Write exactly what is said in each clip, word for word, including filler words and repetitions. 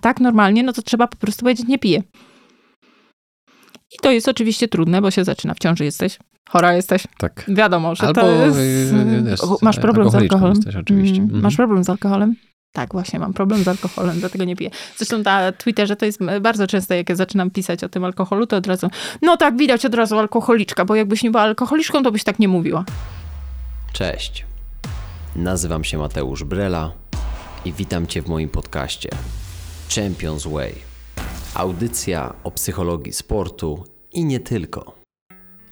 tak normalnie, no to trzeba po prostu powiedzieć, nie piję. I to jest oczywiście trudne, bo się zaczyna. W ciąży jesteś, chora jesteś. Tak. Wiadomo, że Albo to jest... jest masz problem z alkoholem. Jesteś, oczywiście. Mm, mm. Masz problem z alkoholem? Tak, właśnie, mam problem z alkoholem, dlatego nie piję. Zresztą na Twitterze to jest bardzo często, jak ja zaczynam pisać o tym alkoholu, to od razu, no tak, widać od razu alkoholiczka, bo jakbyś nie była alkoholiczką, to byś tak nie mówiła. Cześć, nazywam się Mateusz Brela i witam Cię w moim podcaście Champions Way. Audycja o psychologii sportu i nie tylko.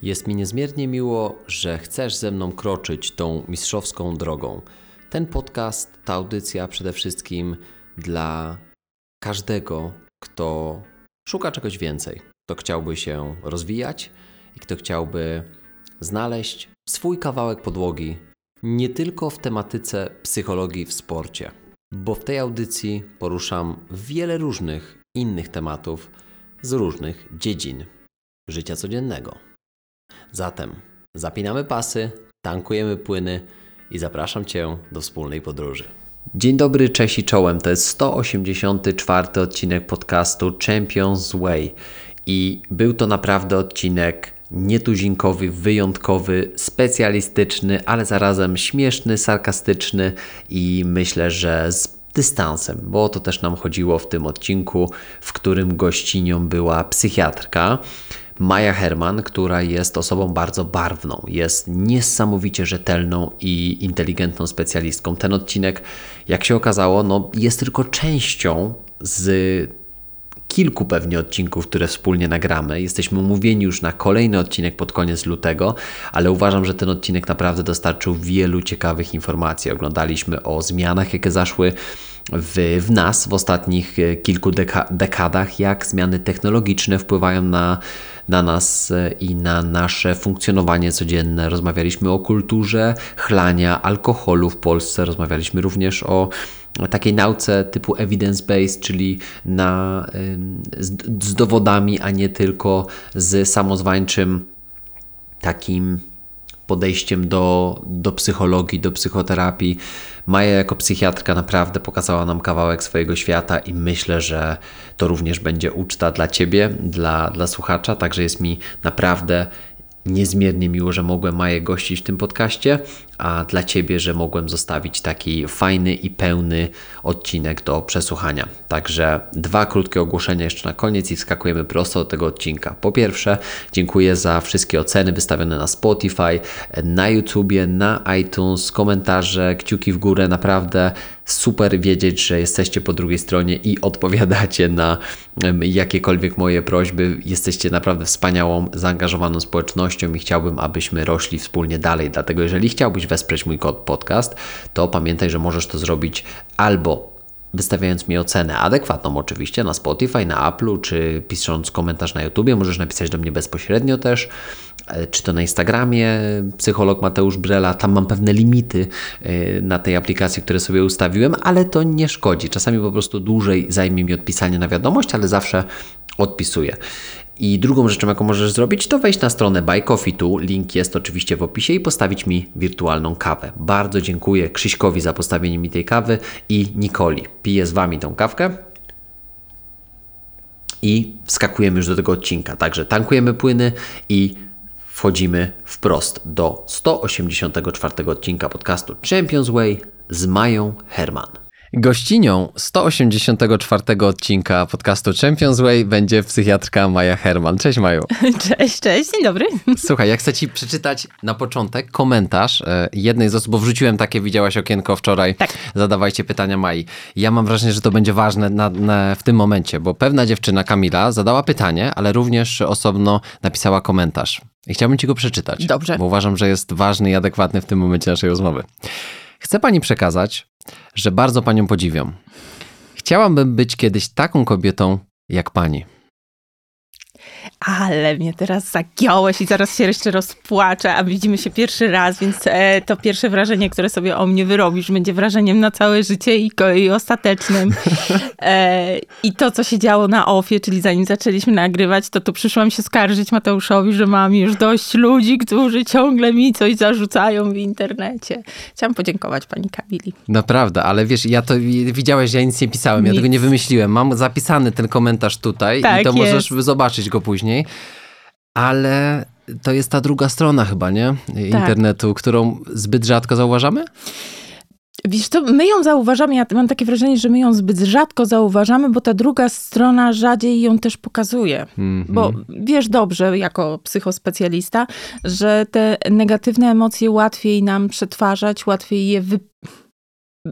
Jest mi niezmiernie miło, że chcesz ze mną kroczyć tą mistrzowską drogą. Ten podcast, ta audycja przede wszystkim dla każdego, kto szuka czegoś więcej, kto chciałby się rozwijać i kto chciałby znaleźć swój kawałek podłogi nie tylko w tematyce psychologii w sporcie, bo w tej audycji poruszam wiele różnych innych tematów z różnych dziedzin życia codziennego. Zatem zapinamy pasy, tankujemy płyny i zapraszam Cię do wspólnej podróży. Dzień dobry, cześć i czołem. To jest sto osiemdziesiąty czwarty odcinek podcastu Champions Way i był to naprawdę odcinek nietuzinkowy, wyjątkowy, specjalistyczny, ale zarazem śmieszny, sarkastyczny i myślę, że z dystansem, bo o to też nam chodziło w tym odcinku, w którym gościnią była psychiatrka Maja Herman, która jest osobą bardzo barwną, jest niesamowicie rzetelną i inteligentną specjalistką. Ten odcinek, jak się okazało, no, jest tylko częścią z kilku pewnie odcinków, które wspólnie nagramy. Jesteśmy umówieni już na kolejny odcinek pod koniec lutego, ale uważam, że ten odcinek naprawdę dostarczył wielu ciekawych informacji. Oglądaliśmy o zmianach, jakie zaszły W, w nas w ostatnich kilku deka- dekadach, jak zmiany technologiczne wpływają na, na nas i na nasze funkcjonowanie codzienne. Rozmawialiśmy o kulturze chlania alkoholu w Polsce, rozmawialiśmy również o takiej nauce typu evidence-based, czyli na, z, z dowodami, a nie tylko z samozwańczym takim podejściem do, do psychologii, do psychoterapii. Maja jako psychiatrka naprawdę pokazała nam kawałek swojego świata i myślę, że to również będzie uczta dla Ciebie, dla, dla słuchacza. Także jest mi naprawdę niezmiernie miło, że mogłem Maję gościć w tym podcaście, a dla Ciebie, że mogłem zostawić taki fajny i pełny odcinek do przesłuchania. Także dwa krótkie ogłoszenia jeszcze na koniec i wskakujemy prosto do tego odcinka. Po pierwsze, dziękuję za wszystkie oceny wystawione na Spotify, na YouTubie, na iTunes, komentarze, kciuki w górę, naprawdę super wiedzieć, że jesteście po drugiej stronie i odpowiadacie na jakiekolwiek moje prośby. Jesteście naprawdę wspaniałą, zaangażowaną społecznością i chciałbym, abyśmy rośli wspólnie dalej. Dlatego jeżeli chciałbyś wesprzeć mój podcast, to pamiętaj, że możesz to zrobić albo wystawiając mi ocenę adekwatną oczywiście na Spotify, na Apple'u, czy pisząc komentarz na YouTubie, możesz napisać do mnie bezpośrednio też, czy to na Instagramie, psycholog Mateusz Brela, tam mam pewne limity na tej aplikacji, które sobie ustawiłem, ale to nie szkodzi, czasami po prostu dłużej zajmie mi odpisanie na wiadomość, ale zawsze odpisuję. I drugą rzeczą, jaką możesz zrobić, to wejść na stronę buy coffee dot tu, link jest oczywiście w opisie i postawić mi wirtualną kawę. Bardzo dziękuję Krzyśkowi za postawienie mi tej kawy i Nikoli. Piję z Wami tą kawkę i wskakujemy już do tego odcinka. Także tankujemy płyny i wchodzimy wprost do sto osiemdziesiątego czwartego odcinka podcastu Champions Way z Mają Herman. Gościnią sto osiemdziesiątego czwartego odcinka podcastu Champions Way będzie psychiatrka Maja Herman. Cześć Maju. Cześć, cześć, dzień dobry. Słuchaj, ja chcę Ci przeczytać na początek komentarz jednej z osób, bo wrzuciłem takie, widziałaś okienko wczoraj, tak. Zadawajcie pytania Mai. Ja mam wrażenie, że to będzie ważne na, na, w tym momencie, bo pewna dziewczyna, Kamila, zadała pytanie, ale również osobno napisała komentarz. I chciałbym Ci go przeczytać, Dobrze. Bo uważam, że jest ważny i adekwatny w tym momencie naszej rozmowy. Chcę Pani przekazać, że bardzo Panią podziwiam. Chciałabym być kiedyś taką kobietą jak Pani. Ale mnie teraz zagiąłeś i zaraz się jeszcze rozpłaczę, a widzimy się pierwszy raz, więc to pierwsze wrażenie, które sobie o mnie wyrobisz, będzie wrażeniem na całe życie i, i ostatecznym. I to, co się działo na ofie, czyli zanim zaczęliśmy nagrywać, to tu przyszłam się skarżyć Mateuszowi, że mam już dość ludzi, którzy ciągle mi coś zarzucają w internecie. Chciałam podziękować pani Kamili. Naprawdę, ale wiesz, ja to widziałeś, ja nic nie pisałem, nic. Ja tego nie wymyśliłem. Mam zapisany ten komentarz tutaj tak i to jest. Możesz zobaczyć go później. Ale to jest ta druga strona chyba, nie? Internetu, tak. Którą zbyt rzadko zauważamy? Wiesz, to my ją zauważamy, ja mam takie wrażenie, że my ją zbyt rzadko zauważamy, bo ta druga strona rzadziej ją też pokazuje. Mm-hmm. Bo wiesz dobrze, jako psychospecjalista, że te negatywne emocje łatwiej nam przetwarzać, łatwiej je wy...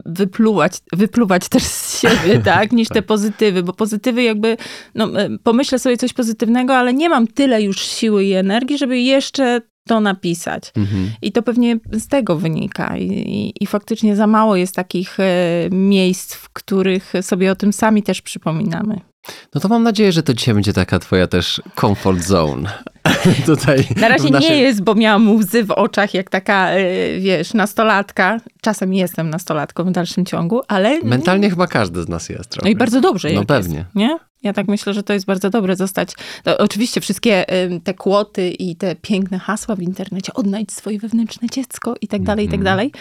wypluwać, wypluwać też z siebie, tak, niż te pozytywy, bo pozytywy jakby, no pomyślę sobie coś pozytywnego, ale nie mam tyle już siły i energii, żeby jeszcze to napisać. Mhm. I to pewnie z tego wynika. I, i, i faktycznie za mało jest takich miejsc, w których sobie o tym sami też przypominamy. No to mam nadzieję, że to dzisiaj będzie taka twoja też comfort zone. Tutaj na razie naszej... nie jest, bo miałam łzy w oczach jak taka, wiesz, nastolatka. Czasem jestem nastolatką w dalszym ciągu, ale... Mentalnie chyba każdy z nas jest trochę. No i bardzo dobrze. No pewnie. Jest, nie? Ja tak myślę, że to jest bardzo dobre zostać. No, oczywiście wszystkie te kłoty i te piękne hasła w internecie, odnajdź swoje wewnętrzne dziecko i tak dalej, i tak dalej.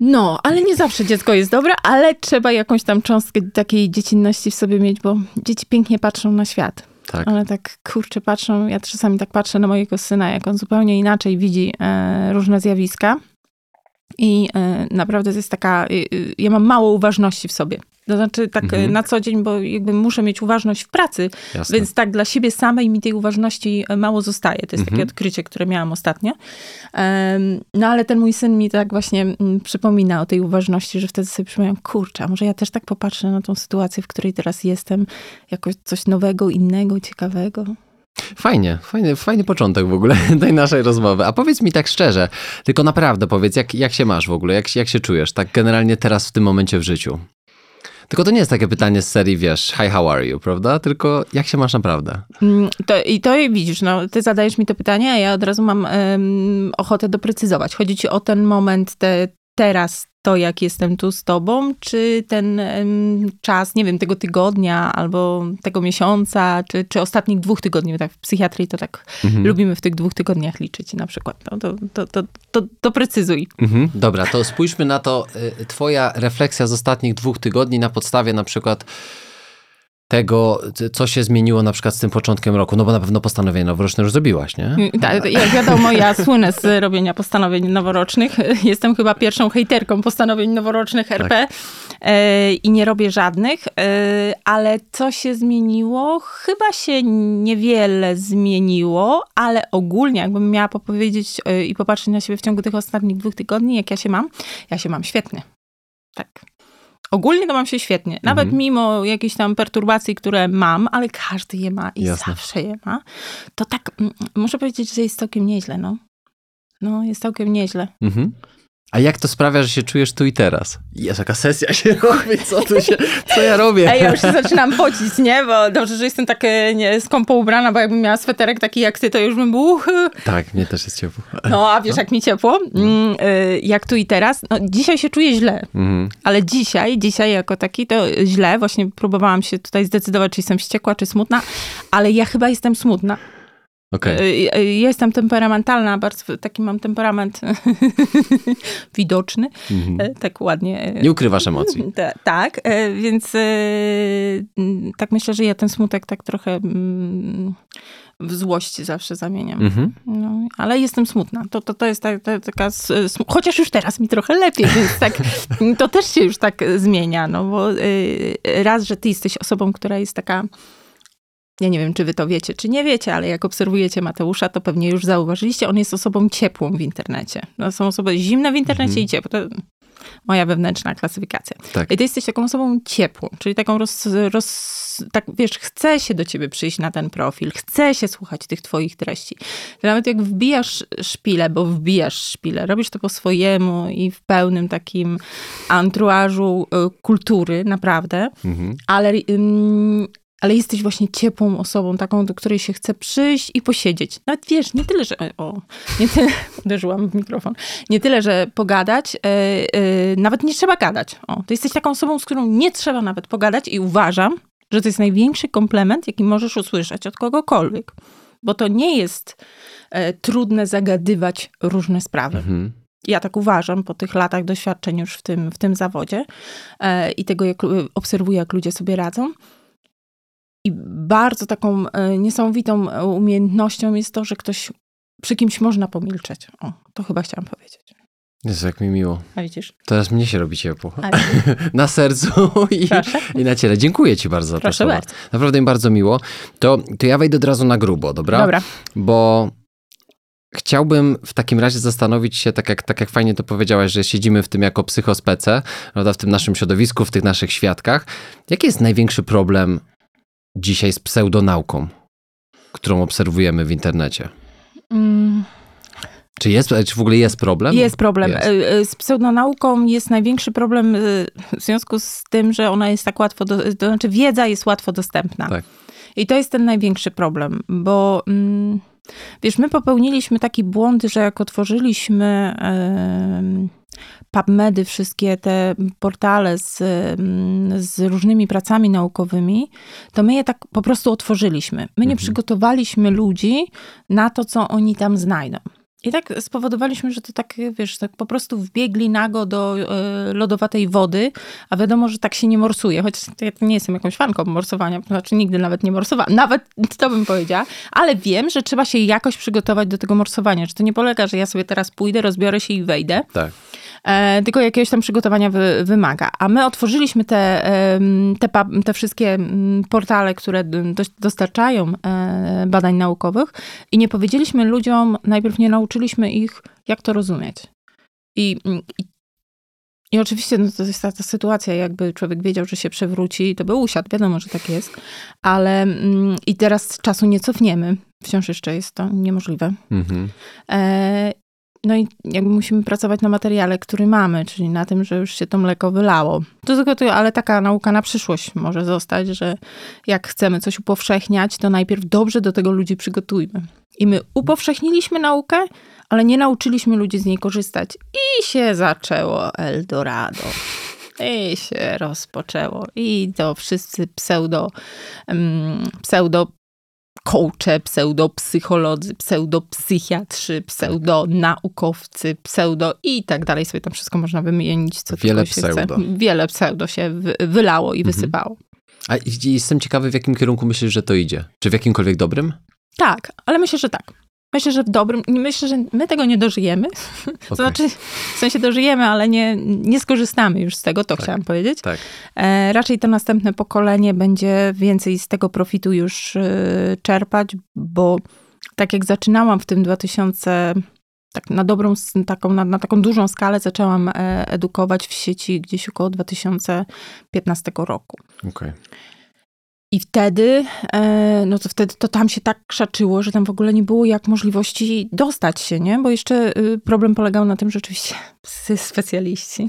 No, ale nie zawsze dziecko jest dobre, ale trzeba jakąś tam cząstkę takiej dziecinności w sobie mieć, bo dzieci pięknie patrzą na świat. Tak. Ale tak, kurczę, patrzą, ja czasami tak patrzę na mojego syna, jak on zupełnie inaczej widzi e, różne zjawiska. I e, naprawdę to jest taka, e, ja mam mało uważności w sobie. To znaczy tak mhm. na co dzień, bo jakby muszę mieć uważność w pracy, Jasne. Więc tak dla siebie samej mi tej uważności mało zostaje. To jest mhm. takie odkrycie, które miałam ostatnio. No ale ten mój syn mi tak właśnie przypomina o tej uważności, że wtedy sobie przypominam, kurczę, a może ja też tak popatrzę na tą sytuację, w której teraz jestem, jakoś coś nowego, innego, ciekawego. Fajnie, fajny, fajny początek w ogóle tej naszej rozmowy. A powiedz mi tak szczerze, tylko naprawdę powiedz, jak, jak się masz w ogóle, jak, jak się czujesz tak generalnie teraz w tym momencie w życiu? Tylko to nie jest takie pytanie z serii, wiesz, hi, how are you, prawda? Tylko jak się masz naprawdę? To, i to widzisz, no, ty zadajesz mi to pytanie, a ja od razu mam um, ochotę doprecyzować. Chodzi ci o ten moment, te, teraz, to jak jestem tu z tobą, czy ten um, czas, nie wiem, tego tygodnia, albo tego miesiąca, czy, czy ostatnich dwóch tygodni, bo tak w psychiatrii to tak mhm. lubimy w tych dwóch tygodniach liczyć na przykład. No, to, to, to, to, to precyzuj. Mhm. Dobra, to spójrzmy na to, y, twoja refleksja z ostatnich dwóch tygodni na podstawie na przykład tego, co się zmieniło na przykład z tym początkiem roku, no bo na pewno postanowienie noworoczne już zrobiłaś, nie? Tak, jak wiadomo, ja słynę z robienia postanowień noworocznych. Jestem chyba pierwszą hejterką postanowień noworocznych R P tak. i nie robię żadnych, ale co się zmieniło? Chyba się niewiele zmieniło, ale ogólnie, jakbym miała powiedzieć i popatrzeć na siebie w ciągu tych ostatnich dwóch tygodni, jak ja się mam, ja się mam świetnie. Tak. Ogólnie to mam się świetnie. Nawet mhm. mimo jakichś tam perturbacji, które mam, ale każdy je ma i Jasne. Zawsze je ma, to tak, m- muszę powiedzieć, że jest całkiem nieźle, no. No, jest całkiem nieźle. Mhm. A jak to sprawia, że się czujesz tu i teraz? Jest taka sesja się robi, co tu się, co ja robię? Ej, ja już się zaczynam pocić, nie? Bo dobrze, że jestem tak nie, skąpo ubrana, bo jakbym miała sweterek taki jak ty, to już bym był... Tak, mnie też jest ciepło. No, a wiesz, no. jak mi ciepło? Mm, jak tu i teraz? No, dzisiaj się czuję źle. Mhm. Ale dzisiaj, dzisiaj jako taki to źle. Właśnie próbowałam się tutaj zdecydować, czy jestem wściekła, czy smutna. Ale ja chyba jestem smutna. Okay. Ja jestem temperamentalna, bardzo taki mam temperament widoczny, mm-hmm. tak ładnie. Nie ukrywasz emocji. Ta, tak, więc tak myślę, że ja ten smutek tak trochę w złości zawsze zamieniam. Mm-hmm. No, ale jestem smutna. To, to, to jest ta, ta, taka, sm... chociaż już teraz mi trochę lepiej, więc tak, to też się już tak zmienia, no bo raz, że ty jesteś osobą, która jest taka... Ja nie wiem, czy wy to wiecie, czy nie wiecie, ale jak obserwujecie Mateusza, to pewnie już zauważyliście, on jest osobą ciepłą w internecie. No, są osoby zimne w internecie mhm. i ciepłe. To moja wewnętrzna klasyfikacja. Tak. I ty jesteś taką osobą ciepłą, czyli taką roz... roz tak, wiesz, chce się do ciebie przyjść na ten profil, chce się słuchać tych twoich treści. Nawet jak wbijasz szpilę, bo wbijasz szpilę, robisz to po swojemu i w pełnym takim antruażu kultury, naprawdę, mhm. ale... Ym, ale jesteś właśnie ciepłą osobą, taką, do której się chce przyjść i posiedzieć. Nawet wiesz, nie tyle, że... O, nie tyle... Uderzyłam w mikrofon. Nie tyle, że pogadać, yy, yy, nawet nie trzeba gadać. O, to jesteś taką osobą, z którą nie trzeba nawet pogadać i uważam, że to jest największy komplement, jaki możesz usłyszeć od kogokolwiek. Bo to nie jest e, trudne zagadywać różne sprawy. Mhm. Ja tak uważam po tych latach doświadczeń już w tym, w tym zawodzie e, i tego jak, obserwuję, jak ludzie sobie radzą. I bardzo taką e, niesamowitą umiejętnością jest to, że ktoś przy kimś można pomilczeć. O, to chyba chciałam powiedzieć. Jezu, jak mi miło. A widzisz? Teraz mnie się robi ciepło. Na sercu i, i na ciele. Dziękuję ci bardzo za to. Proszę bardzo. Naprawdę mi bardzo miło. To, to ja wejdę od razu na grubo, dobra? Dobra. Bo chciałbym w takim razie zastanowić się, tak jak, tak jak fajnie to powiedziałaś, że siedzimy w tym jako psychospece, prawda, w tym naszym środowisku, w tych naszych świadkach. Jaki jest największy problem dzisiaj z pseudonauką, którą obserwujemy w internecie? Mm. Czy, jest, czy w ogóle jest problem? Jest problem. Jest. Z pseudonauką jest największy problem w związku z tym, że ona jest tak łatwo, do, to znaczy wiedza jest łatwo dostępna. Tak. I to jest ten największy problem, bo wiesz, my popełniliśmy taki błąd, że jak otworzyliśmy PubMedy, wszystkie te portale z, z różnymi pracami naukowymi, to my je tak po prostu otworzyliśmy. My nie mhm. przygotowaliśmy ludzi na to, co oni tam znajdą. I tak spowodowaliśmy, że to tak, wiesz, tak po prostu wbiegli nago do y, lodowatej wody, a wiadomo, że tak się nie morsuje, chociaż ja nie jestem jakąś fanką morsowania, znaczy nigdy nawet nie morsowałam, nawet to bym powiedziała, ale wiem, że trzeba się jakoś przygotować do tego morsowania, że to nie polega, że ja sobie teraz pójdę, rozbiorę się i wejdę, tak. e, tylko jakiegoś tam przygotowania wy, wymaga. A my otworzyliśmy te, te, te wszystkie portale, które dostarczają badań naukowych i nie powiedzieliśmy ludziom, najpierw nie nauczyliśmy Uczyliśmy ich, jak to rozumieć. I, i, i oczywiście no to jest ta, ta sytuacja, jakby człowiek wiedział, że się przewróci, to by usiadł, wiadomo, że tak jest. Ale mm, i teraz czasu nie cofniemy. Wciąż jeszcze jest to niemożliwe. Mhm. E, no i jakby musimy pracować na materiale, który mamy, czyli na tym, że już się to mleko wylało. To tylko to, ale taka nauka na przyszłość może zostać, że jak chcemy coś upowszechniać, to najpierw dobrze do tego ludzi przygotujmy. I my upowszechniliśmy naukę, ale nie nauczyliśmy ludzi z niej korzystać. I się zaczęło Eldorado. I się rozpoczęło. I to wszyscy pseudo, um, pseudo coache, pseudopsycholodzy, pseudopsychiatrzy, pseudonaukowcy, pseudo i tak dalej. Sobie tam wszystko można wymienić, co Wiele tylko się pseudo. Chce. Wiele pseudo się wy- wylało i mhm. wysypało. A jestem ciekawy, w jakim kierunku myślisz, że to idzie? Czy w jakimkolwiek dobrym? Tak, ale myślę, że tak. Myślę, że w dobrym... Myślę, że my tego nie dożyjemy. Okay. To znaczy, w sensie dożyjemy, ale nie, nie skorzystamy już z tego, to tak, chciałam powiedzieć. Tak. E, raczej to następne pokolenie będzie więcej z tego profitu już y, czerpać, bo tak jak zaczynałam w tym dwutysięcznym... Tak na dobrą, taką, na, na taką dużą skalę zaczęłam e, edukować w sieci gdzieś około dwa tysiące piętnastego roku. Okej. Okay. I wtedy, no to wtedy to tam się tak krzaczyło, że tam w ogóle nie było jak możliwości dostać się, nie? Bo jeszcze problem polegał na tym, że oczywiście psy specjaliści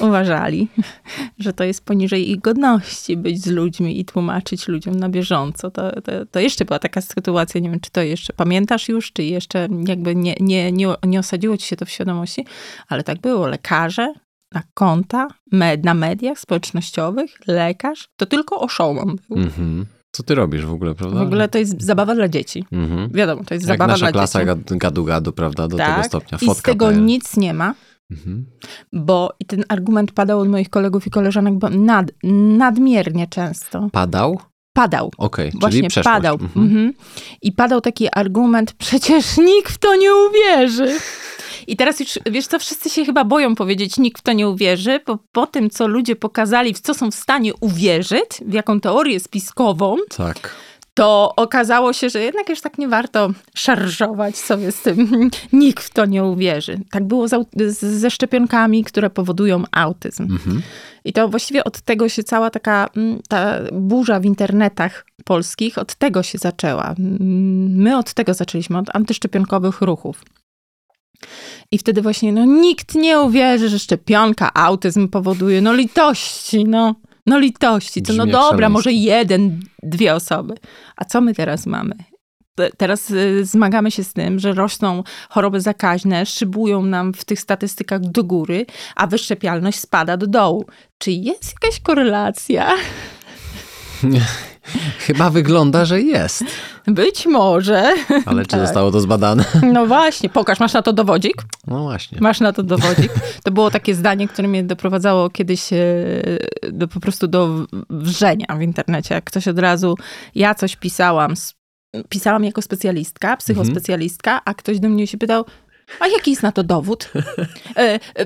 uważali, że to jest poniżej ich godności być z ludźmi i tłumaczyć ludziom na bieżąco. To, to, to jeszcze była taka sytuacja, nie wiem, czy to jeszcze pamiętasz już, czy jeszcze jakby nie, nie, nie, nie osadziło ci się to w świadomości, ale tak było. Lekarze na konta, med, na mediach społecznościowych, lekarz, to tylko oszołom był. Mm-hmm. Co ty robisz w ogóle, prawda? W ogóle to jest zabawa dla dzieci. Mm-hmm. Wiadomo, to jest jak zabawa dla klasa dzieci. Jak klasa gadu-gadu, prawda, do tak. tego stopnia. Fotka I z tego player. Nic nie ma, mm-hmm. bo i ten argument padał od moich kolegów i koleżanek bo nad, nadmiernie często. Padał? Padał. Okej, okay, czyli przeszłość. Padał. Mm-hmm. I padał taki argument, przecież nikt w to nie uwierzy. I teraz już, wiesz co, wszyscy się chyba boją powiedzieć, nikt w to nie uwierzy, bo po tym, co ludzie pokazali, w co są w stanie uwierzyć, w jaką teorię spiskową, tak. to okazało się, że jednak już tak nie warto szarżować sobie z tym, nikt w to nie uwierzy. Tak było z, ze szczepionkami, które powodują autyzm. Mhm. I to właściwie od tego się cała taka ta burza w internetach polskich, od tego się zaczęła. My od tego zaczęliśmy, od antyszczepionkowych ruchów. I wtedy właśnie, no nikt nie uwierzy, że szczepionka, autyzm powoduje, no litości, no. No litości, co no dobra, może jeden, dwie osoby. A co my teraz mamy? Teraz zmagamy się z tym, że rosną choroby zakaźne, szybują nam w tych statystykach do góry, a wyszczepialność spada do dołu. Czy jest jakaś korelacja? Chyba wygląda, że jest. Być może. Ale czy tak zostało to zbadane? No właśnie. Pokaż, masz na to dowodzik? No właśnie. Masz na to dowodzik? To było takie zdanie, które mnie doprowadzało kiedyś do, po prostu do wrzenia w internecie. Jak ktoś od razu, ja coś pisałam, pisałam jako specjalistka, psychospecjalistka, mhm. a ktoś do mnie się pytał, a jaki jest na to dowód?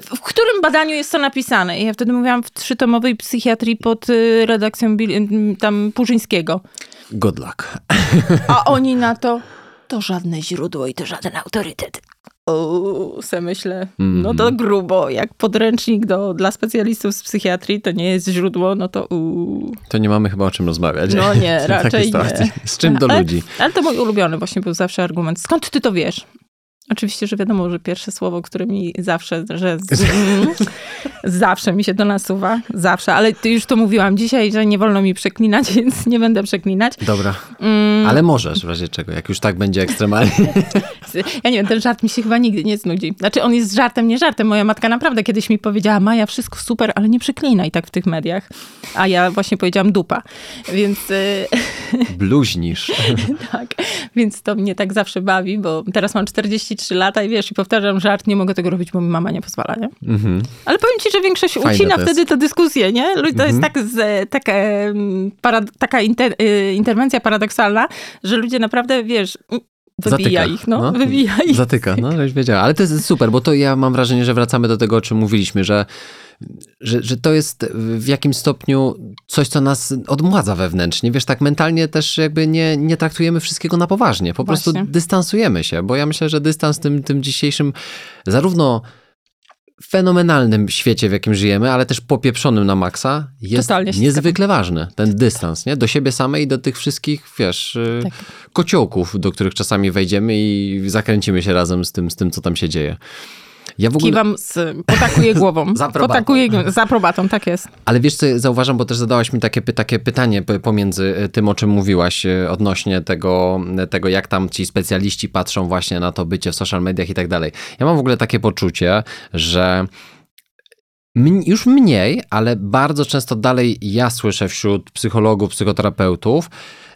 W którym badaniu jest to napisane? I ja wtedy mówiłam w trzytomowej psychiatrii pod redakcją tam Purzyńskiego. Good luck. A oni na to, to żadne źródło i to żaden autorytet. O, se myślę, no to grubo, jak podręcznik do, dla specjalistów z psychiatrii, to nie jest źródło, no to u. To nie mamy chyba o czym rozmawiać. No nie, raczej nie. Z czym do ludzi. Ale, ale to mój ulubiony właśnie był zawsze argument. Skąd ty to wiesz? Oczywiście, że wiadomo, że pierwsze słowo, które mi zawsze, że z, mm, zawsze mi się do nasuwa, zawsze, ale ty już to mówiłam dzisiaj, że nie wolno mi przeklinać, więc nie będę przeklinać. Dobra, mm. ale możesz w razie czego, jak już tak będzie ekstremalnie. Ja nie wiem, ten żart mi się chyba nigdy nie znudzi. Znaczy on jest żartem, nie żartem. Moja matka naprawdę kiedyś mi powiedziała, Maja, wszystko super, ale nie przeklinaj tak w tych mediach. A ja właśnie powiedziałam dupa, więc... Bluźnisz. Tak, więc to mnie tak zawsze bawi, bo teraz mam czterdzieści trzy lata i wiesz, i powtarzam żart, nie mogę tego robić, bo mi mama nie pozwala, nie? Mm-hmm. Ale powiem ci, że większość Fajne ucina wtedy tę dyskusję, nie? To mm-hmm. jest tak z, taka, parad- taka inter- interwencja paradoksalna, że ludzie naprawdę, wiesz... Wybija Zatyka. ich, no. no. Wybija ich. Zatyka, no, żebyś wiedziała. Ale to jest super, bo to ja mam wrażenie, że wracamy do tego, o czym mówiliśmy, że, że, że to jest w jakimś stopniu coś, co nas odmładza wewnętrznie. Wiesz, tak mentalnie też jakby nie, nie traktujemy wszystkiego na poważnie. Po Właśnie. prostu dystansujemy się, bo ja myślę, że dystans tym, tym dzisiejszym zarówno fenomenalnym świecie, w jakim żyjemy, ale też popieprzonym na maksa, jest niezwykle tak. ważny. Ten dystans, nie? Do siebie samej i do tych wszystkich, wiesz, tak. kociołków, do których czasami wejdziemy i zakręcimy się razem z tym, z tym co tam się dzieje. Ja w ogóle... Kiwam, z, potakuję głową. za probatą. Potakuję, za probatą, tak jest. Ale wiesz, co zauważam, bo też zadałaś mi takie, takie pytanie pomiędzy tym, o czym mówiłaś, odnośnie tego, tego, jak tam ci specjaliści patrzą właśnie na to bycie w social mediach i tak dalej. Ja mam w ogóle takie poczucie, że już mniej, ale bardzo często dalej ja słyszę wśród psychologów, psychoterapeutów,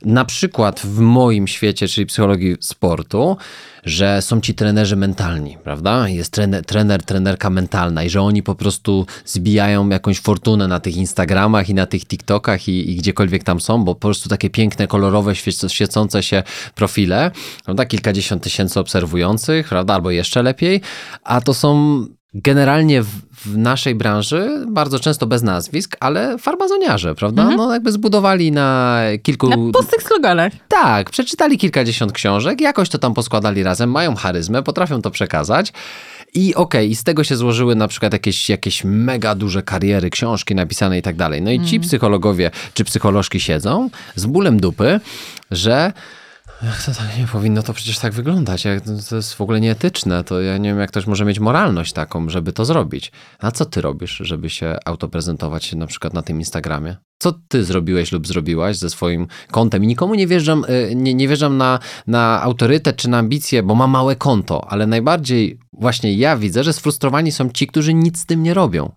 na przykład w moim świecie, czyli psychologii sportu, że są ci trenerzy mentalni, prawda? Jest trener, trener, trenerka mentalna i że oni po prostu zbijają jakąś fortunę na tych Instagramach i na tych TikTokach i, i gdziekolwiek tam są, bo po prostu takie piękne, kolorowe, świecące się profile, prawda? Kilkadziesiąt tysięcy obserwujących, prawda? Albo jeszcze lepiej, a to są... Generalnie w, w naszej branży, bardzo często bez nazwisk, ale farmazoniarze, prawda? Mhm. No jakby zbudowali na kilku... Na pustych sloganach. Tak, przeczytali kilkadziesiąt książek, jakoś to tam poskładali razem, mają charyzmę, potrafią to przekazać. I okej, okay, i z tego się złożyły na przykład jakieś, jakieś mega duże kariery, książki napisane i tak dalej. No i ci mhm. psychologowie czy psycholożki siedzą z bólem dupy, że... Ach, to tak nie powinno to przecież tak wyglądać. To jest w ogóle nieetyczne. To ja nie wiem, jak ktoś może mieć moralność taką, żeby to zrobić. A co ty robisz, żeby się autoprezentować na przykład na tym Instagramie? Co ty zrobiłeś lub zrobiłaś ze swoim kontem? I nikomu nie wjeżdżam, nie, nie wjeżdżam na, na autorytet czy na ambicje, bo mam małe konto. Ale najbardziej właśnie ja widzę, że sfrustrowani są ci, którzy nic z tym nie robią.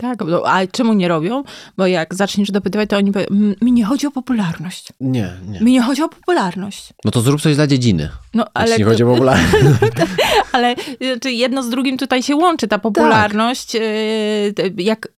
Tak, a czemu nie robią? Bo jak zaczniesz dopytywać, to oni powiedzą, mi nie chodzi o popularność. Nie, nie. Mi nie chodzi o popularność. No to zrób coś dla dziedziny. No, ale... Jeśli chodzi o popularność. Ale znaczy jedno z drugim tutaj się łączy, ta popularność. Tak. Jak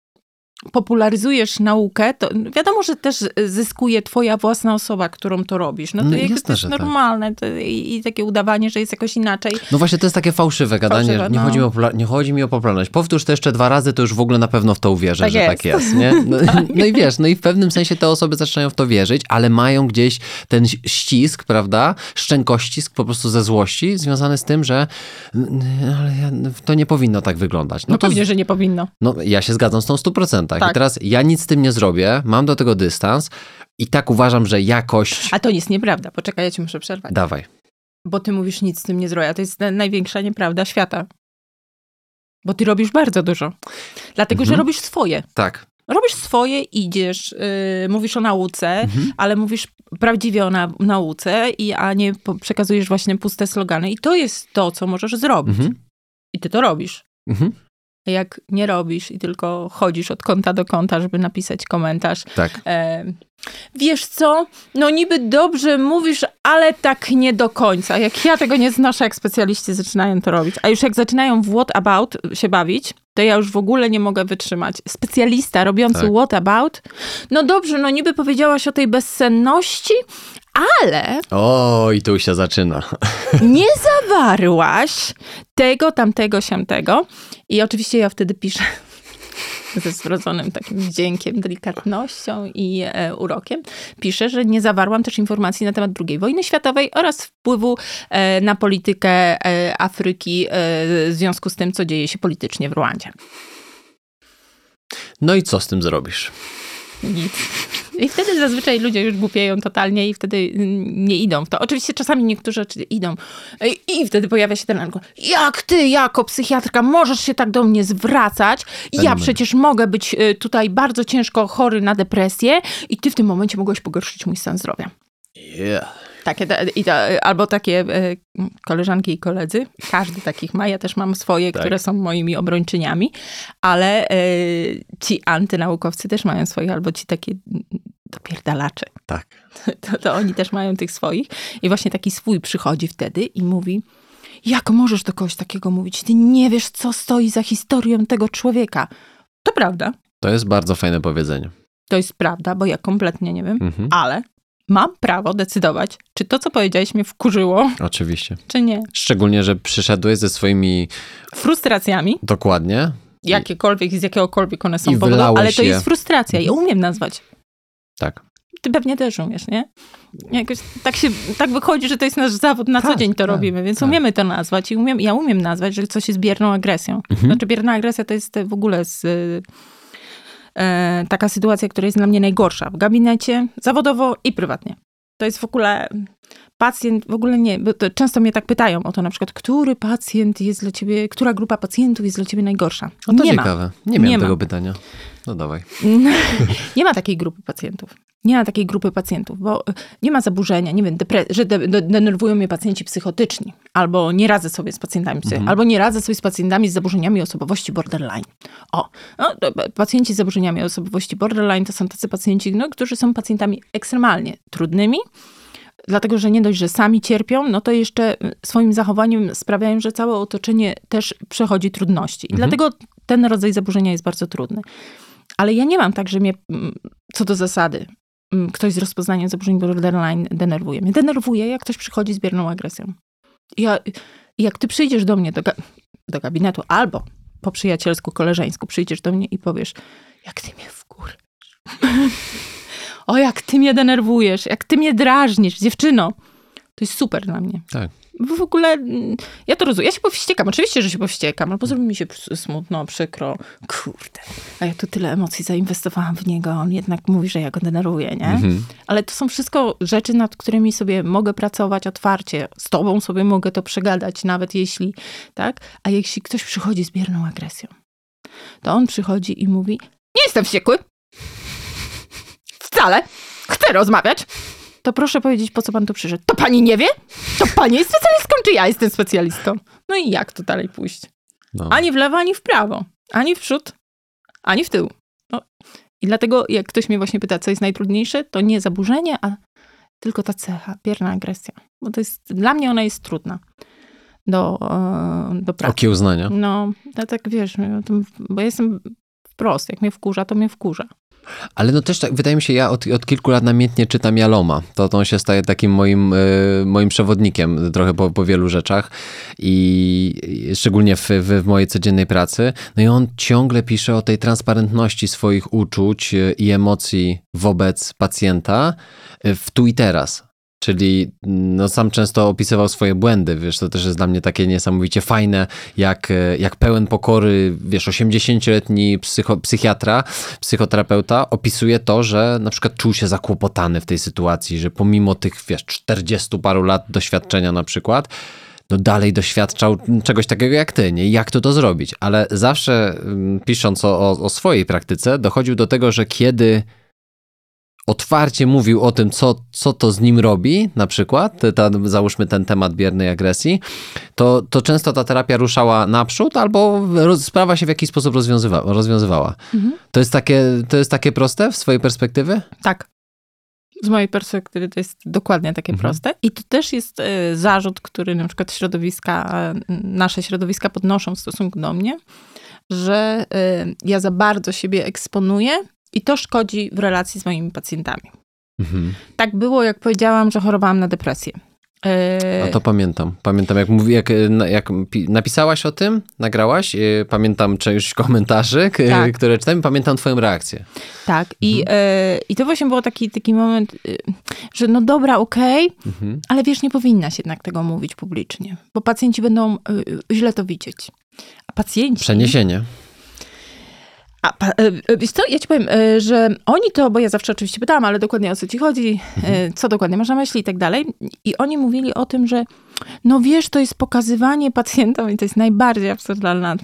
popularyzujesz naukę, to wiadomo, że też zyskuje twoja własna osoba, którą to robisz. No to no jest też normalne. Tak. To i, I takie udawanie, że jest jakoś inaczej. No właśnie, to jest takie fałszywe gadanie, fałszywe, nie, no. chodzi mi o popula- nie chodzi mi o popularność. Powtórz to jeszcze dwa razy, to już w ogóle na pewno w to uwierzę, tak że jest. tak jest. Nie? No, tak. no i wiesz, no i w pewnym sensie te osoby zaczynają w to wierzyć, ale mają gdzieś ten ścisk, prawda, szczękościsk po prostu ze złości, związany z tym, że ale ja, to nie powinno tak wyglądać. No, no to pewnie, że nie powinno. No ja się zgadzam z tą stu procent. Tak. Tak. I teraz ja nic z tym nie zrobię, mam do tego dystans i tak uważam, że jakość... A to jest nieprawda. Poczekaj, ja cię muszę przerwać. Dawaj. Bo ty mówisz, nic z tym nie zrobię. To jest największa nieprawda świata. Bo ty robisz bardzo dużo. Dlatego, mhm. że robisz swoje. Tak. robisz swoje, idziesz, yy, mówisz o nauce, mhm. ale mówisz prawdziwie o na- nauce, i, a nie po- przekazujesz właśnie puste slogany. I to jest to, co możesz zrobić. Mhm. I ty to robisz. Mhm. Jak nie robisz i tylko chodzisz od kąta do kąta, żeby napisać komentarz. Tak. E, wiesz co? No niby dobrze mówisz, ale tak nie do końca. Jak ja tego nie znoszę, jak specjaliści zaczynają to robić. A już jak zaczynają w whatabout się bawić, to ja już w ogóle nie mogę wytrzymać. Specjalista robiący tak. whatabout. No dobrze, no niby powiedziałaś o tej bezsenności, ale... O, i tu się zaczyna. Nie zawarłaś tego, tamtego, siamtego. I oczywiście ja wtedy piszę ze zwrodzonym takim wdziękiem, delikatnością i e, urokiem. Piszę, że nie zawarłam też informacji na temat drugiej wojny światowej oraz wpływu e, na politykę e, Afryki e, w związku z tym, co dzieje się politycznie w Rwandzie. No i co z tym zrobisz? Nic. I wtedy zazwyczaj ludzie już głupieją totalnie i wtedy nie idą w to. Oczywiście czasami niektórzy idą i wtedy pojawia się ten argument. Jak ty jako psychiatrka możesz się tak do mnie zwracać? Ja przecież mogę być tutaj bardzo ciężko chory na depresję i ty w tym momencie mogłeś pogorszyć mój stan zdrowia. Yeah. Takie, albo takie koleżanki i koledzy. Każdy takich ma. Ja też mam swoje, tak. które są moimi obrończyniami. Ale ci antynaukowcy też mają swoje, albo ci takie dopierdalacze. Tak. To, to oni też mają tych swoich. I właśnie taki swój przychodzi wtedy i mówi... Jak możesz do kogoś takiego mówić? Ty nie wiesz, co stoi za historią tego człowieka. To prawda. To jest bardzo fajne powiedzenie. To jest prawda, bo ja kompletnie nie wiem. Mhm. Ale... Mam prawo decydować, czy to, co powiedziałeś, mnie wkurzyło. Oczywiście. Czy nie. Szczególnie, że przyszedłeś ze swoimi... Frustracjami. Dokładnie. Jakiekolwiek i z jakiegokolwiek one są powodu, ale to je. Jest frustracja. Ja umiem nazwać. Tak. Ty pewnie też umiesz, nie? Jakoś tak, się, tak wychodzi, że to jest nasz zawód, na tak, co dzień to tak, robimy, więc tak. umiemy to nazwać. I umiem, ja umiem nazwać, że coś jest bierną agresją. Mhm. Znaczy bierna agresja to jest w ogóle z... taka sytuacja, która jest dla mnie najgorsza w gabinecie, zawodowo i prywatnie. To jest w ogóle pacjent, w ogóle nie, bo to często mnie tak pytają o to na przykład, który pacjent jest dla ciebie, która grupa pacjentów jest dla ciebie najgorsza? O, to nie ciekawe. Ma. Nie miałem nie tego ma. pytania. No dawaj. Nie ma takiej grupy pacjentów. Nie ma takiej grupy pacjentów, bo nie ma zaburzenia, nie wiem, depres- że de- de- denerwują mnie pacjenci psychotyczni, albo nie radzę sobie z pacjentami, mhm. albo nie radzę sobie z pacjentami z zaburzeniami osobowości borderline. O, no, pacjenci z zaburzeniami osobowości borderline to są tacy pacjenci, no, którzy są pacjentami ekstremalnie trudnymi, dlatego, że nie dość, że sami cierpią, no to jeszcze swoim zachowaniem sprawiają, że całe otoczenie też przechodzi trudności. I mhm. dlatego ten rodzaj zaburzenia jest bardzo trudny. Ale ja nie mam tak, że mnie, co do zasady, ktoś z rozpoznaniem zaburzeń borderline denerwuje mnie. Denerwuje, jak ktoś przychodzi z bierną agresją. Ja, jak ty przyjdziesz do mnie do, ga- do gabinetu, albo po przyjacielsku, koleżeńsku, przyjdziesz do mnie i powiesz, jak ty mnie wkurzysz. O, jak ty mnie denerwujesz, jak ty mnie drażnisz, dziewczyno. To jest super dla mnie. Tak. Bo w ogóle, ja to rozumiem. Ja się powściekam, oczywiście, że się powściekam, albo zrobi mi się smutno, przykro. Kurde, a ja tu tyle emocji zainwestowałam w niego, on jednak mówi, że ja go denerwuję, nie? Mhm. Ale to są wszystko rzeczy, nad którymi sobie mogę pracować otwarcie. Z tobą sobie mogę to przegadać, nawet jeśli, tak? A jeśli ktoś przychodzi z bierną agresją, to on przychodzi i mówi, nie jestem wściekły. Wcale. Chcę rozmawiać. To proszę powiedzieć, po co pan tu przyszedł. To pani nie wie? To pani jest specjalistką, czy ja jestem specjalistą? No i jak to dalej pójść? No. Ani w lewo, ani w prawo. Ani w przód, ani w tył. No. I dlatego, jak ktoś mnie właśnie pyta, co jest najtrudniejsze, to nie zaburzenie, a tylko ta cecha, bierna agresja. Bo to jest, dla mnie ona jest trudna do, do pracy. Okiełznania. No, ja tak wiesz, bo ja jestem wprost. Jak mnie wkurza, to mnie wkurza. Ale no też tak, wydaje mi się, ja od, od kilku lat namiętnie czytam Jaloma. To, to on się staje takim moim, y, moim przewodnikiem trochę po, po wielu rzeczach. I, i szczególnie w, w, w mojej codziennej pracy. No i on ciągle pisze o tej transparentności swoich uczuć i emocji wobec pacjenta w tu i teraz. Czyli no, sam często opisywał swoje błędy, wiesz, to też jest dla mnie takie niesamowicie fajne, jak, jak pełen pokory, wiesz, osiemdziesięcioletni psycho, psychiatra, psychoterapeuta opisuje to, że na przykład czuł się zakłopotany w tej sytuacji, że pomimo tych, wiesz, czterdziestu paru lat doświadczenia na przykład, no dalej doświadczał czegoś takiego jak ty, nie? Jak to to zrobić? Ale zawsze pisząc o, o swojej praktyce, dochodził do tego, że kiedy otwarcie mówił o tym, co, co to z nim robi, na przykład, ta, załóżmy ten temat biernej agresji, to, to często ta terapia ruszała naprzód albo roz, sprawa się w jakiś sposób rozwiązywa, rozwiązywała. Mhm. To jest takie, to jest takie proste w swojej perspektywy? Tak. Z mojej perspektywy to jest dokładnie takie mhm. proste. I to też jest zarzut, który na przykład środowiska, nasze środowiska podnoszą w stosunku do mnie, że ja za bardzo siebie eksponuję i to szkodzi w relacji z moimi pacjentami. Mhm. Tak było, jak powiedziałam, że chorowałam na depresję. A to pamiętam. Pamiętam, jak, mówi, jak, jak napisałaś o tym, nagrałaś, pamiętam część komentarzy, tak. które czytałem, pamiętam twoją reakcję. Tak. I, mhm. e, i to właśnie był taki, taki moment, że no dobra, okej, okay, mhm. ale wiesz, nie powinnaś jednak tego mówić publicznie, bo pacjenci będą źle to widzieć. A pacjenci... Przeniesienie. A, wiesz co, ja ci powiem, że oni to, bo ja zawsze oczywiście pytałam, ale dokładnie o co ci chodzi, mhm. co dokładnie masz na myśli i tak dalej. I oni mówili o tym, że no wiesz, to jest pokazywanie pacjentom, i to jest najbardziej absurdalna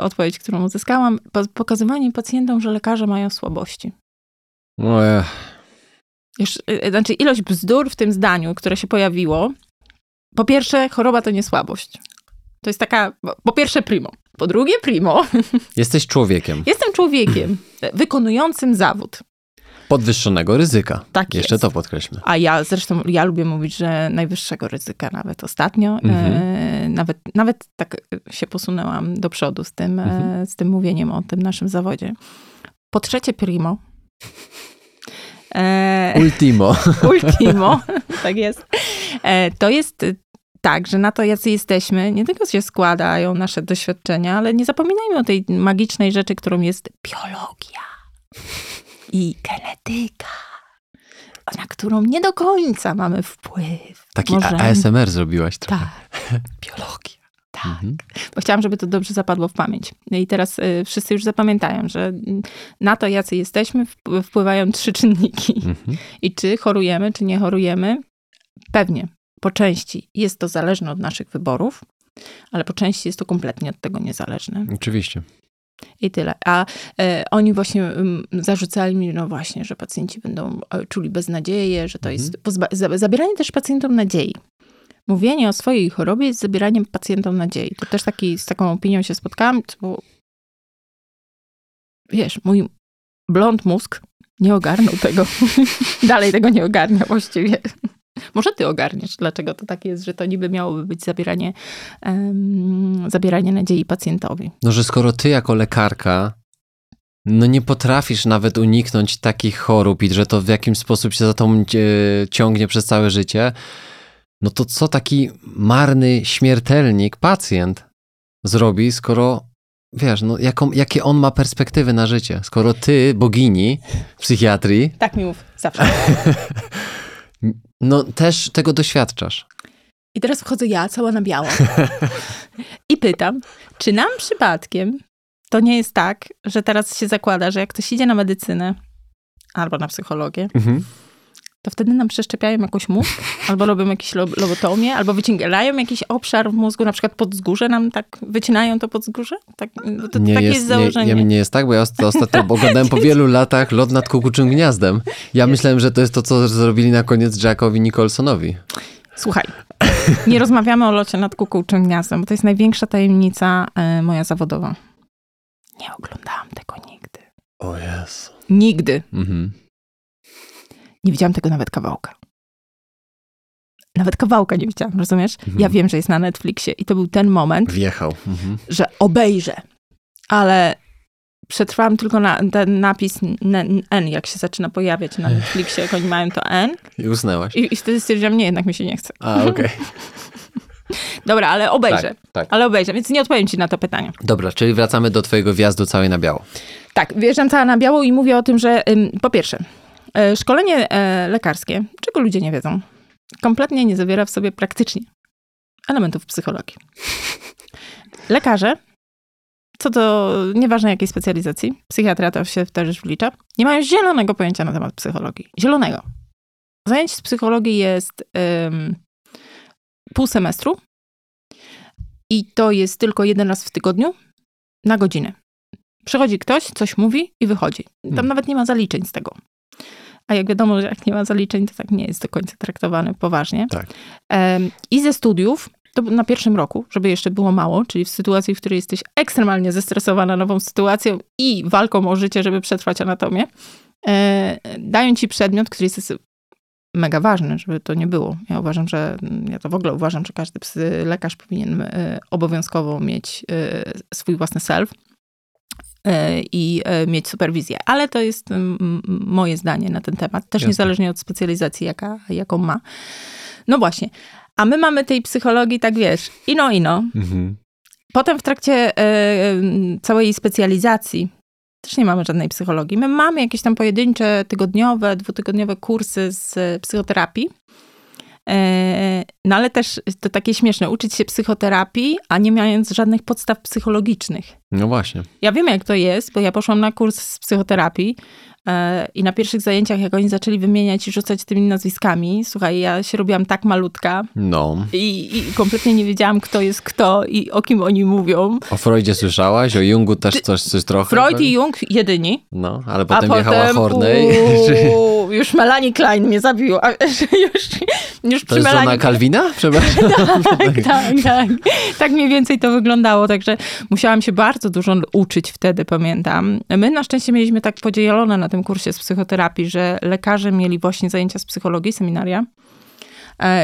odpowiedź, którą uzyskałam, pokazywanie pacjentom, że lekarze mają słabości. No ja. Już, znaczy ilość bzdur w tym zdaniu, które się pojawiło. Po pierwsze, choroba to nie słabość. To jest taka, po pierwsze primo. Po drugie primo. Jesteś człowiekiem. Jestem człowiekiem wykonującym zawód. Podwyższonego ryzyka. Tak jeszcze jest. To podkreślmy. A ja zresztą, ja lubię mówić, że najwyższego ryzyka nawet ostatnio. Mhm. E, nawet, nawet tak się posunęłam do przodu z tym, mhm. e, z tym mówieniem o tym naszym zawodzie. Po trzecie primo. E, ultimo. Ultimo, tak jest. E, to jest... Tak, że na to, jacy jesteśmy, nie tylko się składają nasze doświadczenia, ale nie zapominajmy o tej magicznej rzeczy, którą jest biologia i genetyka, na którą nie do końca mamy wpływ. Taki możemy... A S M R zrobiłaś trochę. Tak, biologia. Tak. Mhm. Bo chciałam, żeby to dobrze zapadło w pamięć. I teraz y, wszyscy już zapamiętają, że na to, jacy jesteśmy, wpływają trzy czynniki. Mhm. I czy chorujemy, czy nie chorujemy? Pewnie. Po części jest to zależne od naszych wyborów, ale po części jest to kompletnie od tego niezależne. Oczywiście. I tyle. A e, oni właśnie m, zarzucali mi, no właśnie, że pacjenci będą czuli beznadzieję, że to mhm. jest... Pozba- zabieranie też pacjentom nadziei. Mówienie o swojej chorobie jest zabieraniem pacjentom nadziei. To też taki, z taką opinią się spotkałam, bo wiesz, mój blond mózg nie ogarnął tego. Dalej tego nie ogarnia właściwie. Może ty ogarniesz, dlaczego to tak jest, że to niby miałoby być zabieranie, um, zabieranie nadziei pacjentowi. No, że skoro ty jako lekarka no nie potrafisz nawet uniknąć takich chorób i że to w jakiś sposób się za tą ciągnie przez całe życie, no to co taki marny śmiertelnik, pacjent zrobi, skoro wiesz, no jaką, jakie on ma perspektywy na życie, skoro ty, bogini psychiatrii... Tak mi mów, zawsze. No też tego doświadczasz. I teraz wchodzę ja, cała na biało. I pytam, czy nam przypadkiem to nie jest tak, że teraz się zakłada, że jak ktoś idzie na medycynę albo na psychologię, mhm. to wtedy nam przeszczepiają jakąś mózg, albo robią jakieś lo- lobotomię, albo wycinają jakiś obszar w mózgu, na przykład podzgórze nam tak, wycinają to podzgórze? Tak, to nie takie jest, jest założenie. Nie, nie jest tak, bo ja ostatnio oglądałem po wielu latach Lot nad kukuczym gniazdem. Ja myślałem, że to jest to, co zrobili na koniec Jackowi Nicholsonowi. Słuchaj, nie rozmawiamy o Locie nad kukuczym gniazdem, bo to jest największa tajemnica y, moja zawodowa. Nie oglądałam tego nigdy. O Jezu. Nigdy. Mhm. Nie widziałam tego nawet kawałka. Nawet kawałka nie widziałam, rozumiesz? Mhm. Ja wiem, że jest na Netflixie i to był ten moment, wjechał, mhm. że obejrzę, ale przetrwałam tylko na, ten napis N, jak się zaczyna pojawiać na Netflixie, jak oni mają to N. I usnęłaś. I, i wtedy stwierdziłam, nie, jednak mi się nie chce. A, okej. Okay. Dobra, ale obejrzę. Tak, tak. Ale obejrzę, więc nie odpowiem ci na to pytanie. Dobra, czyli wracamy do twojego wjazdu całej na biało. Tak, wjeżdżam cała na biało i mówię o tym, że ym, po pierwsze... Szkolenie lekarskie, czego ludzie nie wiedzą, kompletnie nie zawiera w sobie praktycznie elementów psychologii. Lekarze, co do nieważne jakiej specjalizacji, psychiatra to się też wlicza, nie mają zielonego pojęcia na temat psychologii. Zielonego. Zajęć z psychologii jest um, pół semestru I to jest tylko jeden raz w tygodniu na godzinę. Przychodzi ktoś, coś mówi i wychodzi. Tam hmm. nawet nie ma zaliczeń z tego. A jak wiadomo, że jak nie ma zaliczeń, to tak nie jest do końca traktowane poważnie. Tak. Um, I ze studiów, to na pierwszym roku, żeby jeszcze było mało, czyli w sytuacji, w której jesteś ekstremalnie zestresowana nową sytuacją i walką o życie, żeby przetrwać anatomię, e, dają ci przedmiot, który jest mega ważny, żeby to nie było. Ja uważam, że, ja to w ogóle uważam, że każdy psy, lekarz powinien e, obowiązkowo mieć e, swój własny self. I mieć superwizję. Ale to jest moje zdanie na ten temat. Też Jasne. Niezależnie od specjalizacji, jaka, jaką ma. No właśnie. A my mamy tej psychologii, tak wiesz, ino, ino. Mhm. Potem w trakcie y, całej specjalizacji też nie mamy żadnej psychologii. My mamy jakieś tam pojedyncze, tygodniowe, dwutygodniowe kursy z psychoterapii. No ale też to takie śmieszne, uczyć się psychoterapii, a nie mając żadnych podstaw psychologicznych. No właśnie. Ja wiem, jak to jest, bo ja poszłam na kurs z psychoterapii i na pierwszych zajęciach, jak oni zaczęli wymieniać i rzucać tymi nazwiskami, słuchaj, ja się robiłam tak malutka no. i, i kompletnie nie wiedziałam, kto jest kto i o kim oni mówią. O Freudzie słyszałaś? O Jungu też coś, coś trochę? Freud tak? i Jung jedyni. No, ale potem, potem jechała Horney. Uuu, już Melanie Klein mnie zabiła. Już, już to jest Melanie... żona Kalwina? Przepraszam. tak, tak, tak. Tak mniej więcej to wyglądało, także musiałam się bardzo dużo uczyć wtedy, pamiętam. My na szczęście mieliśmy tak podzielone na tym kursie z psychoterapii, że lekarze mieli właśnie zajęcia z psychologii, seminaria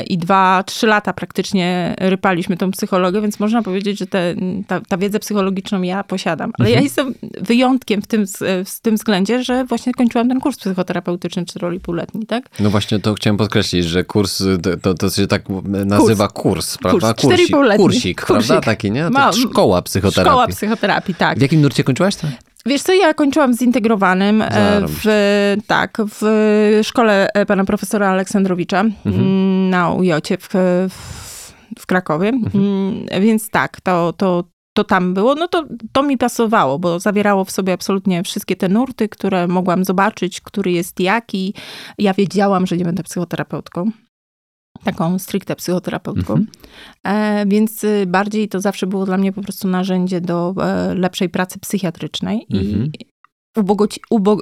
i dwa, trzy lata praktycznie rypaliśmy tą psychologię, więc można powiedzieć, że te, ta, ta wiedzę psychologiczną ja posiadam. Ale mhm. ja jestem wyjątkiem w tym, w tym względzie, że właśnie kończyłam ten kurs psychoterapeutyczny cztery i pół letni, tak? No właśnie to chciałem podkreślić, że kurs, to, to się tak nazywa kurs, kurs prawda? Kurs, cztery i pół letni. Kursik, Kursik, prawda? Taki, nie? To szkoła psychoterapii. Szkoła psychoterapii, tak. W jakim nurcie kończyłaś to? Wiesz co, ja kończyłam w zintegrowanym, w, tak, w szkole pana profesora Aleksandrowicza mhm. na U J w, w, w Krakowie, mhm. więc tak, to, to, to tam było, no to, to mi pasowało, bo zawierało w sobie absolutnie wszystkie te nurty, które mogłam zobaczyć, który jest jaki. Ja wiedziałam, że nie będę psychoterapeutką. Taką stricte psychoterapeutką. Mhm. E, więc bardziej to zawsze było dla mnie po prostu narzędzie do e, lepszej pracy psychiatrycznej. Mhm. I ubogoci, ubo,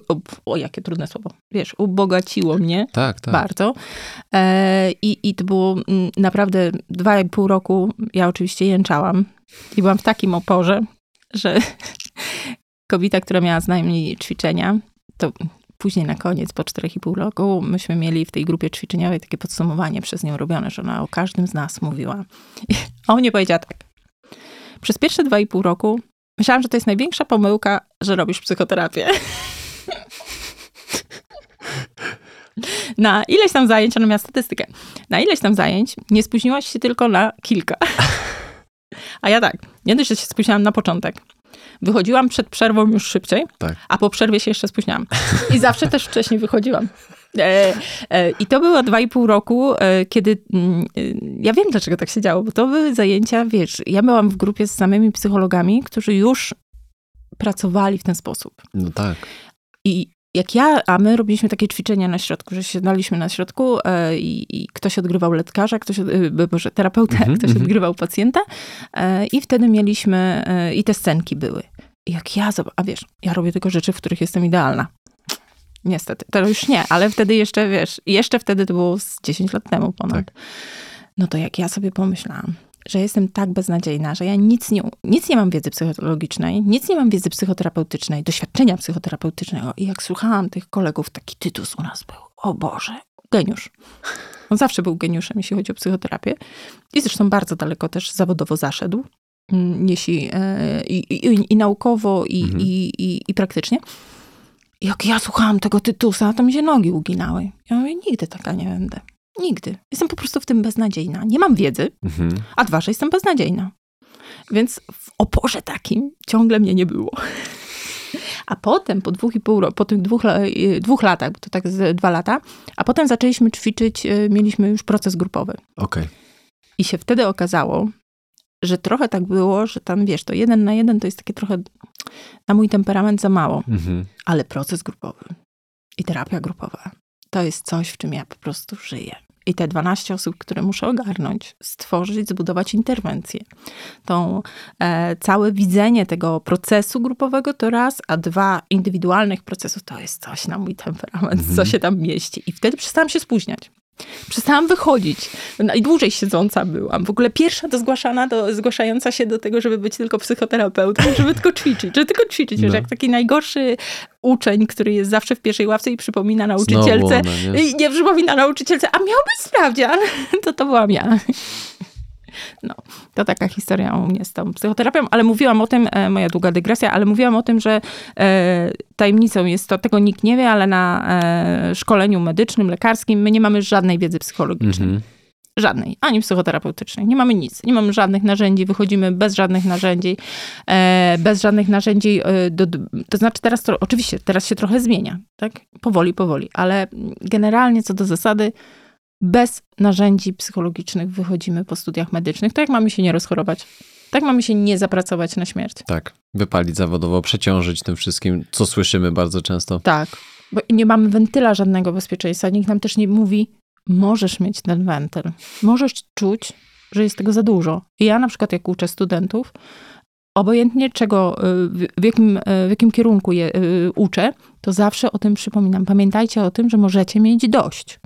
o, jakie trudne słowo. Wiesz, ubogaciło mnie tak, tak. bardzo. E, i, I to było m, naprawdę dwa i pół roku. Ja oczywiście jęczałam. I byłam w takim oporze, że kobieta, która miała z najmniej ćwiczenia, to... Później na koniec, po czterech i pół roku, myśmy mieli w tej grupie ćwiczeniowej takie podsumowanie przez nią robione, że ona o każdym z nas mówiła. A ona powiedziała tak. Przez pierwsze dwa i pół roku myślałam, że to jest największa pomyłka, że robisz psychoterapię. Na ileś tam zajęć, ona miała statystykę, na ileś tam zajęć nie spóźniłaś się tylko na kilka. A ja tak, nie dość, że się spóźniłam na początek. Wychodziłam przed przerwą już szybciej, tak. a po przerwie się jeszcze spóźniałam. I zawsze też wcześniej wychodziłam. E, e, I to było dwa i pół roku, e, kiedy... Mm, ja wiem, dlaczego tak się działo, bo to były zajęcia, wiesz, ja byłam w grupie z samymi psychologami, którzy już pracowali w ten sposób. No tak. I jak ja, a my robiliśmy takie ćwiczenia na środku, że siadaliśmy na środku e, i, i ktoś odgrywał lekarza, ktoś, e, boże, terapeutę, mm-hmm, ktoś mm-hmm. odgrywał pacjenta e, i wtedy mieliśmy, e, i te scenki były. I jak ja, a wiesz, ja robię tylko rzeczy, w których jestem idealna. Niestety, to już nie, ale wtedy jeszcze, wiesz, jeszcze wtedy to było z dziesięć lat temu ponad. Tak. No to jak ja sobie pomyślałam, że jestem tak beznadziejna, że ja nic nie, nic nie mam wiedzy psychologicznej, nic nie mam wiedzy psychoterapeutycznej, doświadczenia psychoterapeutycznego. I jak słuchałam tych kolegów, taki tytus u nas był. O Boże, geniusz. On zawsze był geniuszem, jeśli chodzi o psychoterapię. I zresztą bardzo daleko też zawodowo zaszedł. Jeśli, i, i, i naukowo, i, mhm. i, i, i praktycznie. I jak ja słuchałam tego tytusa, to mi się nogi uginały. Ja mówię, nigdy taka nie będę. Nigdy. Jestem po prostu w tym beznadziejna. Nie mam wiedzy, mhm. a dwa, że jestem beznadziejna. Więc w oporze takim ciągle mnie nie było. A potem, po dwóch i pół roku, po tych dwóch, dwóch latach, bo to tak z dwa lata, a potem zaczęliśmy ćwiczyć, mieliśmy już proces grupowy. Okay. I się wtedy okazało, że trochę tak było, że tam, wiesz, to jeden na jeden to jest takie trochę na mój temperament za mało. Mhm. Ale proces grupowy i terapia grupowa to jest coś, w czym ja po prostu żyję. i te dwanaście osób, które muszę ogarnąć, stworzyć, zbudować interwencję. To e, całe widzenie tego procesu grupowego to raz, a dwa indywidualnych procesów to jest coś na mój temperament, mm-hmm. co się tam mieści. I wtedy przestałam się spóźniać. Przestałam wychodzić. Najdłużej siedząca byłam. W ogóle pierwsza do zgłaszana, do, zgłaszająca się do tego, żeby być tylko psychoterapeutą, żeby tylko ćwiczyć, żeby tylko ćwiczyć. No. Wiesz, jak taki najgorszy uczeń, który jest zawsze w pierwszej ławce i przypomina nauczycielce. Znowu ona, nie? I nie przypomina nauczycielce, a miał być sprawdzian. To to byłam ja. No, to taka historia u mnie z tą psychoterapią, ale mówiłam o tym, e, moja długa dygresja, ale mówiłam o tym, że e, tajemnicą jest to, tego nikt nie wie, ale na e, szkoleniu medycznym, lekarskim my nie mamy żadnej wiedzy psychologicznej. Mm-hmm. Żadnej, ani psychoterapeutycznej. Nie mamy nic. Nie mamy żadnych narzędzi. Wychodzimy bez żadnych narzędzi. E, bez żadnych narzędzi. E, do, to znaczy teraz, to, oczywiście, teraz się trochę zmienia. Tak? Powoli, powoli. Ale generalnie co do zasady bez narzędzi psychologicznych wychodzimy po studiach medycznych. Tak mamy się nie rozchorować. Tak mamy się nie zapracować na śmierć. Tak. Wypalić zawodowo, przeciążyć tym wszystkim, co słyszymy bardzo często. Tak. Bo nie mamy wentyla żadnego bezpieczeństwa. Nikt nam też nie mówi, możesz mieć ten wentyl. Możesz czuć, że jest tego za dużo. I ja na przykład, jak uczę studentów, obojętnie czego, w jakim, w jakim kierunku je uczę, to zawsze o tym przypominam. Pamiętajcie o tym, że możecie mieć dość.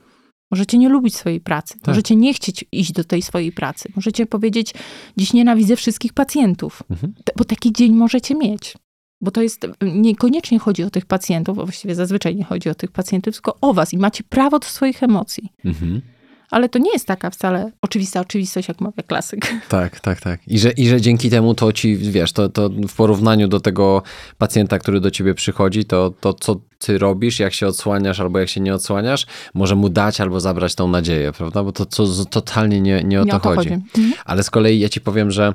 Możecie nie lubić swojej pracy. Tak. Możecie nie chcieć iść do tej swojej pracy. Możecie powiedzieć, dziś nienawidzę wszystkich pacjentów. Mhm. Bo taki dzień możecie mieć. Bo to jest, niekoniecznie chodzi o tych pacjentów, bo właściwie zazwyczaj nie chodzi o tych pacjentów, tylko o was i macie prawo do swoich emocji. Mhm. Ale to nie jest taka wcale oczywista oczywistość, jak mawia klasyk. Tak, tak, tak. I że, i że dzięki temu to ci, wiesz, to, to w porównaniu do tego pacjenta, który do ciebie przychodzi, to, to co ty robisz, jak się odsłaniasz albo jak się nie odsłaniasz, może mu dać albo zabrać tą nadzieję, prawda? Bo to, to, to totalnie nie, nie o nie to, to chodzi. chodzi. Mhm. Ale z kolei ja ci powiem, że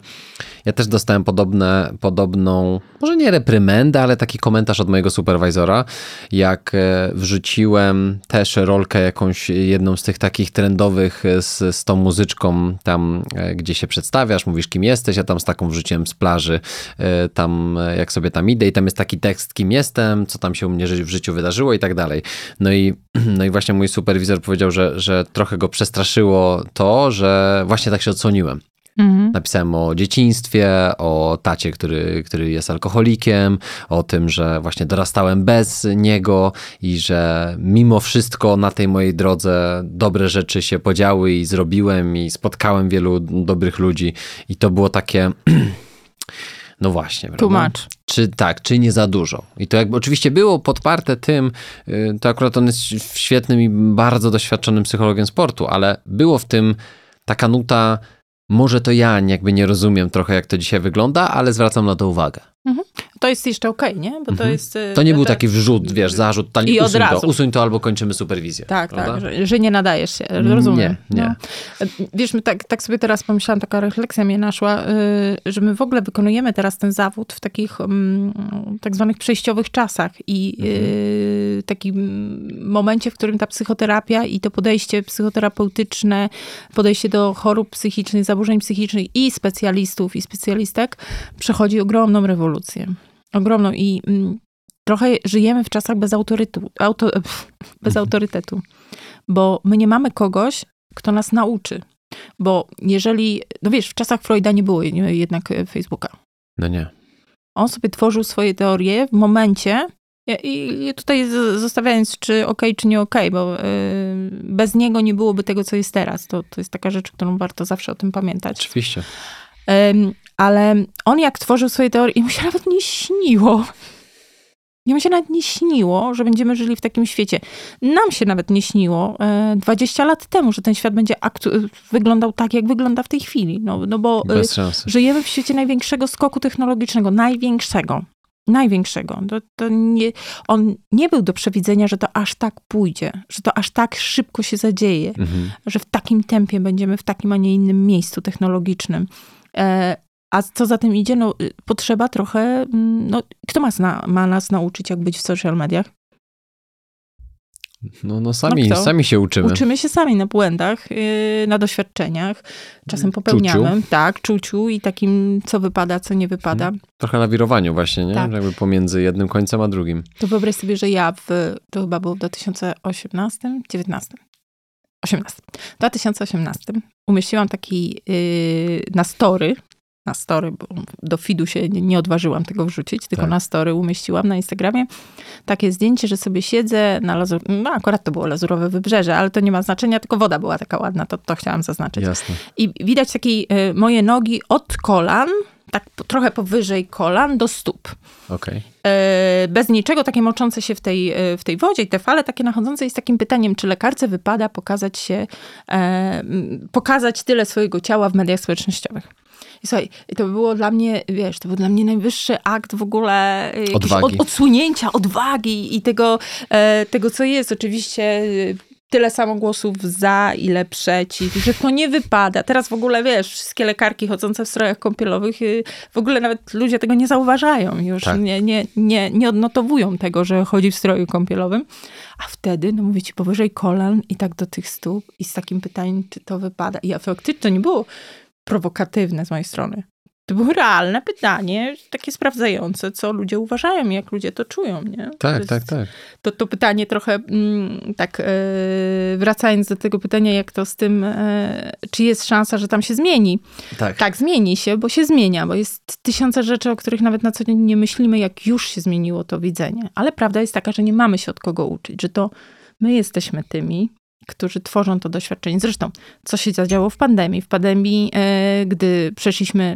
ja też dostałem podobne, podobną, może nie reprymendę, ale taki komentarz od mojego superwizora, jak wrzuciłem też rolkę jakąś, jedną z tych takich trendowych z, z tą muzyczką tam, gdzie się przedstawiasz, mówisz kim jesteś, ja tam z taką wrzuciłem z plaży, tam jak sobie tam idę i tam jest taki tekst, kim jestem, co tam się u mnie w życiu wydarzyło i tak dalej. No i, no i właśnie mój superwizor powiedział, że, że trochę go przestraszyło to, że właśnie tak się odsłoniłem. Mhm. Napisałem o dzieciństwie, o tacie, który, który jest alkoholikiem, o tym, że właśnie dorastałem bez niego i że mimo wszystko na tej mojej drodze dobre rzeczy się podziały i zrobiłem i spotkałem wielu dobrych ludzi i to było takie... No właśnie. Tłumacz. Czy tak, czy nie za dużo. I to jakby oczywiście było podparte tym, to akurat on jest świetnym i bardzo doświadczonym psychologiem sportu, ale było w tym taka nuta, może to ja jakby nie rozumiem trochę, jak to dzisiaj wygląda, ale zwracam na to uwagę. Mhm. To jest jeszcze okej, okay, nie? Bo mhm. to jest... To nie był taki wrzut, wiesz, zarzut, ta, I usuń, od razu. To, usuń to albo kończymy superwizję. Tak, prawda? tak, że, że nie nadajesz się, rozumiem. Nie, nie. No. Wiesz, my tak, tak sobie teraz pomyślałam, taka refleksja mnie naszła, że my w ogóle wykonujemy teraz ten zawód w takich tak zwanych przejściowych czasach i mhm. takim momencie, w którym ta psychoterapia i to podejście psychoterapeutyczne, podejście do chorób psychicznych, zaburzeń psychicznych i specjalistów i specjalistek przechodzi ogromną rewolucję. Ogromną i mm, trochę żyjemy w czasach bez autorytetu, auto, bez autorytetu, bo my nie mamy kogoś, kto nas nauczy, bo jeżeli, no wiesz, w czasach Freuda nie było jednak Facebooka. No nie. On sobie tworzył swoje teorie w momencie, i, i tutaj zostawiając czy okej, czy nie okej, bo y, bez niego nie byłoby tego, co jest teraz. To, to jest taka rzecz, którą warto zawsze o tym pamiętać. Oczywiście. Ym, ale on jak tworzył swoje teorie, i mu się nawet nie śniło. I mu się nawet nie śniło, że będziemy żyli w takim świecie. Nam się nawet nie śniło dwadzieścia lat temu, że ten świat będzie aktu- wyglądał tak, jak wygląda w tej chwili. No, no bo Bez szansy. Żyjemy w świecie największego skoku technologicznego. Największego. Największego. To, to nie, on nie był do przewidzenia, że to aż tak pójdzie, że to aż tak szybko się zadzieje, mhm. że w takim tempie będziemy w takim, a nie innym miejscu technologicznym. A co za tym idzie? No, potrzeba trochę... No, kto ma, zna, ma nas nauczyć, jak być w social mediach? No, no sami, no sami się uczymy. Uczymy się sami na błędach, na doświadczeniach. Czasem popełniamy. Czuciu. Tak, czuciu i takim, co wypada, co nie wypada. Trochę lawirowaniu właśnie, nie? Tak. Jakby pomiędzy jednym końcem a drugim. To wyobraź sobie, że ja w... To chyba było w dwa tysiące osiemnastym dziewiętnastym osiemnastym W dwa tysiące osiemnastym umieściłam taki yy, na story, na story, bo do feedu się nie, nie odważyłam tego wrzucić, tylko tak. na story umieściłam na Instagramie takie zdjęcie, że sobie siedzę na lazur... No akurat to było Lazurowe Wybrzeże, ale to nie ma znaczenia, tylko woda była taka ładna, to, to chciałam zaznaczyć. Jasne. I widać takie y, moje nogi od kolan, tak trochę powyżej kolan do stóp. Okay. Y, bez niczego, takie moczące się w tej, y, w tej wodzie i te fale takie nachodzące i z takim pytaniem, czy lekarce wypada pokazać się, y, pokazać tyle swojego ciała w mediach społecznościowych. I słuchaj, to było dla mnie, wiesz, to był dla mnie najwyższy akt w ogóle od, odsunięcia, odwagi i tego, e, tego, co jest. Oczywiście tyle samo głosów za, ile przeciw, że to nie wypada. Teraz w ogóle, wiesz, wszystkie lekarki chodzące w strojach kąpielowych, w ogóle nawet ludzie tego nie zauważają już. Tak. Nie, nie, nie, nie odnotowują tego, że chodzi w stroju kąpielowym. A wtedy, no mówię ci, powyżej kolan i tak do tych stóp i z takim pytaniem, czy to wypada. I faktycznie to nie było prowokatywne z mojej strony. To było realne pytanie, takie sprawdzające, co ludzie uważają i jak ludzie to czują, nie? Tak, jest, tak, tak. To, to pytanie trochę, mm, tak yy, wracając do tego pytania, jak to z tym, yy, czy jest szansa, że tam się zmieni? Tak. Tak, zmieni się, bo się zmienia, bo jest tysiące rzeczy, o których nawet na co dzień nie myślimy, jak już się zmieniło to widzenie. Ale prawda jest taka, że nie mamy się od kogo uczyć, że to my jesteśmy tymi, którzy tworzą to doświadczenie. Zresztą, co się zadziało w pandemii? W pandemii, yy, gdy przeszliśmy,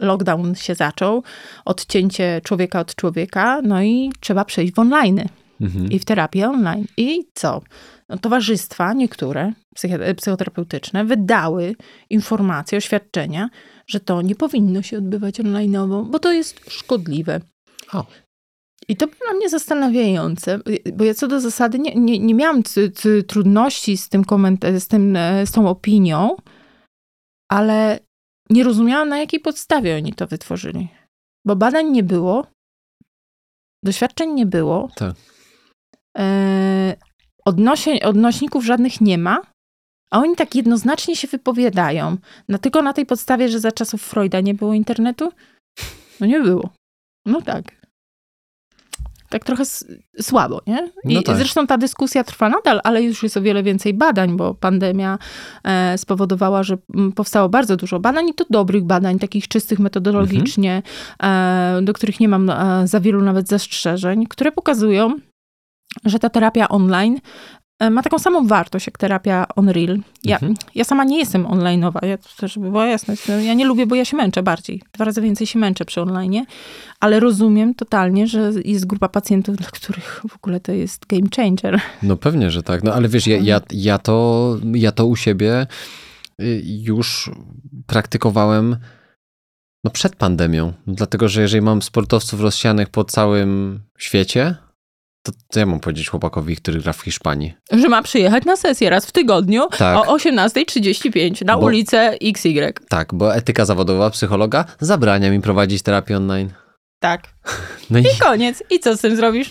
lockdown się zaczął, odcięcie człowieka od człowieka, no i trzeba przejść w online. Mhm. I w terapię online. I co? No, towarzystwa niektóre, psychoterapeutyczne, wydały informacje, oświadczenia, że to nie powinno się odbywać online'owo, bo to jest szkodliwe. O. I to było dla mnie zastanawiające, bo ja co do zasady nie, nie, nie miałam t, t, trudności z tym, koment- z tym z tą opinią, ale nie rozumiałam, na jakiej podstawie oni to wytworzyli. Bo badań nie było, doświadczeń nie było, tak. e, odnosi- odnośników żadnych nie ma, a oni tak jednoznacznie się wypowiadają. No, tylko na tej podstawie, że za czasów Freuda nie było internetu? No nie było. No tak. Tak trochę słabo, nie? I no tak. Zresztą ta dyskusja trwa nadal, ale już jest o wiele więcej badań, bo pandemia spowodowała, że powstało bardzo dużo badań i to dobrych badań, takich czystych metodologicznie, mhm. do których nie mam za wielu nawet zastrzeżeń, które pokazują, że ta terapia online ma taką samą wartość jak terapia on real. Ja, mhm. ja sama nie jestem online'owa, ja, żeby była jasność, ja nie lubię, bo ja się męczę bardziej. Dwa razy więcej się męczę przy online'ie, ale rozumiem totalnie, że jest grupa pacjentów, dla których w ogóle to jest game changer. No pewnie, że tak. No ale wiesz, ja, ja, ja, to, ja to u siebie już praktykowałem no przed pandemią. Dlatego, że jeżeli mam sportowców rozsianych po całym świecie, to co ja mam powiedzieć chłopakowi, który gra w Hiszpanii? Że ma przyjechać na sesję raz w tygodniu tak. o osiemnasta trzydzieści pięć na bo, ulicę iks igrek. Tak, bo etyka zawodowa psychologa zabrania mi prowadzić terapię online. Tak. No i, i koniec. I co z tym zrobisz?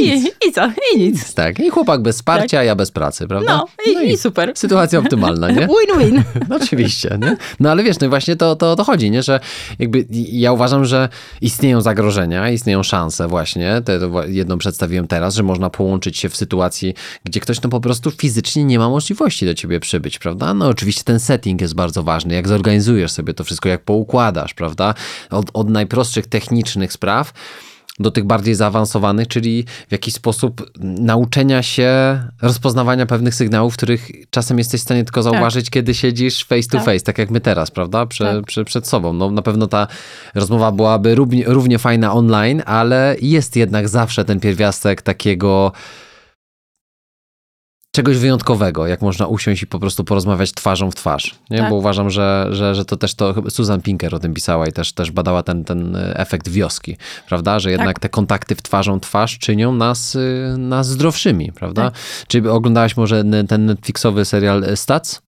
Nic. I, i co? I nic. Tak. I chłopak bez wsparcia, tak. ja bez pracy, prawda? No i, no i, i super. Sytuacja optymalna, nie? Win-win. No, oczywiście, nie? No ale wiesz, no właśnie to, to, to chodzi, nie? Że jakby ja uważam, że istnieją zagrożenia, istnieją szanse właśnie, te, to jedną przedstawiłem teraz, że można połączyć się w sytuacji, gdzie ktoś no po prostu fizycznie nie ma możliwości do ciebie przybyć, prawda? No oczywiście ten setting jest bardzo ważny, jak zorganizujesz sobie to wszystko, jak poukładasz, prawda? Od, od najprostszych technicznych spraw do tych bardziej zaawansowanych, czyli w jakiś sposób nauczenia się rozpoznawania pewnych sygnałów, których czasem jesteś w stanie tylko zauważyć, tak. kiedy siedzisz face to tak. face, tak jak my teraz, prawda? Prze, tak. prze, przed sobą. No, na pewno ta rozmowa byłaby równie, równie fajna online, ale jest jednak zawsze ten pierwiastek takiego czegoś wyjątkowego, jak można usiąść i po prostu porozmawiać twarzą w twarz. Nie? Tak. Bo uważam, że, że, że to też to Susan Pinker o tym pisała i też, też badała ten, ten efekt wioski, prawda? Że jednak tak. te kontakty w twarzą w twarz czynią nas, nas zdrowszymi, prawda? Tak. Czy oglądałaś może ten Netflixowy serial Stats?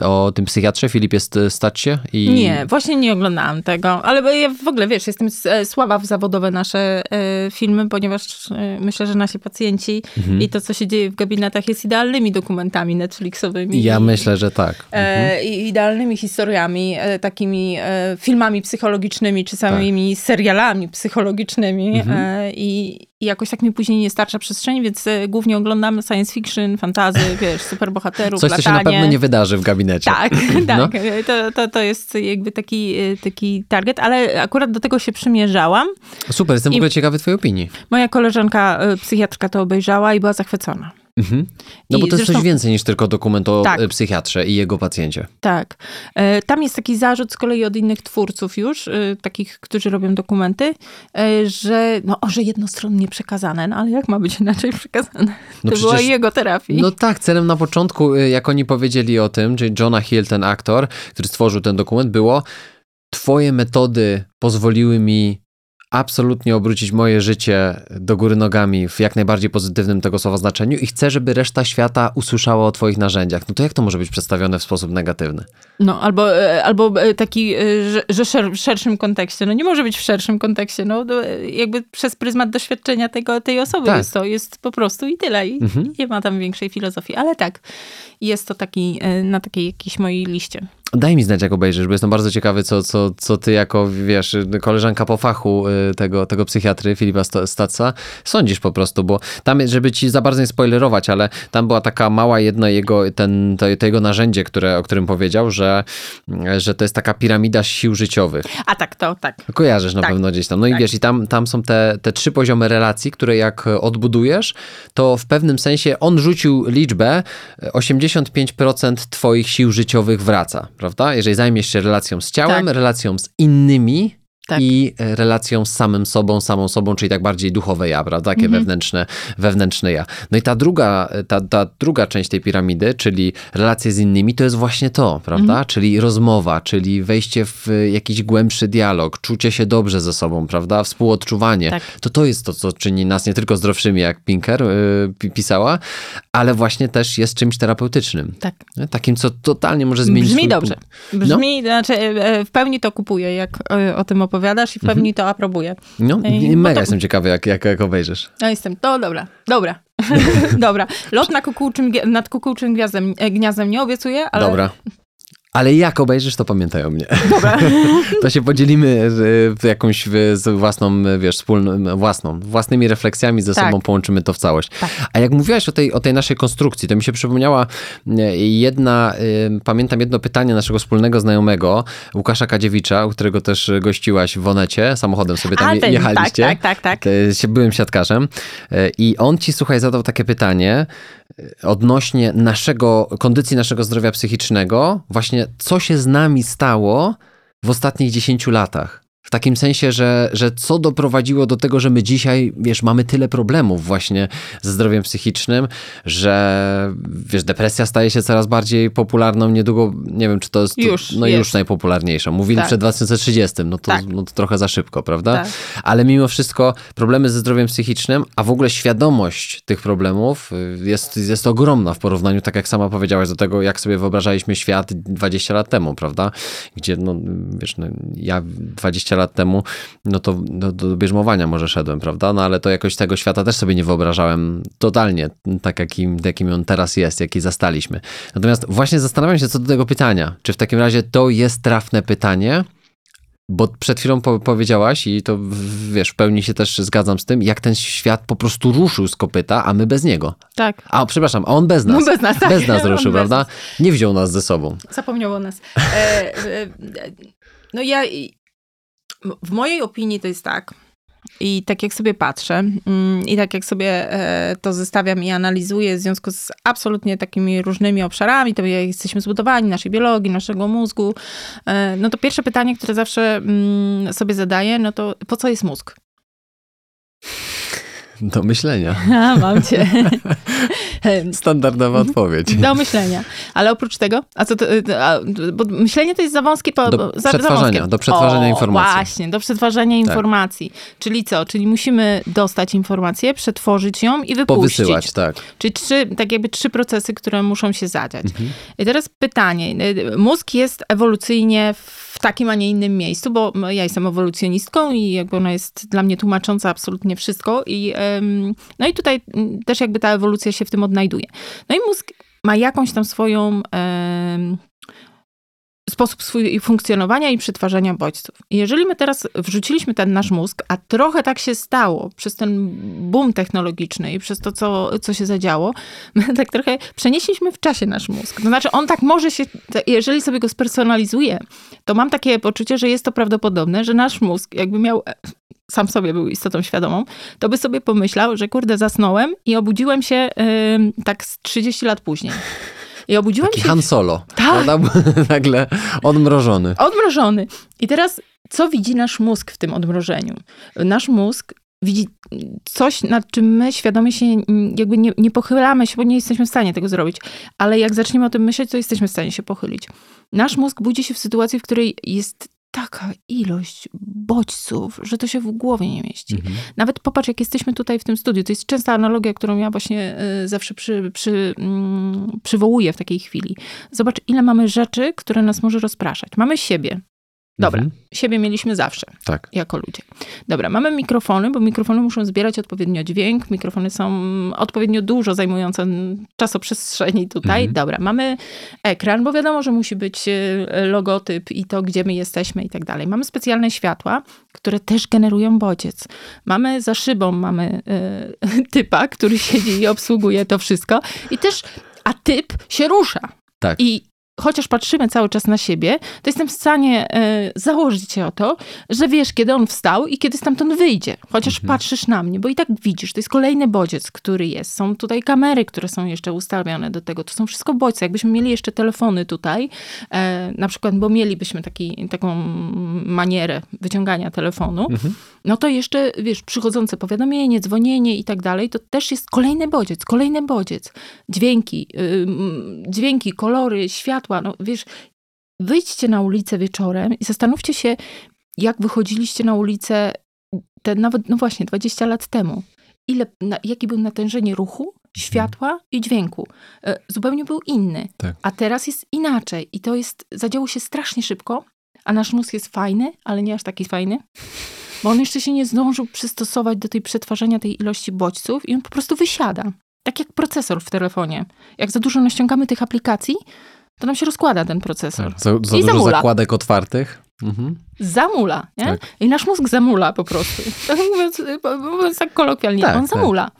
O tym psychiatrze Filipie Stacie? I... Nie, właśnie nie oglądałam tego, ale ja w ogóle, wiesz, jestem słaba w zawodowe nasze y, filmy, ponieważ y, myślę, że nasi pacjenci mhm. i to, co się dzieje w gabinetach jest idealnymi dokumentami Netflixowymi. Ja i, myślę, że tak. Mhm. Y, i idealnymi historiami, y, takimi y, filmami psychologicznymi, czy samymi tak. serialami psychologicznymi mhm. y, i i jakoś tak mi później nie starcza przestrzeni, więc głównie oglądamy science fiction, fantasy, wiesz, superbohaterów, coś, latanie. Coś, co się na pewno nie wydarzy w gabinecie. Tak, tak. No. To, to, to jest jakby taki, taki target, ale akurat do tego się przymierzałam. Super, jestem w ogóle ciekawy twojej opinii. Moja koleżanka, psychiatrka to obejrzała i była zachwycona. Mhm. No I bo to jest zresztą coś więcej niż tylko dokument o tak. psychiatrze i jego pacjencie. Tak. Tam jest taki zarzut z kolei od innych twórców już, takich, którzy robią dokumenty, że no, o, że jednostronnie przekazane, no ale jak ma być inaczej przekazane? No to była jego terapia. No tak, celem na początku, jak oni powiedzieli o tym, czyli Jonah Hill, ten aktor, który stworzył ten dokument, było: twoje metody pozwoliły mi absolutnie obrócić moje życie do góry nogami w jak najbardziej pozytywnym tego słowa znaczeniu i chcę, żeby reszta świata usłyszała o twoich narzędziach. No to jak to może być przedstawione w sposób negatywny? No albo, albo taki, że w szerszym kontekście. No nie może być w szerszym kontekście. No jakby przez pryzmat doświadczenia tego, tej osoby tak. jest to. Jest po prostu i tyle. I mhm. nie ma tam większej filozofii. Ale tak, jest to taki na takiej jakiejś mojej liście. Daj mi znać, jak obejrzysz, bo jestem bardzo ciekawy, co, co, co ty jako, wiesz, koleżanka po fachu tego, tego psychiatry Filipa Staca sądzisz po prostu, bo tam, żeby ci za bardzo nie spoilerować, ale tam była taka mała jedna jego, ten, to, to jego narzędzie, które, o którym powiedział, że, że to jest taka piramida sił życiowych. A tak, to tak. Kojarzysz na tak. pewno gdzieś tam. No tak. i wiesz, i tam, tam są te, te trzy poziomy relacji, które jak odbudujesz, to w pewnym sensie on rzucił liczbę osiemdziesiąt pięć procent twoich sił życiowych wraca. Prawda? Jeżeli zajmiesz się relacją z ciałem, tak. relacją z innymi tak. i relacją z samym sobą, samą sobą, czyli tak bardziej duchowe ja, prawda? Takie mhm. wewnętrzne, wewnętrzne ja. No i ta druga, ta, ta druga część tej piramidy, czyli relacje z innymi, to jest właśnie to, prawda? Mhm. Czyli rozmowa, czyli wejście w jakiś głębszy dialog, czucie się dobrze ze sobą, prawda? Współodczuwanie. Tak. To to jest to, co czyni nas nie tylko zdrowszymi, jak Pinker yy, pisała, ale właśnie też jest czymś terapeutycznym. Tak. Takim, co totalnie może zmienić. Brzmi dobrze. Brzmi, no? znaczy w pełni to kupuję, jak o tym opowiadasz i w pełni mhm. to aprobuję. No, I mega to... jestem ciekawy, jak, jak, jak obejrzysz. No jestem, to dobra, dobra. dobra. Lot na kukułczym, nad kukułczym gniazdem, gniazdem nie obiecuję, ale... Dobra. Ale jak obejrzysz, to pamiętaj o mnie. Dobra. To się podzielimy jakąś z własną, wiesz, wspólną, własną, własnymi refleksjami ze tak. sobą, połączymy to w całość. Tak. A jak mówiłaś o tej, o tej naszej konstrukcji, to mi się przypomniała jedna, pamiętam jedno pytanie naszego wspólnego znajomego, Łukasza Kadziewicza, u którego też gościłaś w Onecie, samochodem sobie tam A, ten, jechaliście. Tak, tak, tak, tak. Byłem siatkarzem. I on ci, słuchaj, zadał takie pytanie odnośnie naszego, kondycji naszego zdrowia psychicznego, właśnie co się z nami stało w ostatnich dziesięciu latach. W takim sensie, że, że co doprowadziło do tego, że my dzisiaj, wiesz, mamy tyle problemów właśnie ze zdrowiem psychicznym, że, wiesz, depresja staje się coraz bardziej popularną niedługo, nie wiem, czy to jest, już, no jest. już najpopularniejsza. Mówili tak. przed dwa tysiące trzydziestym, no to, tak. no to trochę za szybko, prawda? Tak. Ale mimo wszystko problemy ze zdrowiem psychicznym, a w ogóle świadomość tych problemów jest, jest ogromna w porównaniu, tak jak sama powiedziałaś, do tego, jak sobie wyobrażaliśmy świat dwadzieścia lat temu, prawda? Gdzie, no, wiesz, no, ja dwadzieścia lat temu, no to do, do bierzmowania może szedłem, prawda? No ale to jakoś tego świata też sobie nie wyobrażałem totalnie, tak jakim, jakim on teraz jest, jaki zastaliśmy. Natomiast właśnie zastanawiam się co do tego pytania. Czy w takim razie to jest trafne pytanie? Bo przed chwilą po- powiedziałaś i to, wiesz, w pełni się też zgadzam z tym, jak ten świat po prostu ruszył z kopyta, a my bez niego. Tak. A, przepraszam, a on bez nas. No bez nas, tak. Bez nas ruszył, bez prawda? Nas. Nie wziął nas ze sobą. Zapomniał o nas. E, e, no ja... W mojej opinii to jest tak, i tak jak sobie patrzę, i tak jak sobie to zestawiam i analizuję w związku z absolutnie takimi różnymi obszarami, to jak jesteśmy zbudowani, naszej biologii, naszego mózgu, no to pierwsze pytanie, które zawsze sobie zadaję, no to po co jest mózg? Do myślenia. A, mam cię. Standardowa odpowiedź. Do myślenia. Ale oprócz tego, a co to, a, bo myślenie to jest za wąskie... Po, do, za, przetwarzania, za do przetwarzania o, informacji. Właśnie, do przetwarzania tak. informacji. Czyli co? Czyli musimy dostać informację, przetworzyć ją i wypuścić. Powysyłać, tak. Czyli trzy, tak jakby trzy procesy, które muszą się zadziać. Mhm. I teraz pytanie. Mózg jest ewolucyjnie w takim, a nie innym miejscu, bo ja jestem ewolucjonistką i jakby ona jest dla mnie tłumacząca absolutnie wszystko i no i tutaj też jakby ta ewolucja się w tym odnajduje. No i mózg ma jakąś tam swoją e, sposób swój funkcjonowania i przetwarzania bodźców. Jeżeli my teraz wrzuciliśmy ten nasz mózg, a trochę tak się stało przez ten boom technologiczny i przez to, co, co się zadziało, my tak trochę przenieśliśmy w czasie nasz mózg. To znaczy on tak może się, jeżeli sobie go spersonalizuje, to mam takie poczucie, że jest to prawdopodobne, że nasz mózg jakby miał... sam sobie był istotą świadomą, to by sobie pomyślał, że kurde, zasnąłem i obudziłem się yy, tak z trzydzieści lat później. I obudziłem Taki się... Han Solo. Tak. Nagle odmrożony. Odmrożony. I teraz co widzi nasz mózg w tym odmrożeniu? Nasz mózg widzi coś, nad czym my świadomie się jakby nie, nie pochylamy się, bo nie jesteśmy w stanie tego zrobić. Ale jak zaczniemy o tym myśleć, to jesteśmy w stanie się pochylić. Nasz mózg budzi się w sytuacji, w której jest taka ilość bodźców, że to się w głowie nie mieści. Mhm. Nawet popatrz, jak jesteśmy tutaj w tym studiu. To jest częsta analogia, którą ja właśnie zawsze przy, przy, przywołuję w takiej chwili. Zobacz, ile mamy rzeczy, które nas może rozpraszać. Mamy siebie. Dobra, mhm. siebie mieliśmy zawsze, tak. jako ludzie. Dobra, mamy mikrofony, bo mikrofony muszą zbierać odpowiednio dźwięk, mikrofony są odpowiednio dużo zajmujące czasoprzestrzeni tutaj. Mhm. Dobra, mamy ekran, bo wiadomo, że musi być logotyp i to, gdzie my jesteśmy i tak dalej. Mamy specjalne światła, które też generują bodziec. Mamy za szybą, mamy y, typa, który siedzi i obsługuje to wszystko i też, a typ się rusza. Tak. I chociaż patrzymy cały czas na siebie, to jestem w stanie y, założyć się o to, że wiesz, kiedy on wstał i kiedy stamtąd wyjdzie. Chociaż mhm. patrzysz na mnie, bo i tak widzisz. To jest kolejny bodziec, który jest. Są tutaj kamery, które są jeszcze ustawione do tego. To są wszystko bodźce. Jakbyśmy mieli jeszcze telefony tutaj, y, na przykład, bo mielibyśmy taki, taką manierę wyciągania telefonu, mhm. no to jeszcze, wiesz, przychodzące powiadomienie, dzwonienie i tak dalej, to też jest kolejny bodziec, kolejny bodziec. Dźwięki, y, dźwięki, kolory, światło. No, wiesz, wyjdźcie na ulicę wieczorem i zastanówcie się, jak wychodziliście na ulicę te nawet, no właśnie, dwadzieścia lat temu. Ile, na, jakie było natężenie ruchu, światła i dźwięku. E, zupełnie był inny. Tak. A teraz jest inaczej. I to jest, zadziało się strasznie szybko, a nasz mózg jest fajny, ale nie aż taki fajny. Bo on jeszcze się nie zdążył przystosować do tej przetwarzania tej ilości bodźców i on po prostu wysiada. Tak jak procesor w telefonie. Jak za dużo naściągamy tych aplikacji, to nam się rozkłada ten procesor. Tak, za za I dużo zamula. zakładek otwartych. Mhm. Zamula. Nie? Tak. I nasz mózg zamula po prostu. Tak mówiąc, mówiąc tak kolokwialnie, tak, on zamula. Tak.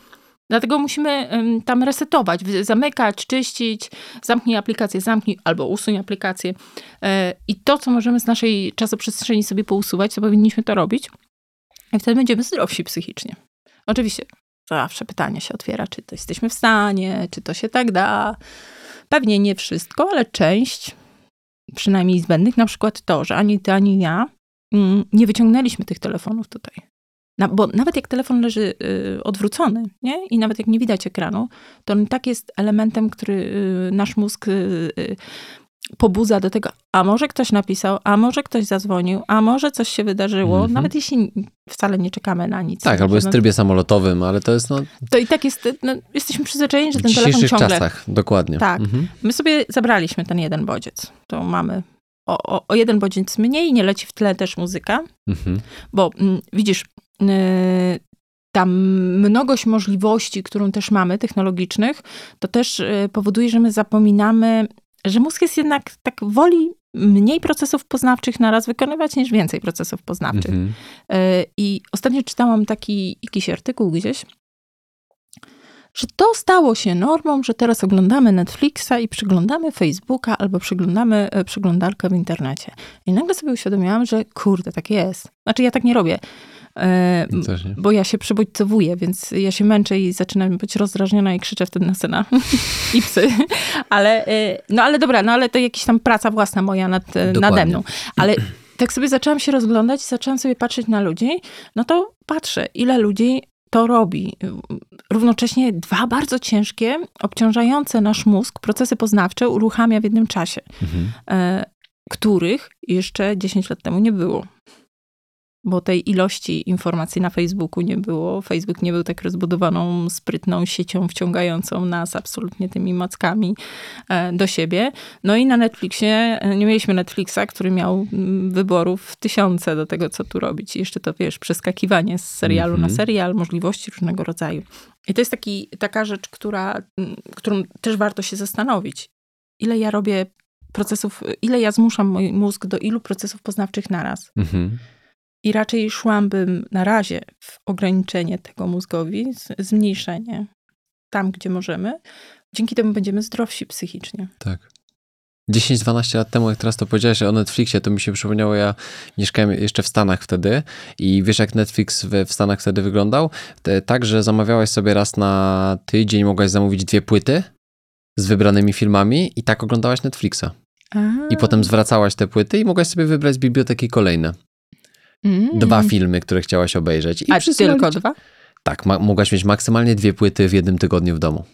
Dlatego musimy um, tam resetować, zamykać, czyścić, zamknij aplikację, zamknij albo usuń aplikację. Yy, I to, co możemy z naszej czasoprzestrzeni sobie pousuwać, to powinniśmy to robić. I wtedy będziemy zdrowsi psychicznie. Oczywiście zawsze pytanie się otwiera, czy to jesteśmy w stanie, czy to się tak da. Pewnie nie wszystko, ale część, przynajmniej zbędnych, na przykład to, że ani ty, ani ja nie wyciągnęliśmy tych telefonów tutaj. No, bo nawet jak telefon leży y, odwrócony, nie? I nawet jak nie widać ekranu, to on tak jest elementem, który y, nasz mózg y, y, pobudza do tego, a może ktoś napisał, a może ktoś zadzwonił, a może coś się wydarzyło, mm-hmm. nawet jeśli wcale nie czekamy na nic. Tak, albo jest w trybie samolotowym, ale to jest no... To i tak jest, no, jesteśmy przyzwyczajeni, że ten telefon ciągle... W dzisiejszych czasach, dokładnie. Tak. Mm-hmm. My sobie zabraliśmy ten jeden bodziec. To mamy o, o, o jeden bodziec mniej, nie leci w tle też muzyka, mm-hmm. bo m, widzisz, yy, ta mnogość możliwości, którą też mamy, technologicznych, to też yy, powoduje, że my zapominamy... że mózg jest jednak, tak woli mniej procesów poznawczych na raz wykonywać, niż więcej procesów poznawczych. Mm-hmm. I ostatnio czytałam taki jakiś artykuł gdzieś, że to stało się normą, że teraz oglądamy Netflixa i przeglądamy Facebooka albo przeglądamy przeglądarkę w internecie. I nagle sobie uświadomiłam, że kurde, tak jest. Znaczy ja tak nie robię. Bo ja się przebodźcowuję, więc ja się męczę i zaczynam być rozdrażniona i krzyczę wtedy na syna i psy. Ale, no ale dobra, no ale to jakaś tam praca własna moja nad, nade mną. Ale tak sobie zaczęłam się rozglądać, zaczęłam sobie patrzeć na ludzi, no to patrzę, ile ludzi to robi. Równocześnie dwa bardzo ciężkie, obciążające nasz mózg procesy poznawcze uruchamia w jednym czasie, mhm. których jeszcze dziesięć lat temu nie było. Bo tej ilości informacji na Facebooku nie było. Facebook nie był tak rozbudowaną, sprytną siecią wciągającą nas absolutnie tymi mackami do siebie. No i na Netflixie, nie mieliśmy Netflixa, który miał wyborów tysiące do tego, co tu robić. I jeszcze to, wiesz, przeskakiwanie z serialu mm-hmm. na serial, możliwości różnego rodzaju. I to jest taki, taka rzecz, która, którą też warto się zastanowić. Ile ja robię procesów, ile ja zmuszam mój mózg do ilu procesów poznawczych naraz. Mhm. I raczej szłabym na razie w ograniczenie tego mózgowi, zmniejszenie tam, gdzie możemy. Dzięki temu będziemy zdrowsi psychicznie. Tak. dziesięć dwanaście lat temu, jak teraz to powiedziałeś o Netflixie, to mi się przypomniało, ja mieszkałem jeszcze w Stanach wtedy i wiesz, jak Netflix w Stanach wtedy wyglądał? Tak, że zamawiałeś sobie raz na tydzień, mogłaś zamówić dwie płyty z wybranymi filmami i tak oglądałaś Netflixa. Aha. I potem zwracałaś te płyty i mogłaś sobie wybrać z biblioteki kolejne. Mm. Dwa filmy, które chciałaś obejrzeć. I A tylko dwa? Tak, ma- mogłaś mieć maksymalnie dwie płyty w jednym tygodniu w domu.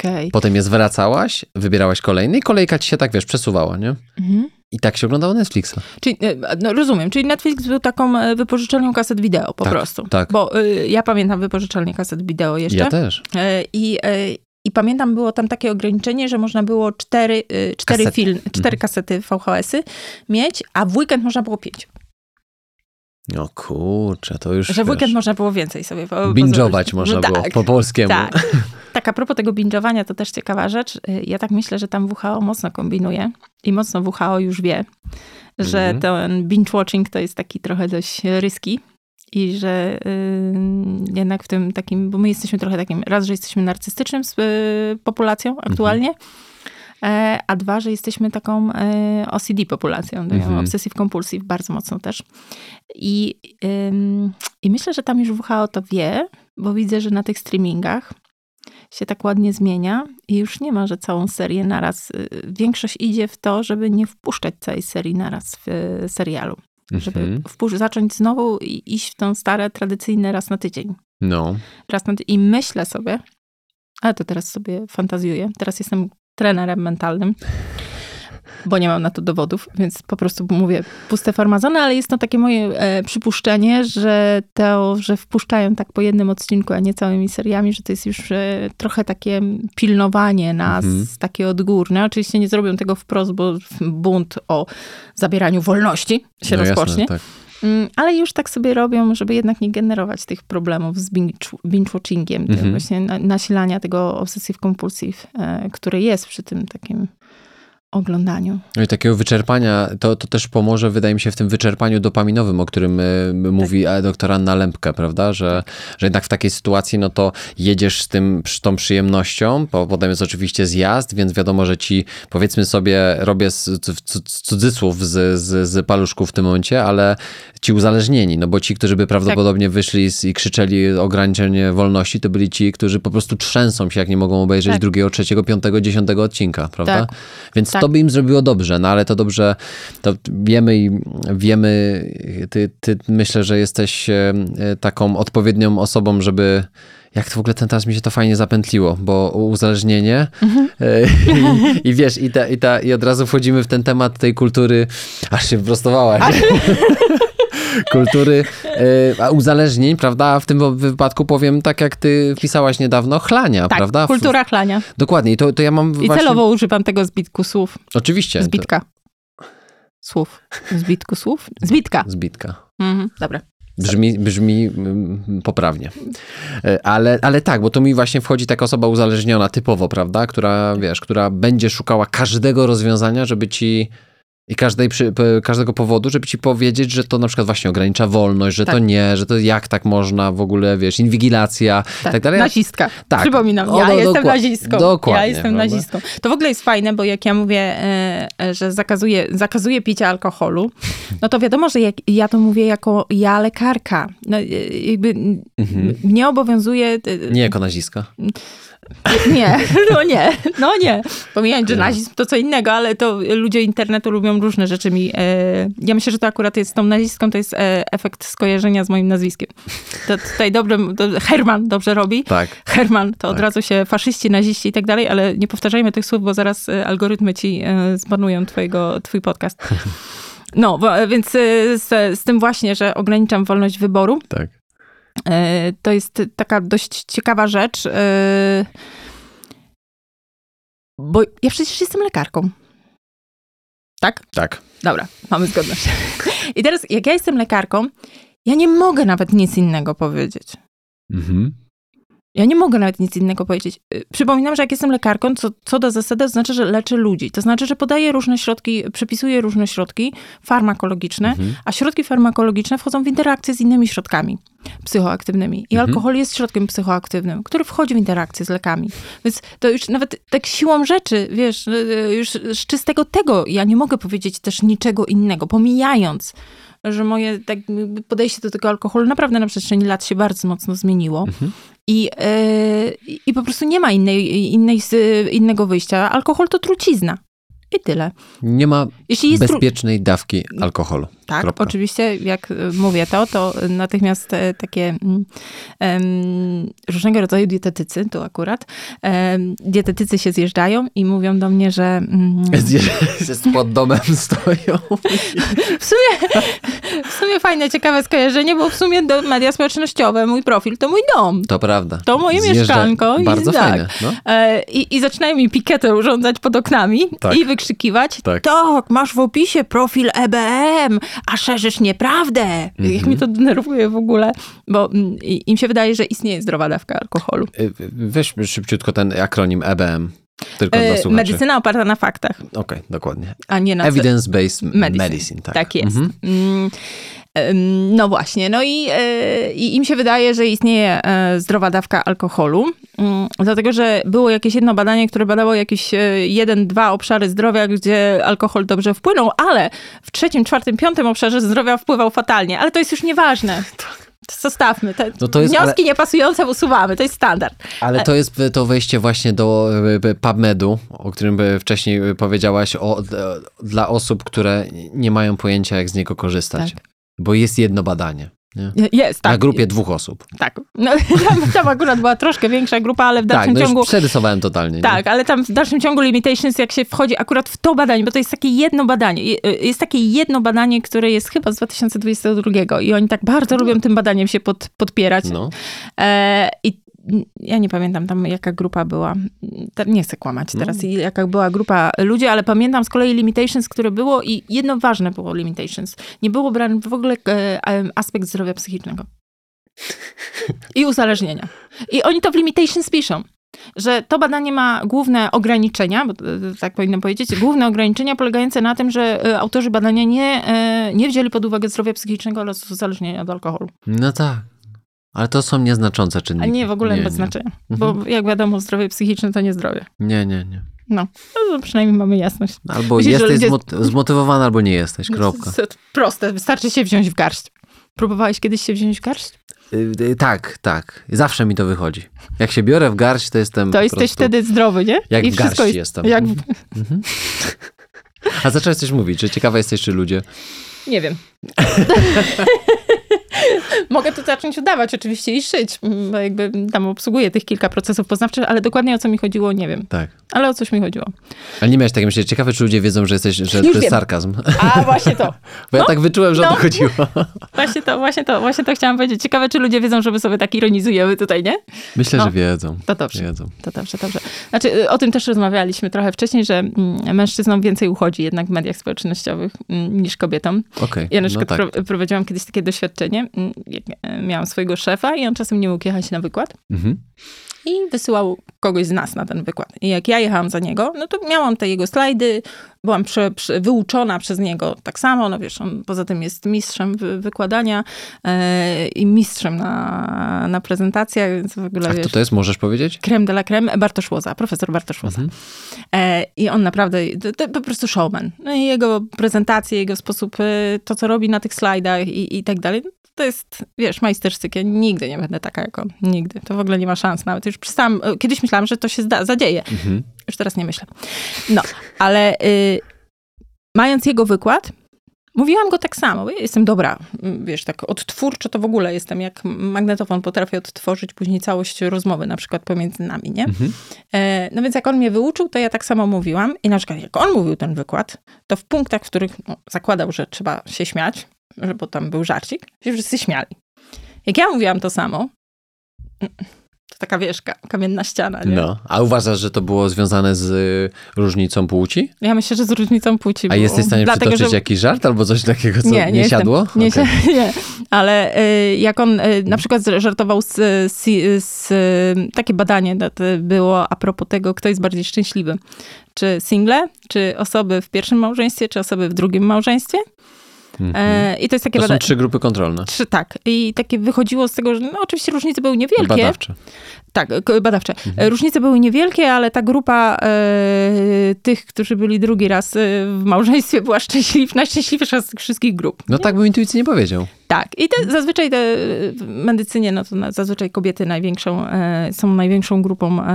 Okay. Potem je zwracałaś, wybierałaś kolejny i kolejka ci się tak, wiesz, przesuwała, nie? Mhm. I tak się oglądało Netflixa. Czyli, no rozumiem, czyli Netflix był taką wypożyczalnią kaset wideo po tak, prostu. Tak. Bo y, ja pamiętam wypożyczalnię kaset wideo jeszcze. Ja też. I y, y, y, pamiętam, było tam takie ograniczenie, że można było cztery, y, cztery filmy, cztery mhm. kasety V H S-y mieć, a w weekend można było pięć. No kurczę, to już... Że w weekend można było więcej sobie... Binge'ować można no było, tak, po polskiemu. Tak. Tak, a propos tego binge'owania, to też ciekawa rzecz. Ja tak myślę, że tam W H O mocno kombinuje i mocno W H O już wie, że mm. ten binge-watching to jest taki trochę dość risky i że yy, jednak w tym takim... Bo my jesteśmy trochę takim... Raz, że jesteśmy narcystycznym yy, populacją aktualnie, mm-hmm. a dwa, że jesteśmy taką yy, O C D populacją, mm-hmm. obsessive compulsive bardzo mocno też. I, yy, I myślę, że tam już W H O to wie, bo widzę, że na tych streamingach się tak ładnie zmienia i już nie ma, że całą serię naraz. Większość idzie w to, żeby nie wpuszczać całej serii naraz w serialu. Mm-hmm. Żeby wpusz- zacząć znowu i iść w tą stare, tradycyjne raz na tydzień. No. Raz na ty- I myślę sobie, ale to teraz sobie fantazjuję, teraz jestem trenerem mentalnym, bo nie mam na to dowodów, więc po prostu mówię puste farmazony, ale jest to takie moje e, przypuszczenie, że to, że wpuszczają tak po jednym odcinku, a nie całymi seriami, że to jest już e, trochę takie pilnowanie nas, mhm. takie odgórne. Oczywiście nie zrobią tego wprost, bo bunt o zabieraniu wolności się no rozpocznie. Jasne, tak. Ale już tak sobie robią, żeby jednak nie generować tych problemów z binge-watchingiem, mm-hmm. właśnie nasilania tego obsessive-compulsive, które jest przy tym takim oglądaniu. No i takiego wyczerpania, to, to też pomoże, wydaje mi się, w tym wyczerpaniu dopaminowym, o którym tak. mówi doktor Anna Lempka, prawda? Że, że jednak w takiej sytuacji, no to jedziesz z tym, z tą przyjemnością, bo potem jest oczywiście zjazd, więc wiadomo, że ci, powiedzmy sobie, robię z, z cudzysłów z, z, z paluszków w tym momencie, ale ci uzależnieni, no bo ci, którzy by prawdopodobnie tak. wyszli z, i krzyczeli ograniczenie wolności, to byli ci, którzy po prostu trzęsą się, jak nie mogą obejrzeć tak. drugiego, trzeciego, piątego, dziesiątego odcinka, prawda? Tak. Więc tak. To by im zrobiło dobrze, no ale to dobrze, to wiemy i wiemy, ty, ty myślę, że jesteś taką odpowiednią osobą, żeby, jak to w ogóle ten teraz mi się to fajnie zapętliło, bo uzależnienie mhm. i, i wiesz, i, ta, i, ta, i od razu wchodzimy w ten temat tej kultury, aż się wyprostowałaś. Aż... kultury y, uzależnień, prawda? W tym wypadku powiem tak, jak ty wpisałaś niedawno, chlania, tak, prawda? Kultura chlania. Dokładnie. I, to, to ja mam I właśnie... celowo używam tego zbitku słów. Oczywiście. Zbitka. To... Słów. Zbitku słów? Zbitka. Zbitka. Mhm, dobra. Brzmi, brzmi poprawnie. Ale, ale tak, bo to mi właśnie wchodzi taka osoba uzależniona typowo, prawda? Która, wiesz, która będzie szukała każdego rozwiązania, żeby ci... I każdej, każdego powodu, żeby ci powiedzieć, że to na przykład właśnie ogranicza wolność, że tak. to nie, że to jak tak można w ogóle, wiesz, inwigilacja tak. i tak dalej. Nazistka. Tak. Przypominam, o, ja, do, jestem nazistką. Dokładnie, ja jestem prawda? nazistką. To w ogóle jest fajne, bo jak ja mówię, y, że zakazuję, zakazuję picia alkoholu, no to wiadomo, że jak, ja to mówię jako ja lekarka. No, jakby mhm. mnie obowiązuje... Y, nie jako nazistka. Nie, no nie, no nie. Pomijając, że nazizm to co innego, ale to ludzie internetu lubią różne rzeczy mi. E, ja myślę, że to akurat jest z tą nazistką, to jest e, efekt skojarzenia z moim nazwiskiem. To tutaj dobrze, to Herman dobrze robi. Tak. Herman, to tak. od razu się faszyści, naziści i tak dalej, ale nie powtarzajmy tych słów, bo zaraz algorytmy ci e, zbanują twojego, twój podcast. No, bo, więc z, z tym właśnie, że ograniczam wolność wyboru. Tak. To jest taka dość ciekawa rzecz, bo ja przecież jestem lekarką. Tak? Tak. Dobra, mamy zgodność. I teraz, jak ja jestem lekarką, ja nie mogę nawet nic innego powiedzieć. Mhm. Ja nie mogę nawet nic innego powiedzieć. Przypominam, że jak jestem lekarką, co, co do zasady, to znaczy, że leczę ludzi. To znaczy, że podaję różne środki, przepisuję różne środki farmakologiczne, mhm. a środki farmakologiczne wchodzą w interakcję z innymi środkami psychoaktywnymi. I mhm. alkohol jest środkiem psychoaktywnym, który wchodzi w interakcję z lekami. Więc to już nawet tak siłą rzeczy, wiesz, już z czystego tego ja nie mogę powiedzieć też niczego innego, pomijając, że moje tak, podejście do tego alkoholu naprawdę na przestrzeni lat się bardzo mocno zmieniło. Mhm. I, yy, I po prostu nie ma innej, innej, innego wyjścia. Alkohol to trucizna. I tyle. Nie ma Jeśli bezpiecznej tru... dawki alkoholu. Tak, Kropka. Oczywiście, jak mówię to, to natychmiast takie um, różnego rodzaju dietetycy, tu akurat, um, dietetycy się zjeżdżają i mówią do mnie, że... Um, Zjeżdżają, pod domem stoją. W sumie, w sumie fajne, ciekawe skojarzenie, bo w sumie do media społecznościowe, mój profil to mój dom. To prawda. To moje Zjeżdża... mieszkanko. Bardzo i, fajne. Tak. No. I, I zaczynają mi pikietę urządzać pod oknami tak. i wykrzykiwać, tak, to, masz w opisie profil E B M, a szerzysz nieprawdę. Mm-hmm. Jak mi to denerwuje w ogóle, bo im się wydaje, że istnieje zdrowa dawka alkoholu. Weźmy szybciutko ten akronim E B M. Tylko dla słuchaczy. Medycyna oparta na faktach. Okej, okay, dokładnie. A nie na Evidence-based medicine. medicine tak. tak jest. Mm-hmm. Mm. No właśnie, no i, i im się wydaje, że istnieje zdrowa dawka alkoholu, dlatego, że było jakieś jedno badanie, które badało jakieś jeden, dwa obszary zdrowia, gdzie alkohol dobrze wpłynął, ale w trzecim, czwartym, piątym obszarze zdrowia wpływał fatalnie, ale to jest już nieważne. Zostawmy. Te no to jest, wnioski ale... niepasujące usuwamy. To jest standard. Ale to jest to wejście właśnie do PubMedu, o którym wcześniej powiedziałaś, o, dla osób, które nie mają pojęcia, jak z niego korzystać. Tak. Bo jest jedno badanie. Nie? Jest, tak. Na grupie dwóch osób. Tak. No, tam, tam akurat była troszkę większa grupa, ale w dalszym tak, no ciągu... Tak, przerysowałem totalnie. Tak, nie? Ale tam w dalszym ciągu limitations, jak się wchodzi akurat w to badanie, bo to jest takie jedno badanie. Jest takie jedno badanie, które jest chyba z dwa tysiące dwudziestego drugiego i oni tak bardzo lubią tym badaniem się pod, podpierać. No. E, i ja nie pamiętam tam, jaka grupa była. Nie chcę kłamać teraz, no. jaka była grupa ludzi, ale pamiętam z kolei limitations, które było i jedno ważne było limitations. Nie było brany w ogóle aspekt zdrowia psychicznego. I uzależnienia. I oni to w limitations piszą, że to badanie ma główne ograniczenia, bo tak powinnam powiedzieć, główne ograniczenia polegające na tym, że autorzy badania nie, nie wzięli pod uwagę zdrowia psychicznego oraz uzależnienia od alkoholu. No tak. Ale to są nieznaczące czynniki. A nie, w ogóle nie ma znaczenia. Mhm. Bo jak wiadomo, zdrowie psychiczne to nie zdrowie. Nie, nie, nie. No, no przynajmniej mamy jasność. Albo Myślisz, jesteś ludzie... zmot- zmotywowany, albo nie jesteś. Kropka. Proste, wystarczy się wziąć w garść. Próbowałeś kiedyś się wziąć w garść? Yy, tak, tak. Zawsze mi to wychodzi. Jak się biorę w garść, to jestem To jesteś prostu... wtedy zdrowy, nie? Jak I w garści jest... jestem. Jak... Mhm. A zacząłeś coś mówić, że ciekawa jesteś, czy ludzie... Nie wiem. Mogę tu zacząć udawać oczywiście i szyć, bo jakby tam obsługuję tych kilka procesów poznawczych, ale dokładnie o co mi chodziło, nie wiem. Tak. Ale o coś mi chodziło. Ale nie miałeś takiego myślenia, ciekawe, czy ludzie wiedzą, że jesteś, że Już to jest wiem. sarkazm. A, właśnie to. Bo no? ja tak wyczułem, że no. o to chodziło. Właśnie to, właśnie to, właśnie to chciałam powiedzieć. Ciekawe, czy ludzie wiedzą, że my sobie tak ironizujemy tutaj, nie? Myślę, no. że wiedzą. To dobrze. Wiedzą. To dobrze, dobrze. Znaczy, o tym też rozmawialiśmy trochę wcześniej, że mężczyznom więcej uchodzi jednak w mediach społecznościowych niż kobietom. Okay. Ja na przykład no tak. pro- prowadziłam kiedyś takie doświadczenie. Miałam swojego szefa i on czasem nie mógł jechać na wykład. Mhm. I wysyłał kogoś z nas na ten wykład. I jak ja jechałam za niego, no to miałam te jego slajdy, byłam prze, prze, wyuczona przez niego tak samo. No wiesz, on poza tym jest mistrzem wykładania yy, i mistrzem na, na prezentacjach, więc w ogóle, A wiesz, kto to jest, możesz powiedzieć? Creme de la creme, Bartosz Łoza, profesor Bartosz Łoza. Mhm. Yy, I on naprawdę, to, to po prostu showman. No i jego prezentacje, jego sposób, yy, to co robi na tych slajdach i, i tak dalej. To jest, wiesz, majstersztyk. Ja nigdy nie będę taka jak on. Nigdy. To w ogóle nie ma szans nawet. Już przestałam, kiedyś myślałam, że to się zda, zadzieje. Mhm. Już teraz nie myślę. No, ale y, mając jego wykład, mówiłam go tak samo. Ja jestem dobra, wiesz, tak odtwórczo to w ogóle jestem. Jak magnetofon potrafię odtworzyć później całość rozmowy na przykład pomiędzy nami, nie? Mhm. E, no więc jak on mnie wyuczył, to ja tak samo mówiłam. I na przykład jak on mówił ten wykład, to w punktach, w których no, zakładał, że trzeba się śmiać, bo tam był żarcik, się wszyscy śmiali. Jak ja mówiłam to samo, to taka wiesz, kamienna ściana. Nie? No, a uważasz, że to było związane z y, różnicą płci? Ja myślę, że z różnicą płci. A było. Jesteś w stanie Dlatego, przytoczyć że... jakiś żart albo coś takiego, co nie, nie, nie siadło? Nie, okay. się, nie, ale jak on na przykład żartował z, z, z takie badanie było a propos tego, kto jest bardziej szczęśliwy. Czy single, czy osoby w pierwszym małżeństwie, czy osoby w drugim małżeństwie. Mm-hmm. I to jest takie to są bada- trzy grupy kontrolne. Trzy, tak. I takie wychodziło z tego, że no oczywiście różnice były niewielkie. Badawcze. Tak, badawcze. Mm-hmm. Różnice były niewielkie, ale ta grupa e, tych, którzy byli drugi raz w małżeństwie była szczęśliwa, najszczęśliwsza z tych wszystkich grup. No nie? Tak bym intuicji nie powiedział. Tak. I te, zazwyczaj te, w medycynie, no to na, zazwyczaj kobiety największą, e, są największą grupą e,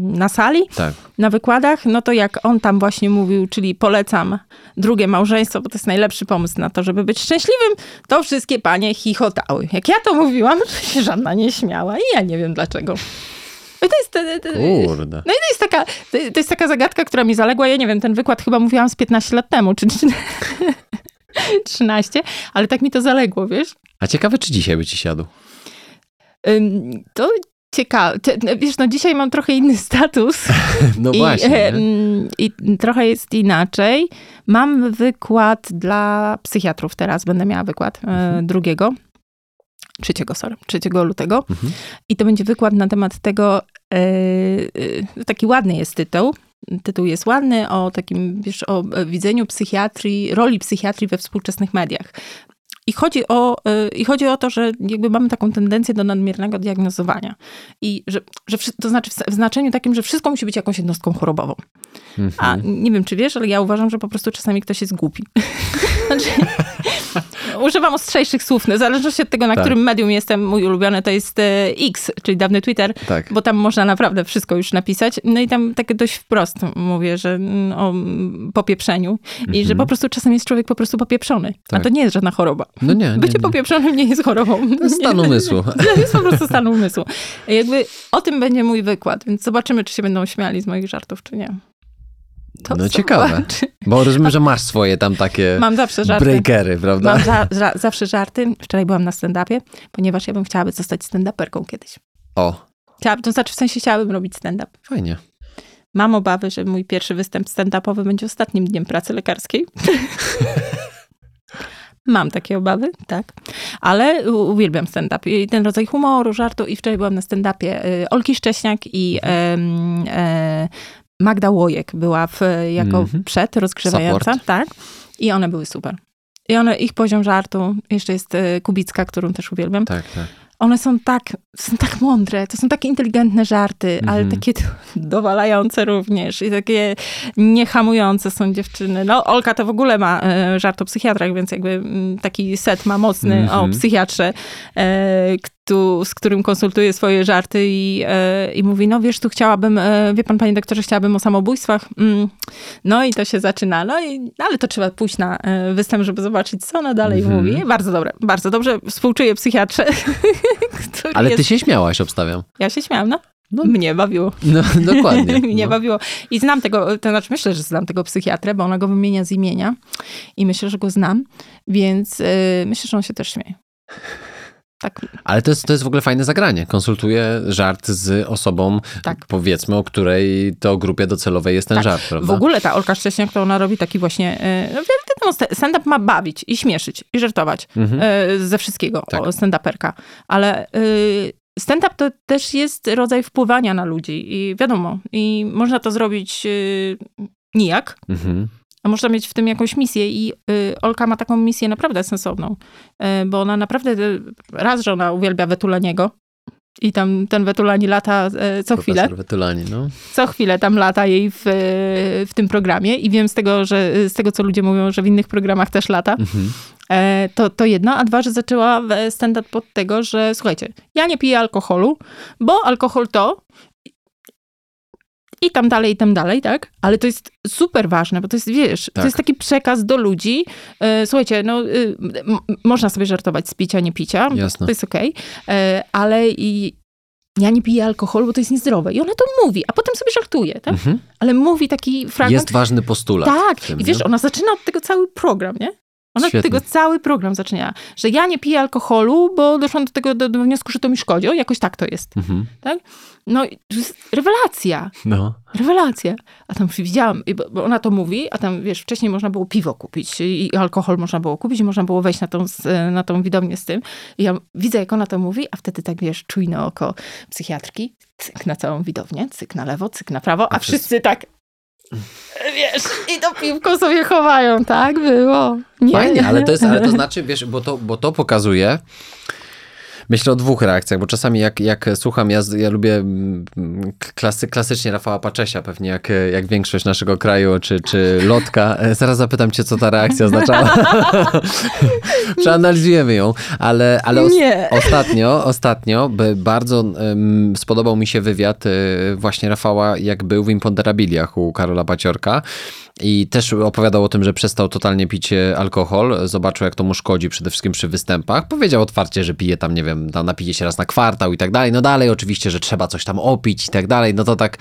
na sali, tak. Na wykładach. No to jak on tam właśnie mówił, czyli polecam drugie małżeństwo, bo to jest najlepszy pomysł na to, żeby być szczęśliwym, to wszystkie panie chichotały. Jak ja to mówiłam, to się żadna nie śmiała i ja nie wiem dlaczego. I to jest, to, to, Kurde. No i to jest, taka, to jest taka zagadka, która mi zaległa. Ja nie wiem, ten wykład chyba mówiłam z piętnaście lat temu, czy... czy... trzynaście, ale tak mi to zaległo, wiesz? A ciekawe, czy dzisiaj by ci siadł? To ciekawe. Wiesz, no dzisiaj mam trochę inny status. No i, właśnie. I, I trochę jest inaczej. Mam wykład dla psychiatrów teraz. Będę miała wykład mhm. drugiego, trzeciego, sorry, trzeciego lutego. Mhm. I to będzie wykład na temat tego, taki ładny jest tytuł. Tytuł jest ładny, o takim, wiesz, o widzeniu psychiatrii, roli psychiatrii we współczesnych mediach. I chodzi o, i chodzi o to, że jakby mamy taką tendencję do nadmiernego diagnozowania. I że, że to znaczy w znaczeniu takim, że wszystko musi być jakąś jednostką chorobową. Mm-hmm. A nie wiem, czy wiesz, ale ja uważam, że po prostu czasami ktoś jest głupi. Znaczy, używam ostrzejszych słów. No, zależy się od tego, na tak. którym medium jestem. Mój ulubiony to jest X, czyli dawny Twitter, tak. bo tam można naprawdę wszystko już napisać. No i tam tak dość wprost mówię, że o popieprzeniu. Mm-hmm. I że po prostu czasami jest człowiek po prostu popieprzony. Tak. A to nie jest żadna choroba. No nie, nie, Bycie nie. popieprzonym nie jest chorobą. To jest stan umysłu. To jest po prostu stan umysłu. Jakby o tym będzie mój wykład, więc zobaczymy, czy się będą śmiali z moich żartów, czy nie. To no ciekawe, zobaczy. Bo rozumiem, że masz swoje tam takie Mam zawsze żarty. breakery, prawda? Mam za, za, zawsze żarty. Wczoraj byłam na stand-upie, ponieważ ja bym chciała zostać stand-uperką kiedyś. O. Chciałabym, to znaczy w sensie chciałabym robić stand-up. Fajnie. Mam obawy, że mój pierwszy występ stand-upowy będzie ostatnim dniem pracy lekarskiej. Mam takie obawy, tak. Ale uwielbiam stand-up. I ten rodzaj humoru, żartu. I wczoraj byłam na stand-upie Olki Szcześniak i um, e, Magda Łojek była w, jako mm-hmm. przed, rozgrzewająca. Support. Tak. I one były super. I one, ich poziom żartu. Jeszcze jest Kubicka, którą też uwielbiam. Tak, tak. One są tak, są tak mądre, to są takie inteligentne żarty, mm-hmm. ale takie dowalające również i takie niehamujące są dziewczyny. No Olka to w ogóle ma e, żart o psychiatrach, więc jakby m, taki set ma mocny mm-hmm. o psychiatrze, e, kto, z którym konsultuje swoje żarty i, e, i mówi, no wiesz, tu chciałabym, e, wie pan panie doktorze, chciałabym o samobójstwach. Mm. No i to się zaczyna, no i, ale to trzeba pójść na e, występ, żeby zobaczyć, co ona dalej mm-hmm. mówi. Bardzo dobre, bardzo dobrze, współczuję psychiatrze. Ale ty jest... się śmiałaś, obstawiam. Ja się śmiałam, no. no. Mnie bawiło. No, dokładnie. Mnie no. bawiło. I znam tego, to znaczy myślę, że znam tego psychiatrę, bo ona go wymienia z imienia i myślę, że go znam, więc yy, myślę, że on się też śmieje. Tak. Ale to jest, to jest w ogóle fajne zagranie. Konsultuję żart z osobą, tak. powiedzmy, o której to grupie docelowej jest ten tak. żart, prawda? W ogóle ta Olka Szcześniak, to ona robi taki właśnie... No, stand-up ma bawić i śmieszyć i żartować mhm. ze wszystkiego, tak. stand-uperka. Ale stand-up to też jest rodzaj wpływania na ludzi i wiadomo, i można to zrobić nijak. Mhm. A można mieć w tym jakąś misję i y, Olka ma taką misję naprawdę sensowną, y, bo ona naprawdę, raz, że ona uwielbia Wetulaniego i tam ten Wetulani lata y, co chwilę. Profesor Wetulani, no. Co chwilę tam lata jej w, w tym programie i wiem z tego, że z tego, co ludzie mówią, że w innych programach też lata. Mhm. To, to jedno, a dwa, że zaczęła stand-up pod tego, że słuchajcie, ja nie piję alkoholu, bo alkohol to... I tam dalej, i tam dalej, tak? Ale to jest super ważne, bo to jest, wiesz, tak. to jest taki przekaz do ludzi. Słuchajcie, no y, m- można sobie żartować z picia, nie picia. Jasne. To jest okej. Okay. Ale i ja nie piję alkoholu, bo to jest niezdrowe. I ona to mówi, a potem sobie żartuje, tak? Mhm. Ale mówi taki fragment. Jest ważny postulat. Tak. Tym, I wiesz, nie? Ona zaczyna od tego cały program, nie? Ona Świetnie. Tego cały program zaczyna, że ja nie piję alkoholu, bo doszłam do tego do, do wniosku, że to mi szkodzi. O, jakoś tak to jest. Mhm. Tak? No, rewelacja. No. Rewelacja. A tam widziałam, bo ona to mówi, a tam, wiesz, wcześniej można było piwo kupić i alkohol można było kupić i można było wejść na tą, na tą widownię z tym. I ja widzę, jak ona to mówi, a wtedy tak, wiesz, czujne oko psychiatrki, cyk na całą widownię, cyk na lewo, cyk na prawo, a, a wszyscy wszyscy tak... Wiesz, i to piwko sobie chowają, tak? Było. Nie, Fajnie, nie. Ale, to jest, ale to znaczy, wiesz, bo to, bo to pokazuje, myślę o dwóch reakcjach, bo czasami jak, jak słucham, ja, ja lubię klasy, klasycznie Rafała Paczesia, pewnie jak, jak większość naszego kraju, czy, czy Lotka. Zaraz zapytam cię, co ta reakcja oznaczała. Przeanalizujemy ją, ale, ale os, ostatnio, ostatnio bardzo um, spodobał mi się wywiad właśnie Rafała, jak był w Imponderabiliach u Karola Paciorka. I też opowiadał o tym, że przestał totalnie pić alkohol, zobaczył, jak to mu szkodzi przede wszystkim przy występach. Powiedział otwarcie, że pije tam, nie wiem, tam napije się raz na kwartał i tak dalej. No dalej oczywiście, że trzeba coś tam opić i tak dalej. No to tak,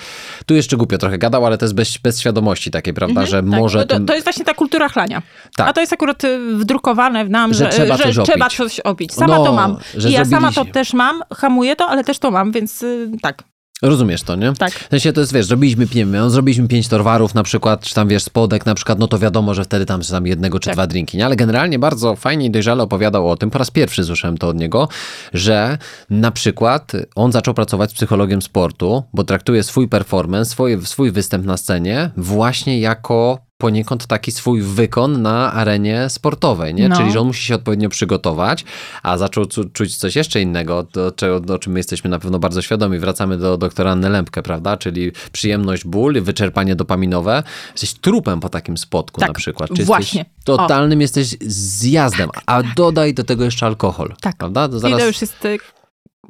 tu jeszcze głupio trochę gadał, ale to jest bez, bez świadomości takiej, prawda, mhm, że tak. może... No to, to jest właśnie ta kultura chlania. Tak. A to jest akurat wdrukowane w nam, że, że, trzeba, że coś trzeba coś opić. Sama no, to mam. I ja sama to też mam, hamuję to, ale też to mam, więc tak. Rozumiesz to, nie? Tak. W sensie to jest, wiesz, zrobiliśmy, nie wiem, zrobiliśmy pięć torwarów na przykład, czy tam, wiesz, spodek na przykład, no to wiadomo, że wtedy tam, tam jednego czy tak. dwa drinki, nie? Ale generalnie bardzo fajnie i dojrzale opowiadał o tym, po raz pierwszy słyszałem to od niego, że na przykład on zaczął pracować z psychologiem sportu, bo traktuje swój performance, swój, swój występ na scenie właśnie jako... poniekąd taki swój wykon na arenie sportowej, nie? No. Czyli że on musi się odpowiednio przygotować, a zaczął cu- czuć coś jeszcze innego, do, do, o czym my jesteśmy na pewno bardzo świadomi. Wracamy do doktora Anny Lempkę, prawda? Czyli przyjemność, ból, wyczerpanie dopaminowe. Jesteś trupem po takim spotku tak, na przykład. Czy właśnie. Jesteś totalnym o. jesteś zjazdem, tak, a tak. dodaj do tego jeszcze alkohol. Tak. Prawda? To zaraz... I to już jest...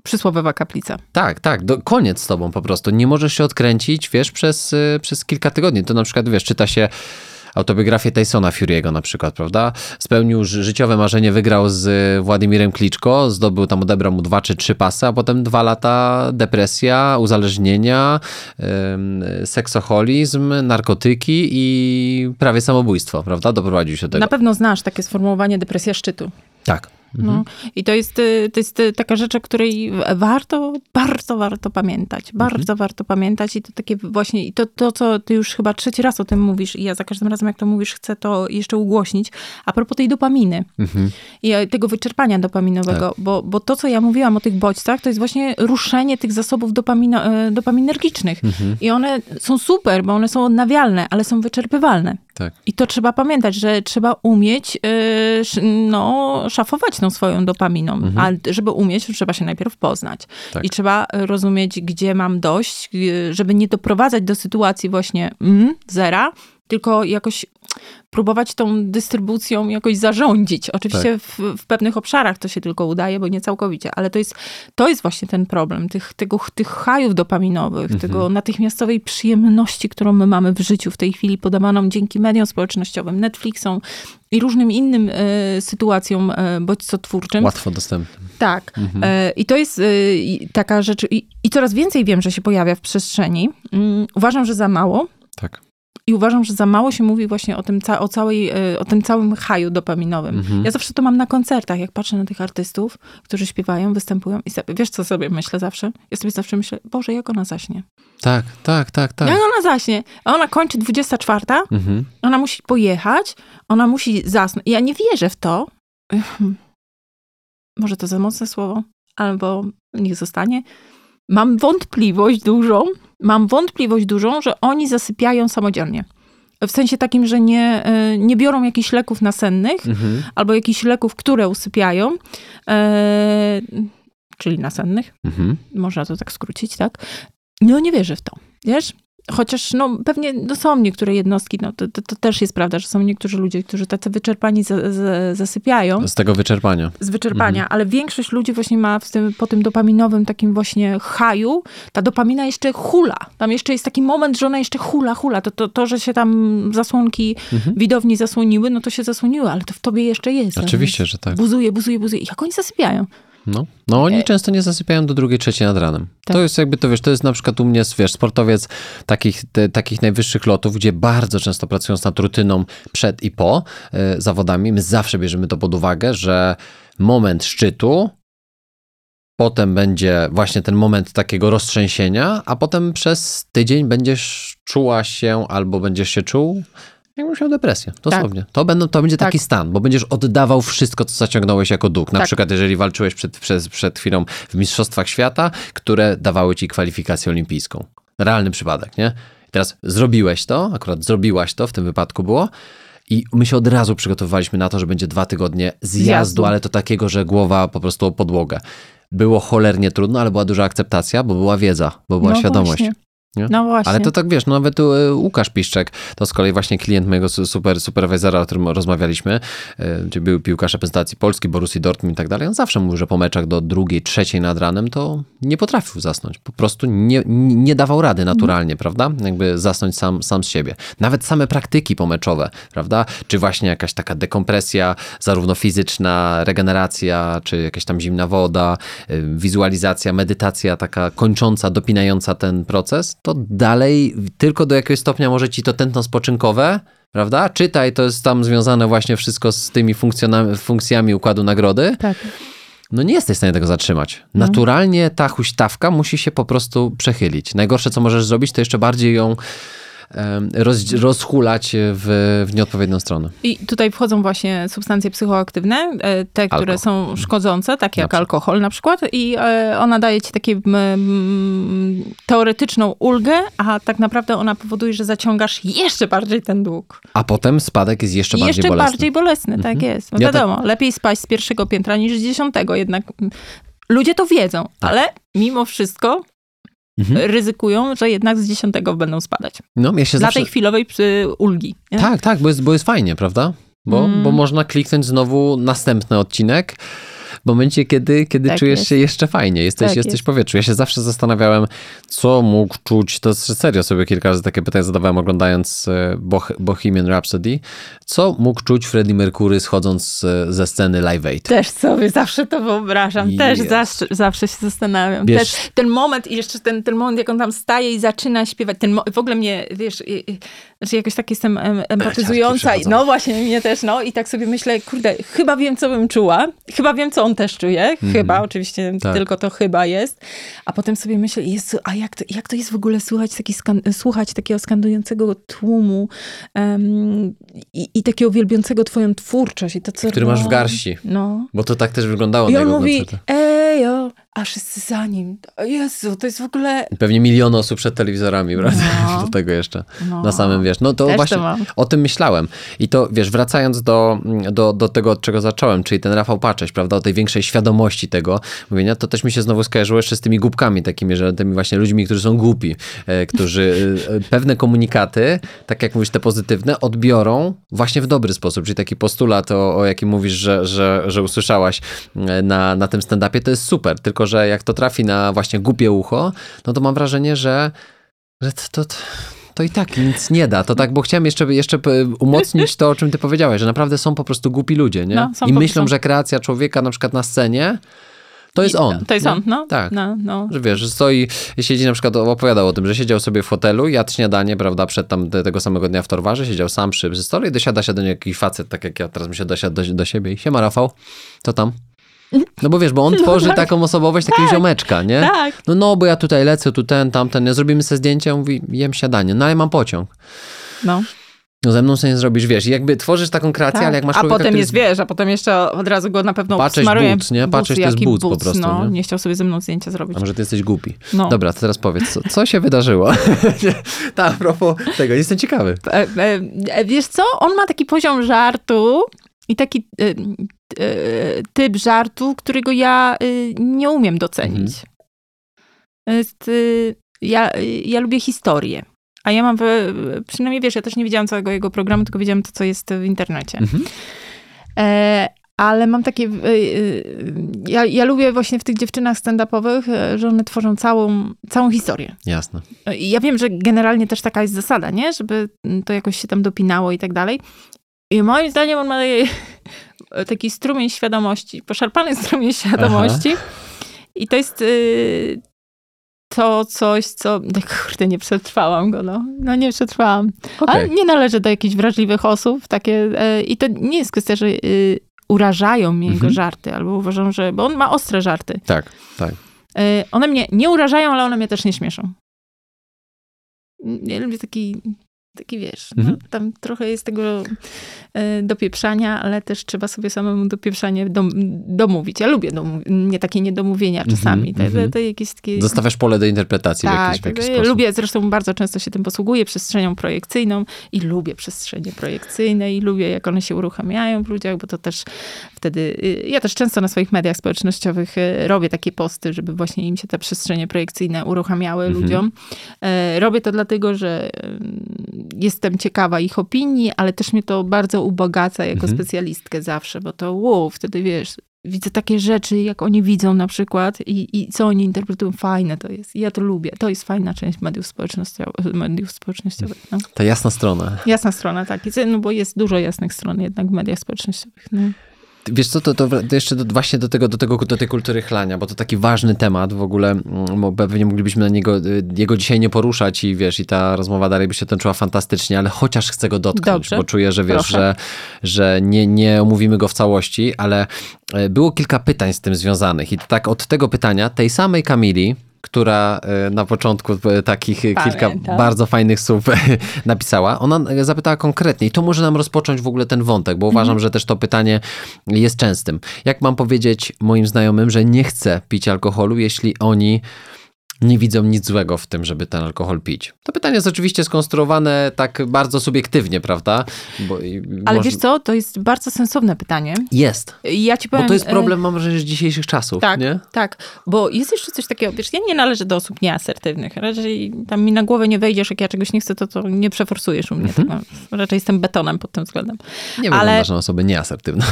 przysłowiowa kaplica. Tak, tak. Do, koniec z tobą po prostu. Nie możesz się odkręcić, wiesz, przez, y, przez kilka tygodni. To na przykład, wiesz, czyta się autobiografię Tysona Fury'ego na przykład, prawda? Spełnił życiowe marzenie, wygrał z Władimirem Kliczko, zdobył tam, odebrał mu dwa czy trzy pasy, a potem dwa lata depresja, uzależnienia, yy, seksoholizm, narkotyki i prawie samobójstwo, prawda? Doprowadził się do tego. Na pewno znasz takie sformułowanie depresja szczytu. Tak. No. Mhm. I to jest, to jest taka rzecz, o której warto, bardzo warto pamiętać. Bardzo mhm. warto pamiętać i to takie właśnie, i to, to co ty już chyba trzeci raz o tym mówisz i ja za każdym razem jak to mówisz chcę to jeszcze ugłośnić. A propos tej dopaminy mhm. i tego wyczerpania dopaminowego, tak. bo, bo to co ja mówiłam o tych bodźcach, to jest właśnie ruszenie tych zasobów dopamino, dopaminergicznych. Mhm. I one są super, bo one są odnawialne, ale są wyczerpywalne. Tak. I to trzeba pamiętać, że trzeba umieć yy, no, szafować tą swoją dopaminą, mhm. ale żeby umieć, trzeba się najpierw poznać. Tak. I trzeba rozumieć, gdzie mam dość, żeby nie doprowadzać do sytuacji właśnie mm, zera, tylko jakoś próbować tą dystrybucją jakoś zarządzić. Oczywiście tak. w, w pewnych obszarach to się tylko udaje, bo nie całkowicie, ale to jest, to jest właśnie ten problem tych, tego, tych hajów dopaminowych, mm-hmm. tego natychmiastowej przyjemności, którą my mamy w życiu w tej chwili, podawaną dzięki mediom społecznościowym, Netflixom i różnym innym y, sytuacjom y, bodźcotwórczym. Łatwo dostępnym. Tak. Mm-hmm. Y, I to jest y, taka rzecz, i, i coraz więcej wiem, że się pojawia w przestrzeni. Y, uważam, że za mało. Tak. I uważam, że za mało się mówi właśnie o tym, ca- o całej, o tym całym haju dopaminowym. Mhm. Ja zawsze to mam na koncertach, jak patrzę na tych artystów, którzy śpiewają, występują i sobie, wiesz co sobie myślę zawsze? Ja sobie zawsze myślę, Boże, jak ona zaśnie. Tak, tak, tak, tak. Jak ona zaśnie? A ona kończy dwudziesta czwarta, mhm. ona musi pojechać, ona musi zasnąć. I ja nie wierzę w to. Może to za mocne słowo, albo niech zostanie. Mam wątpliwość dużą, mam wątpliwość dużą, że oni zasypiają samodzielnie. W sensie takim, że nie, nie biorą jakichś leków nasennych, mhm. albo jakichś leków, które usypiają, e, czyli nasennych. Mhm. Można to tak skrócić, tak? No nie wierzę w to, wiesz? Chociaż no, pewnie no, są niektóre jednostki, no, to, to, to też jest prawda, że są niektórzy ludzie, którzy tacy wyczerpani z, z, zasypiają. Z tego wyczerpania. Z wyczerpania, mhm. ale większość ludzi właśnie ma w tym, po tym dopaminowym takim właśnie haju, ta dopamina jeszcze hula. Tam jeszcze jest taki moment, że ona jeszcze hula, hula. To, to, to że się tam zasłonki mhm. widowni zasłoniły, no to się zasłoniły, ale to w tobie jeszcze jest. Oczywiście, że tak. Buzuje, buzuje, buzuje. Jak oni zasypiają? No, no oni często nie zasypiają do drugiej, trzeciej nad ranem. Tak. To jest jakby, to wiesz, to jest na przykład u mnie, wiesz, sportowiec takich, te, takich najwyższych lotów, gdzie bardzo często pracując nad rutyną przed i po y, zawodami, my zawsze bierzemy to pod uwagę, że moment szczytu, potem będzie właśnie ten moment takiego roztrzęsienia, a potem przez tydzień będziesz czuła się albo będziesz się czuł jakbyś miał depresję, dosłownie. Tak. To, będą, to będzie taki tak. stan, bo będziesz oddawał wszystko, co zaciągnąłeś jako dług. Na tak. przykład, jeżeli walczyłeś przed, przed, przed chwilą w Mistrzostwach Świata, które dawały ci kwalifikację olimpijską. Realny przypadek, nie? I teraz zrobiłeś to, akurat zrobiłaś to, w tym wypadku było, i my się od razu przygotowywaliśmy na to, że będzie dwa tygodnie zjazdu, zjazdu. ale to takiego, że głowa po prostu o podłogę. Było cholernie trudno, ale była duża akceptacja, bo była wiedza, bo była no świadomość. Właśnie. Nie? No właśnie. Ale to tak wiesz, no nawet Łukasz Piszczek, to z kolei właśnie klient mojego super, superwizora, o którym rozmawialiśmy, gdzie był piłkarz reprezentacji Polski, Borussii Dortmund i tak dalej, on zawsze mówił, że po meczach do drugiej, trzeciej nad ranem to nie potrafił zasnąć. Po prostu nie, nie dawał rady naturalnie, mm. prawda? Jakby zasnąć sam, sam z siebie. Nawet same praktyki pomeczowe, prawda? Czy właśnie jakaś taka dekompresja, zarówno fizyczna, regeneracja, czy jakaś tam zimna woda, wizualizacja, medytacja taka kończąca, dopinająca ten proces, to dalej tylko do jakiegoś stopnia może ci to tętno spoczynkowe, prawda? Czytaj, to jest tam związane właśnie wszystko z tymi funkcjami układu nagrody. Tak. No nie jesteś w stanie tego zatrzymać. No. Naturalnie ta huśtawka musi się po prostu przechylić. Najgorsze, co możesz zrobić, to jeszcze bardziej ją Roz, rozhulać w, w nieodpowiednią stronę. I tutaj wchodzą właśnie substancje psychoaktywne, te, alkohol. które są szkodzące, takie jak alkohol na przykład, i ona daje ci taką mm, teoretyczną ulgę, a tak naprawdę ona powoduje, że zaciągasz jeszcze bardziej ten dług. A potem spadek jest jeszcze bardziej jeszcze bolesny. Jeszcze bardziej bolesny, mhm. tak jest. No ja wiadomo, tak... lepiej spaść z pierwszego piętra niż z dziesiątego, jednak ludzie to wiedzą, tak. ale mimo wszystko Mhm. ryzykują, że jednak z dziesiątego będą spadać. No, ja się Dla zawsze... tej chwilowej ulgi. Nie? Tak, tak, bo jest, bo jest fajnie, prawda? Bo, hmm. bo można kliknąć znowu następny odcinek w momencie, kiedy, kiedy tak czujesz jest. się jeszcze fajnie. Jesteś, tak jesteś jest. w powietrzu. Ja się zawsze zastanawiałem, co mógł czuć, to serio sobie kilka razy takie pytania zadawałem, oglądając Boh- Bohemian Rhapsody. Co mógł czuć Freddie Mercury schodząc ze sceny Live Aid? Też sobie zawsze to wyobrażam. Yes. Też zawsze, zawsze się zastanawiam. Wiesz, też ten moment, i jeszcze ten, ten moment, jak on tam staje i zaczyna śpiewać. Ten mo- w ogóle mnie, wiesz, i, i, znaczy jakoś tak jestem em- empatyzująca. I, no właśnie, mnie też, no. I tak sobie myślę, kurde, chyba wiem, co bym czuła. Chyba wiem, co on też czuje. Chyba, mm. oczywiście tak. tylko to chyba jest. A potem sobie myślę, Jezu, a jak to, jak to jest w ogóle słuchać, taki skan- słuchać takiego skandującego tłumu um, i, i takiego wielbiącego twoją twórczość. I to, co Który no, masz w garści. No. Bo to tak też wyglądało. I on na mówi, ejo, a wszyscy za nim. O Jezu, to jest w ogóle... Pewnie milion osób przed telewizorami, prawda? No. Do tego jeszcze. No. Na samym, wiesz. No to też właśnie to o tym myślałem. I to, wiesz, wracając do, do, do tego, od czego zacząłem, czyli ten Rafał Pacześ, prawda, o tej większej świadomości tego mówienia, to też mi się znowu skojarzyło jeszcze z tymi głupkami takimi, że tymi właśnie ludźmi, którzy są głupi, którzy pewne komunikaty, tak jak mówisz, te pozytywne, odbiorą właśnie w dobry sposób. Czyli taki postulat, o, o jakim mówisz, że, że, że usłyszałaś na, na tym stand-upie, to jest super, tylko że jak to trafi na właśnie głupie ucho, no to mam wrażenie, że, że to... to... to i tak nic nie da. To tak, bo chciałem jeszcze, jeszcze umocnić to, o czym ty powiedziałeś, że naprawdę są po prostu głupi ludzie, nie? No, I myślą, prostu. że kreacja człowieka na przykład na scenie to jest on. To jest no? on, no. Tak. No, no. Że wiesz, że stoi, siedzi na przykład, opowiadał o tym, że siedział sobie w hotelu, jadł śniadanie, prawda, przed tam tego samego dnia w Torwarze, siedział sam przy, przy stole i dosiada się do niego jakiś facet, tak jak ja teraz mi się dosiadł do, do siebie i siema Rafał, to tam. No bo wiesz, bo on no tworzy tak. taką osobowość takiego tak, ziomeczka, nie? Tak. No, no, bo ja tutaj lecę, tu ten, tamten, ja zrobimy sobie zdjęcie, ja mówi, jem siadanie, no ale mam pociąg. No. No ze mną sobie nie zrobisz, wiesz, jakby tworzysz taką kreację, tak. ale jak masz człowieka, A potem jest, wiesz, a potem jeszcze od razu go na pewno smaruje. Patrzeć nie? Patrzeć to jest but po prostu. No, nie? nie chciał sobie ze mną zdjęcia zrobić. A może ty jesteś głupi. No. Dobra, to teraz powiedz, co, co się wydarzyło? Ta, a propos tego, jestem ciekawy. E, e, wiesz co, on ma taki poziom żartu i taki... E, typ żartu, którego ja nie umiem docenić. Mhm. Jest, ja, ja lubię historię. A ja mam, przynajmniej wiesz, ja też nie widziałam całego jego programu, tylko widziałam to, co jest w internecie. Mhm. Ale mam takie... Ja, ja lubię właśnie w tych dziewczynach stand-upowych, że one tworzą całą, całą historię. Jasne. Ja wiem, że generalnie też taka jest zasada, nie? Żeby to jakoś się tam dopinało i tak dalej. I moim zdaniem on ma... taki strumień świadomości, poszarpany strumień świadomości. Aha. I to jest y, to coś, co... No, kurde, nie przetrwałam go, no. No nie przetrwałam. Okay. Ale nie należy do jakichś wrażliwych osób. Takie, y, I to nie jest kwestia, że y, urażają mnie mhm. jego żarty, albo uważam, że... Bo on ma ostre żarty. Tak, tak. Y, one mnie nie urażają, ale one mnie też nie śmieszą. Ja lubię taki... Taki wiesz, mhm. no, tam trochę jest tego y, dopieprzania, ale też trzeba sobie samemu dopieprzanie dom, domówić. Ja lubię dom, nie, takie niedomówienia czasami. Mm-hmm. Te, te, te jakieś takie... Zostawiasz pole do interpretacji tak, w jakiś, w jakiś sposób. Lubię, zresztą bardzo często się tym posługuję, przestrzenią projekcyjną i lubię przestrzenie projekcyjne i lubię, jak one się uruchamiają w ludziach, bo to też wtedy... Y, ja też często na swoich mediach społecznościowych y, robię takie posty, żeby właśnie im się te przestrzenie projekcyjne uruchamiały mhm. ludziom. Y, robię to dlatego, że... Y, Jestem ciekawa ich opinii, ale też mnie to bardzo ubogaca jako mhm. specjalistkę zawsze, bo to wow, wtedy wiesz, widzę takie rzeczy, jak oni widzą na przykład i, i co oni interpretują. Fajne to jest. I ja to lubię. To jest fajna część mediów społecznościowych. Mediów społecznościowych no. Ta jasna strona. Jasna strona, tak. No bo jest dużo jasnych stron jednak w mediach społecznościowych. No. Wiesz co, to, to jeszcze do, właśnie do tego, do tego, do tej kultury chlania, bo to taki ważny temat w ogóle, pewnie moglibyśmy na niego, jego dzisiaj nie poruszać i wiesz, i ta rozmowa dalej by się toczyła fantastycznie, ale chociaż chcę go dotknąć, Dobrze. Bo czuję, że wiesz, że, że nie, nie omówimy go w całości, ale było kilka pytań z tym związanych i tak od tego pytania, tej samej Kamili, która na początku takich Pamiętam. Kilka bardzo fajnych słów napisała. Ona zapytała konkretnie i to może nam rozpocząć w ogóle ten wątek, bo uważam, mm-hmm. że też to pytanie jest częstym. Jak mam powiedzieć moim znajomym, że nie chcę pić alkoholu, jeśli oni nie widzą nic złego w tym, żeby ten alkohol pić? To pytanie jest oczywiście skonstruowane tak bardzo subiektywnie, prawda? Bo Ale może... wiesz co, to jest bardzo sensowne pytanie. Jest. Ja ci powiem, bo to jest problem, mam wrażenie, z dzisiejszych czasów, tak, nie? Tak, bo jest jeszcze coś takiego, wiesz, ja nie należę do osób nieasertywnych. Raczej tam mi na głowę nie wejdziesz, jak ja czegoś nie chcę, to, to nie przeforsujesz u mnie. Mhm. Tego. Raczej jestem betonem pod tym względem. Nie Ale... wyglądasz na osobę nieasertywną.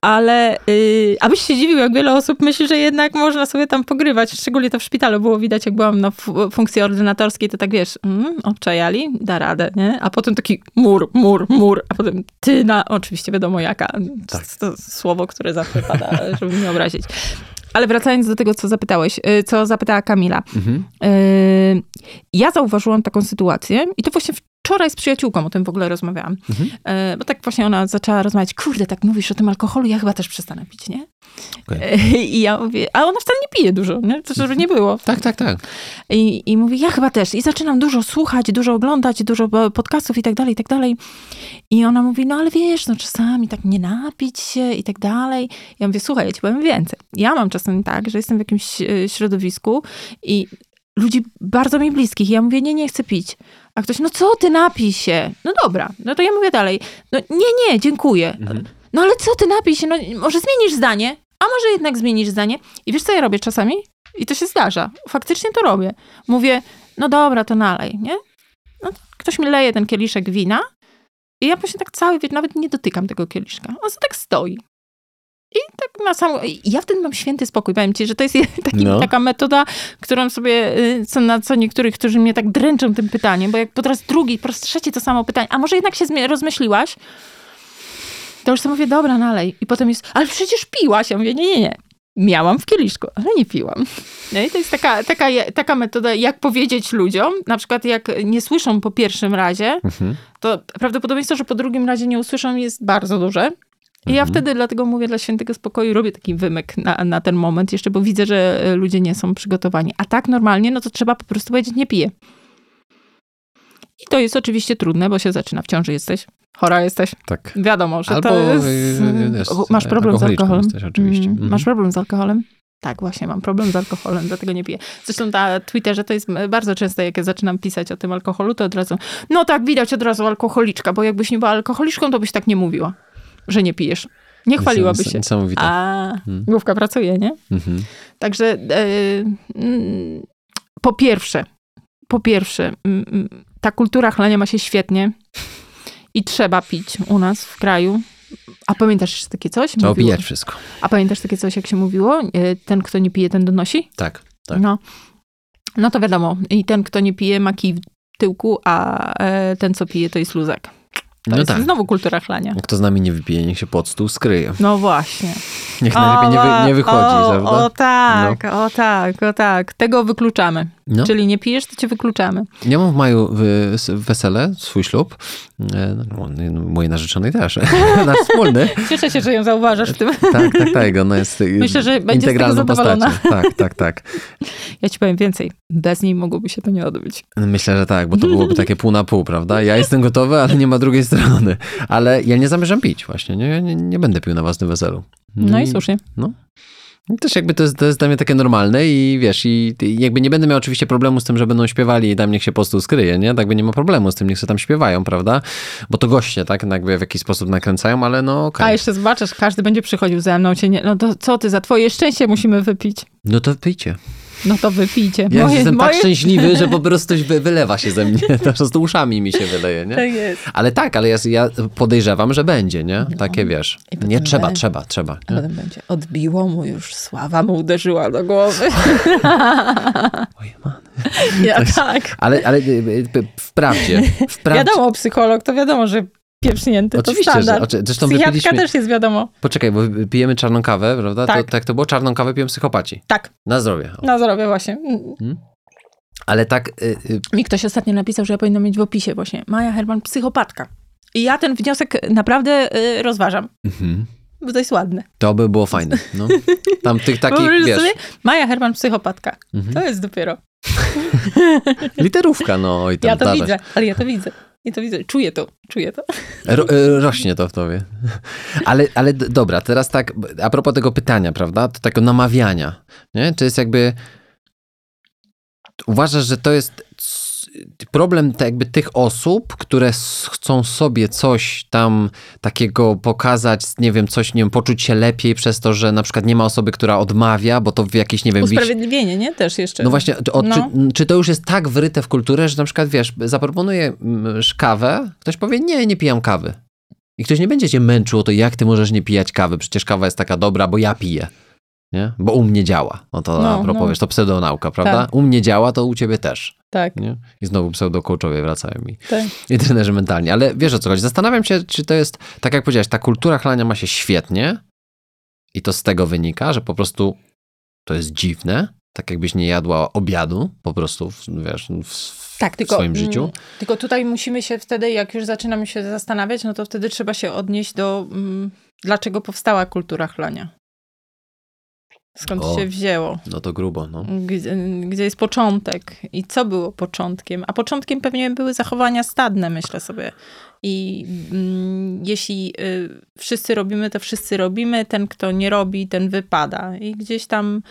Ale yy, abyś się dziwił, jak wiele osób myśli, że jednak można sobie tam pogrywać, szczególnie to w szpitalu, było widać, jak byłam na funkcji ordynatorskiej, to tak wiesz, mm, obczajali, da radę, nie? A potem taki mur, mur, mur, a potem tyna, oczywiście wiadomo jaka, tak. to, to słowo, które zawsze pada, żeby mnie obrazić. Ale wracając do tego, co zapytałeś, co zapytała Kamila. Mhm. Y- ja zauważyłam taką sytuację i to właśnie wczoraj z przyjaciółką o tym w ogóle rozmawiałam. Mhm. Y- bo tak właśnie ona zaczęła rozmawiać, kurde, tak mówisz o tym alkoholu, ja chyba też przestanę pić, nie? Okay. Y- I ja mówię, a ona wcale nie pije dużo, nie? To żeby nie było. Tak, tak, tak. I, I mówię, ja chyba też. I zaczynam dużo słuchać, dużo oglądać, dużo podcastów i tak dalej, i tak dalej. I ona mówi, no ale wiesz, no czasami tak nie napić się i tak dalej. Ja mówię, słuchaj, ja ci powiem więcej. Ja mam czasem tak, że jestem w jakimś środowisku i ludzi bardzo mi bliskich. Ja mówię, nie, nie chcę pić. A ktoś, no co ty, napij się. No dobra, no to ja mówię dalej. No nie, nie, dziękuję. Mhm. No ale co ty, napij się, no może zmienisz zdanie? A może jednak zmienisz zdanie? I wiesz, co ja robię czasami? I to się zdarza. Faktycznie to robię. Mówię, no dobra, to nalej, nie? No, ktoś mi leje ten kieliszek wina i ja właśnie tak cały wieczór nawet nie dotykam tego kieliszka. On sobie tak stoi. I tak na samą... Ja wtedy mam święty spokój. Powiem ci, że to jest taki, no. taka metoda, którą sobie, co, na co niektórych, którzy mnie tak dręczą tym pytaniem, bo jak po raz drugi, po raz trzeci to samo pytanie, a może jednak się zmi- rozmyśliłaś? To już sobie mówię, dobra, nalej. I potem jest, ale przecież piłaś. Ja mówię, nie, nie, nie. Miałam w kieliszku, ale nie piłam. No i to jest taka, taka, taka metoda, jak powiedzieć ludziom, na przykład jak nie słyszą po pierwszym razie, mhm. to prawdopodobieństwo, że po drugim razie nie usłyszą, jest bardzo duże. I ja mhm. wtedy dlatego mówię, dla świętego spokoju robię taki wymyk na, na ten moment jeszcze, bo widzę, że ludzie nie są przygotowani. A tak normalnie, no to trzeba po prostu powiedzieć, nie piję. I to jest oczywiście trudne, bo się zaczyna. W ciąży jesteś, chora jesteś. Tak. Wiadomo, że Albo to jest... jest... Masz problem z alkoholem. Jesteś, oczywiście. Mhm. Masz problem z alkoholem? Tak, właśnie, mam problem z alkoholem, dlatego nie piję. Zresztą na Twitterze to jest bardzo często, jak ja zaczynam pisać o tym alkoholu, to od razu, no tak, widać od razu alkoholiczka, bo jakbyś nie była alkoholiczką, to byś tak nie mówiła, że nie pijesz. Nie chwaliłaby się. Niesamowite. A hmm. główka pracuje, nie? Mhm. Także yy, yy, po pierwsze, po pierwsze, yy, ta kultura chlania ma się świetnie i trzeba pić u nas w kraju. A pamiętasz jeszcze takie coś? Trzeba opijać wszystko. A pamiętasz takie coś, jak się mówiło? Yy, ten, kto nie pije, ten donosi? Tak, tak. No, no to wiadomo. I ten, kto nie pije, ma kij w tyłku, a yy, ten, co pije, to jest luzak. To no jest tak. Znowu kultura chlania. Kto z nami nie wypije, niech się pod stół skryje. No właśnie. Niech o, najlepiej nie, wy, nie wychodzi, o, prawda? O tak, no. o tak, o tak. Tego wykluczamy. No. Czyli nie pijesz, to cię wykluczamy. Ja mam w maju wesele, swój ślub. Mojej narzeczonej też. Nasz wspólny. Cieszę się, że ją zauważasz w tym. Tak, tak, tak. Ona jest Myślę, że będzie z tego zadowolona. Tak, tak, tak. Ja ci powiem więcej. Bez niej mogłoby się to nie odbyć. Myślę, że tak, bo to byłoby takie pół na pół, prawda? Ja jestem gotowy, ale nie ma drugiej strony. Ale ja nie zamierzam pić właśnie. Nie, nie, nie będę pił na własnym weselu. No i, i słusznie. No. Też jakby to jest, to jest dla mnie takie normalne i wiesz, i jakby nie będę miał oczywiście problemu z tym, że będą śpiewali i tam niech się po prostu skryje, nie? Tak by nie ma problemu z tym, niech się tam śpiewają, prawda? Bo to goście, tak? Jakby w jakiś sposób nakręcają, ale no okej. Okay. A jeszcze zobaczysz, każdy będzie przychodził ze mną, cię nie... no to co ty, za twoje szczęście musimy wypić. No to pijcie. No to wypijcie. Ja moje, jestem moje... tak szczęśliwy, że po prostu wylewa się ze mnie. Z uszami mi się wyleje, nie? Tak jest. Ale tak, ale ja, ja podejrzewam, że będzie, nie? No. Takie wiesz. Nie, trzeba, będzie. trzeba, trzeba. Nie? Potem będzie. Odbiło mu już, sława mu uderzyła do głowy. Oje, man. Ja jest... tak. Ale, ale wprawdzie, wprawdzie. Wiadomo, psycholog, to wiadomo, że pieprznięty, oczywiście, to standard. Że, zresztą psychiatka wypiliśmy... też jest wiadomo. Poczekaj, bo pijemy czarną kawę, prawda? Tak. To, tak to było, czarną kawę piją psychopaci. Tak. Na zdrowie. O. Na zdrowie właśnie. Hmm? Ale tak... Y, y... Mi ktoś ostatnio napisał, że ja powinna mieć w opisie właśnie Maja Herman, psychopatka. I ja ten wniosek naprawdę y, rozważam. Mhm. Bo to jest ładne. To by było fajne. No. Tam tych takich, wiesz... Sobie? Maja Herman, psychopatka. Mhm. To jest dopiero... Literówka, no. I tam ja to tarzasz. widzę, ale ja to widzę. I to widzę, czuję to, czuję to. Ro, rośnie to w tobie. Ale, ale dobra, teraz tak, a propos tego pytania, prawda, to tego namawiania, nie? Czy jest jakby, uważasz, że to jest problem jakby tych osób, które chcą sobie coś tam takiego pokazać, nie wiem, coś, nie wiem, poczuć się lepiej przez to, że na przykład nie ma osoby, która odmawia, bo to w jakieś, nie wiem... Usprawiedliwienie, ich... nie? Też jeszcze. No właśnie, o, no. Czy, czy to już jest tak wryte w kulturę, że na przykład, wiesz, zaproponuję kawę, ktoś powie, nie, nie pijam kawy. I ktoś nie będzie cię męczył o to, jak ty możesz nie pijać kawy, przecież kawa jest taka dobra, bo ja piję. Nie? Bo u mnie działa. No to no, a propos, no. Wiesz, to pseudonauka, prawda? Tak. U mnie działa, to u ciebie też. Tak. Nie? I znowu pseudo-coachowie wracają mi. Tak. I trenerzy mentalni. Ale wiesz, o co chodzi. Zastanawiam się, czy to jest, tak jak powiedziałeś, ta kultura chlania ma się świetnie i to z tego wynika, że po prostu to jest dziwne, tak jakbyś nie jadła obiadu po prostu, wiesz, w Tak, tylko, w swoim życiu. Mm, tylko tutaj musimy się wtedy, jak już zaczynamy się zastanawiać, no to wtedy trzeba się odnieść do mm, dlaczego powstała kultura chlania. Skąd o, się wzięło? No to grubo, no. Gdzie, gdzie jest początek? I co było początkiem? A początkiem pewnie były zachowania stadne, myślę sobie. I mm, jeśli y, wszyscy robimy, to wszyscy robimy. Ten, kto nie robi, ten wypada. I gdzieś tam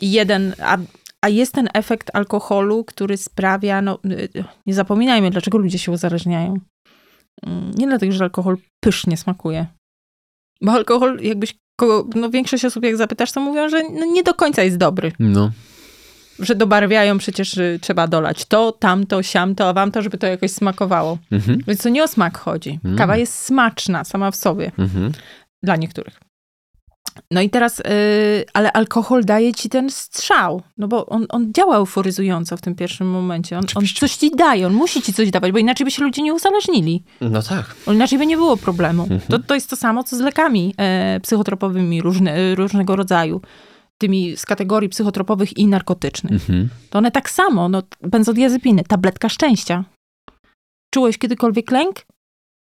jeden... A, a jest ten efekt alkoholu, który sprawia... No, nie zapominajmy, dlaczego ludzie się uzależniają. Nie dlatego, że alkohol pysznie smakuje. Bo alkohol jakbyś... Kogo, no większość osób, jak zapytasz, to mówią, że no nie do końca jest dobry. No. Że dobarwiają, przecież trzeba dolać to, tamto, siamto, a wam to, żeby to jakoś smakowało. Mm-hmm. Więc to nie o smak chodzi. Mm. Kawa jest smaczna sama w sobie. Mm-hmm. Dla niektórych. No i teraz, yy, ale alkohol daje ci ten strzał, no bo on, on działa euforyzująco w tym pierwszym momencie. On, on coś ci daje, on musi ci coś dawać, bo inaczej by się ludzie nie uzależnili. No tak. Inaczej by nie było problemu. Mhm. To, to jest to samo, co z lekami e, psychotropowymi różne, różnego rodzaju. Tymi z kategorii psychotropowych i narkotycznych. Mhm. To one tak samo, no benzodiazepiny, tabletka szczęścia. Czułeś kiedykolwiek lęk?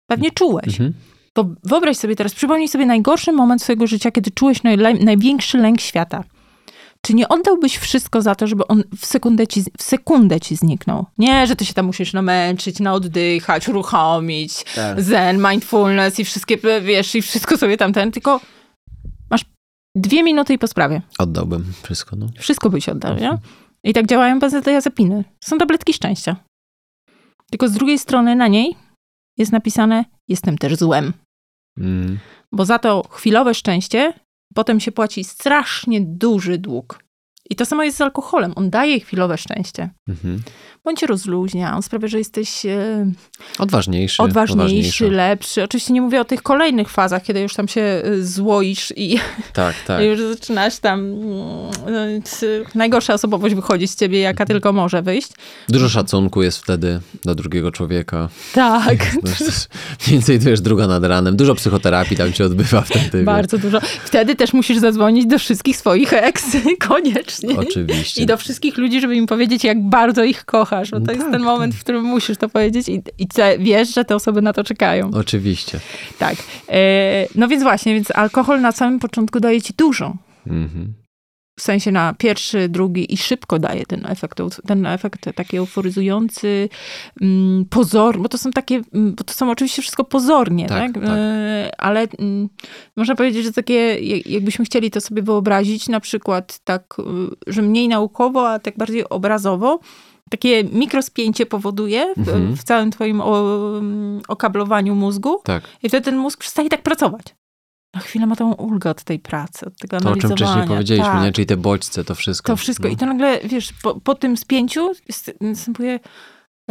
Pewnie czułeś. Mhm. To wyobraź sobie teraz, przypomnij sobie najgorszy moment swojego życia, kiedy czułeś najle- największy lęk świata. Czy nie oddałbyś wszystko za to, żeby on w sekundę, ci, w sekundę ci zniknął? Nie, że ty się tam musisz namęczyć, naoddychać, uruchomić, tak. Zen, mindfulness i wszystkie, wiesz, i wszystko sobie tamten, tylko masz dwie minuty i po sprawie. Oddałbym wszystko, no. Wszystko byś oddał, mhm. nie? I tak działają benzodiazepiny. Są tabletki szczęścia. Tylko z drugiej strony na niej jest napisane, jestem też złem. Mm. Bo za to chwilowe szczęście potem się płaci strasznie duży dług. I to samo jest z alkoholem. On daje chwilowe szczęście. Mhm. On cię rozluźnia. On sprawia, że jesteś odważniejszy, odważniejszy, lepszy. Oczywiście nie mówię o tych kolejnych fazach, kiedy już tam się złoisz i tak, tak. już zaczynasz tam najgorsza osobowość wychodzi z ciebie, jaka mhm. tylko może wyjść. Dużo szacunku jest wtedy do drugiego człowieka. Tak. Mniej więcej to już druga nad ranem. Dużo psychoterapii tam się odbywa wtedy. Bardzo dużo. Wtedy też musisz zadzwonić do wszystkich swoich eks koniecznie. Oczywiście. I do wszystkich ludzi, żeby im powiedzieć, jak bardzo ich kochasz. Bo to tak, jest ten moment, tak. w którym musisz to powiedzieć i, i te, wiesz, że te osoby na to czekają. Oczywiście. Tak. E, no więc właśnie, więc alkohol na samym początku daje ci dużo. Mhm. W sensie na pierwszy, drugi i szybko daje ten efekt, ten efekt taki euforyzujący, mm, pozorny, bo to są takie, bo to są oczywiście wszystko pozornie, tak? tak? tak. Y, ale y, można powiedzieć, że takie, jakbyśmy chcieli to sobie wyobrazić, na przykład tak, y, że mniej naukowo, a tak bardziej obrazowo, takie mikrospięcie powoduje w, mhm. w całym twoim o, okablowaniu mózgu. Tak. I wtedy ten mózg przestaje tak pracować. Na chwilę ma tą ulgę od tej pracy, od tego to, analizowania. To, o czym wcześniej powiedzieliśmy, tak. nie? Czyli te bodźce, to wszystko. To wszystko. No. I to nagle, wiesz, po, po tym spięciu następuje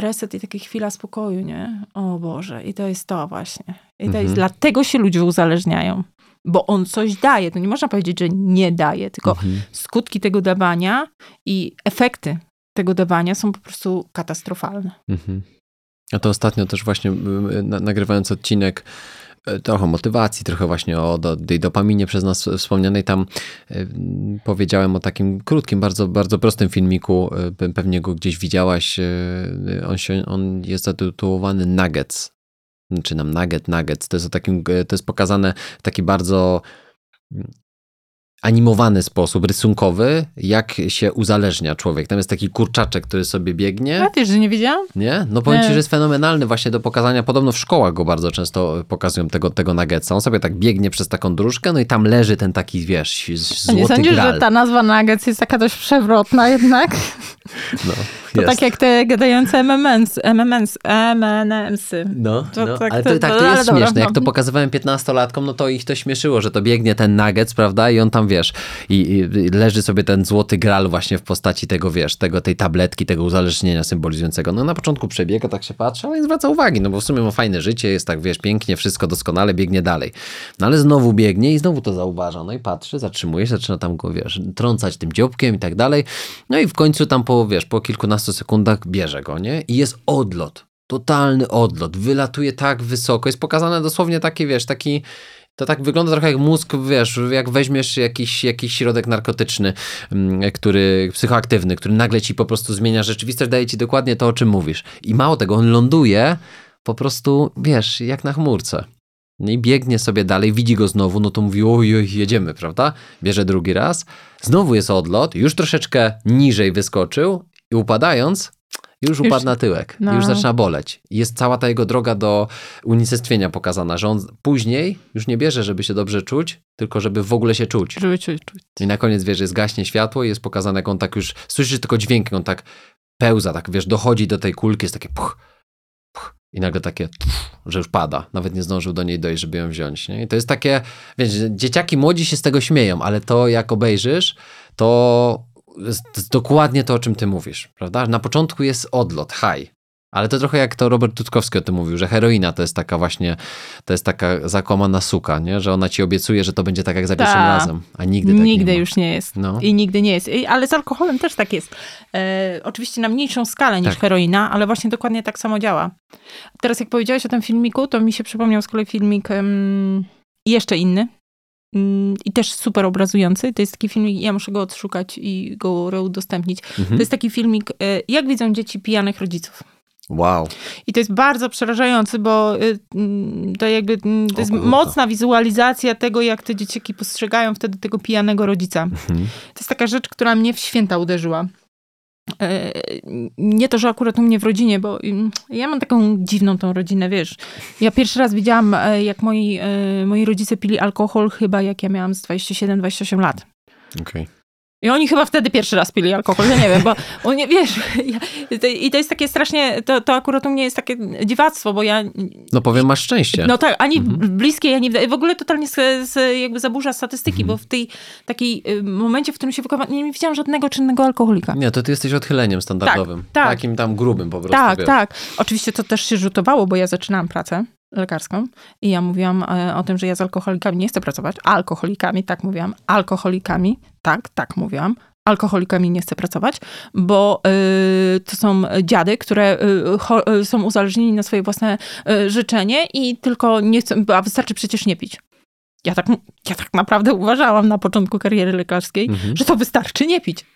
reset i taka chwila spokoju, nie? O Boże, i to jest to właśnie. I to mhm. jest, dlatego się ludzie uzależniają. Bo on coś daje. To nie można powiedzieć, że nie daje, tylko mhm. skutki tego dawania i efekty tego dawania są po prostu katastrofalne. Mhm. A to ostatnio też właśnie nagrywając odcinek trochę motywacji, trochę właśnie o tej dopaminie przez nas wspomnianej. Tam powiedziałem o takim krótkim, bardzo, bardzo prostym filmiku. Pewnie go gdzieś widziałaś. On, się, on jest zatytułowany Nuggets. Czy nam Nugget, Nuggets. To jest, o takim, to jest pokazane w taki bardzo animowany sposób, rysunkowy, jak się uzależnia człowiek. Tam jest taki kurczaczek, który sobie biegnie. A ty, że nie widziałam? Nie? No powiem nie. ci, że jest fenomenalny właśnie do pokazania. Podobno w szkołach go bardzo często pokazują, tego, tego nuggetsa. On sobie tak biegnie przez taką dróżkę, no i tam leży ten taki, wiesz, złoty nie sądzisz, gral. Że ta nazwa nuggets jest taka dość przewrotna jednak? No, to jest. Tak jak te gadające em em emsy. No, to, no. Tak, ale to, to, tak, to, to jest śmieszne. Dobra, jak no. to pokazywałem piętnastolatkom, no to ich to śmieszyło, że to biegnie ten nuggets, prawda? I on tam, wiesz, i, i leży sobie ten złoty gral właśnie w postaci tego, wiesz, tego, tej tabletki, tego uzależnienia symbolizującego. No na początku przebiega, tak się patrzy, ale nie zwraca uwagi, no bo w sumie ma fajne życie, jest tak, wiesz, pięknie, wszystko doskonale, biegnie dalej. No ale znowu biegnie i znowu to zauważa, no i patrzy, zatrzymuje się, zaczyna tam go, wiesz, trącać tym dzióbkiem i tak dalej. No i w końcu tam po, wiesz, po kilkunastu sekundach bierze go, nie? I jest odlot, totalny odlot, wylatuje tak wysoko, jest pokazane dosłownie taki, wiesz, taki... To tak wygląda trochę jak mózg, wiesz, jak weźmiesz jakiś, jakiś środek narkotyczny, który psychoaktywny, który nagle ci po prostu zmienia rzeczywistość, daje ci dokładnie to, o czym mówisz. I mało tego, on ląduje po prostu, wiesz, jak na chmurce. I biegnie sobie dalej, widzi go znowu, no to mówi, oj, jedziemy, prawda? Bierze drugi raz, znowu jest odlot, już troszeczkę niżej wyskoczył i upadając, już upadł już, na tyłek, no. już zaczyna boleć. Jest cała ta jego droga do unicestwienia pokazana, że on później już nie bierze, żeby się dobrze czuć, tylko żeby w ogóle się czuć. Żeby się czuć. I na koniec, wiesz, jest gaśnie światło i jest pokazane, jak on tak już, słyszysz tylko dźwięk, on tak pełza, tak, wiesz, dochodzi do tej kulki, jest takie puch, puch i nagle takie, puch, że już pada. Nawet nie zdążył do niej dojść, żeby ją wziąć. Nie? I to jest takie, wiesz, dzieciaki młodzi się z tego śmieją, ale to jak obejrzysz, to... dokładnie to, o czym ty mówisz, prawda? Na początku jest odlot, haj, ale to trochę jak to Robert Tutkowski o tym mówił, że heroina to jest taka właśnie, to jest taka zakłamana suka, nie? Że ona ci obiecuje, że to będzie tak jak za pierwszym razem, a nigdy tak Nigdy nie już ma. nie jest. No. I nigdy nie jest. I, ale z alkoholem też tak jest. E, oczywiście na mniejszą skalę niż tak. heroina, ale właśnie dokładnie tak samo działa. Teraz jak powiedziałeś o tym filmiku, to mi się przypomniał z kolei filmik mm, jeszcze inny. I też super obrazujący. To jest taki filmik, ja muszę go odszukać i go udostępnić. Mhm. To jest taki filmik, jak widzą dzieci pijanych rodziców. Wow. I to jest bardzo przerażający, bo to jakby to jest mocna wizualizacja tego, jak te dzieciaki postrzegają wtedy tego pijanego rodzica. Mhm. To jest taka rzecz, która mnie w święta uderzyła. Nie to, że akurat u mnie w rodzinie, bo ja mam taką dziwną tą rodzinę, wiesz. Ja pierwszy raz widziałam, jak moi, moi rodzice pili alkohol, chyba jak ja miałam z dwudziestu siedmiu do dwudziestu ośmiu lat. Okej. Okay. I oni chyba wtedy pierwszy raz pili alkohol, ja nie wiem, bo nie, wiesz, ja, i to jest takie strasznie, to, to akurat u mnie jest takie dziwactwo, bo ja... No powiem, masz szczęście. No tak, ani mhm. bliskie, ani w ogóle totalnie z, z jakby zaburza statystyki, mhm. bo w tej takiej momencie, w którym się wychowałam, nie widziałam żadnego czynnego alkoholika. Nie, to ty jesteś odchyleniem standardowym. Tak, tak. Takim tam grubym po prostu. Tak, wiesz. Tak. Oczywiście to też się rzutowało, bo ja zaczynałam pracę lekarską i ja mówiłam o tym, że ja z alkoholikami nie chcę pracować. Alkoholikami, tak mówiłam. Alkoholikami, tak, tak mówiłam. Alkoholikami nie chcę pracować, bo y, to są dziady, które y, ho, y, są uzależnieni na swoje własne y, życzenie i tylko nie chcą, a wystarczy przecież nie pić. Ja tak, ja tak naprawdę uważałam na początku kariery lekarskiej, mhm. że to wystarczy nie pić.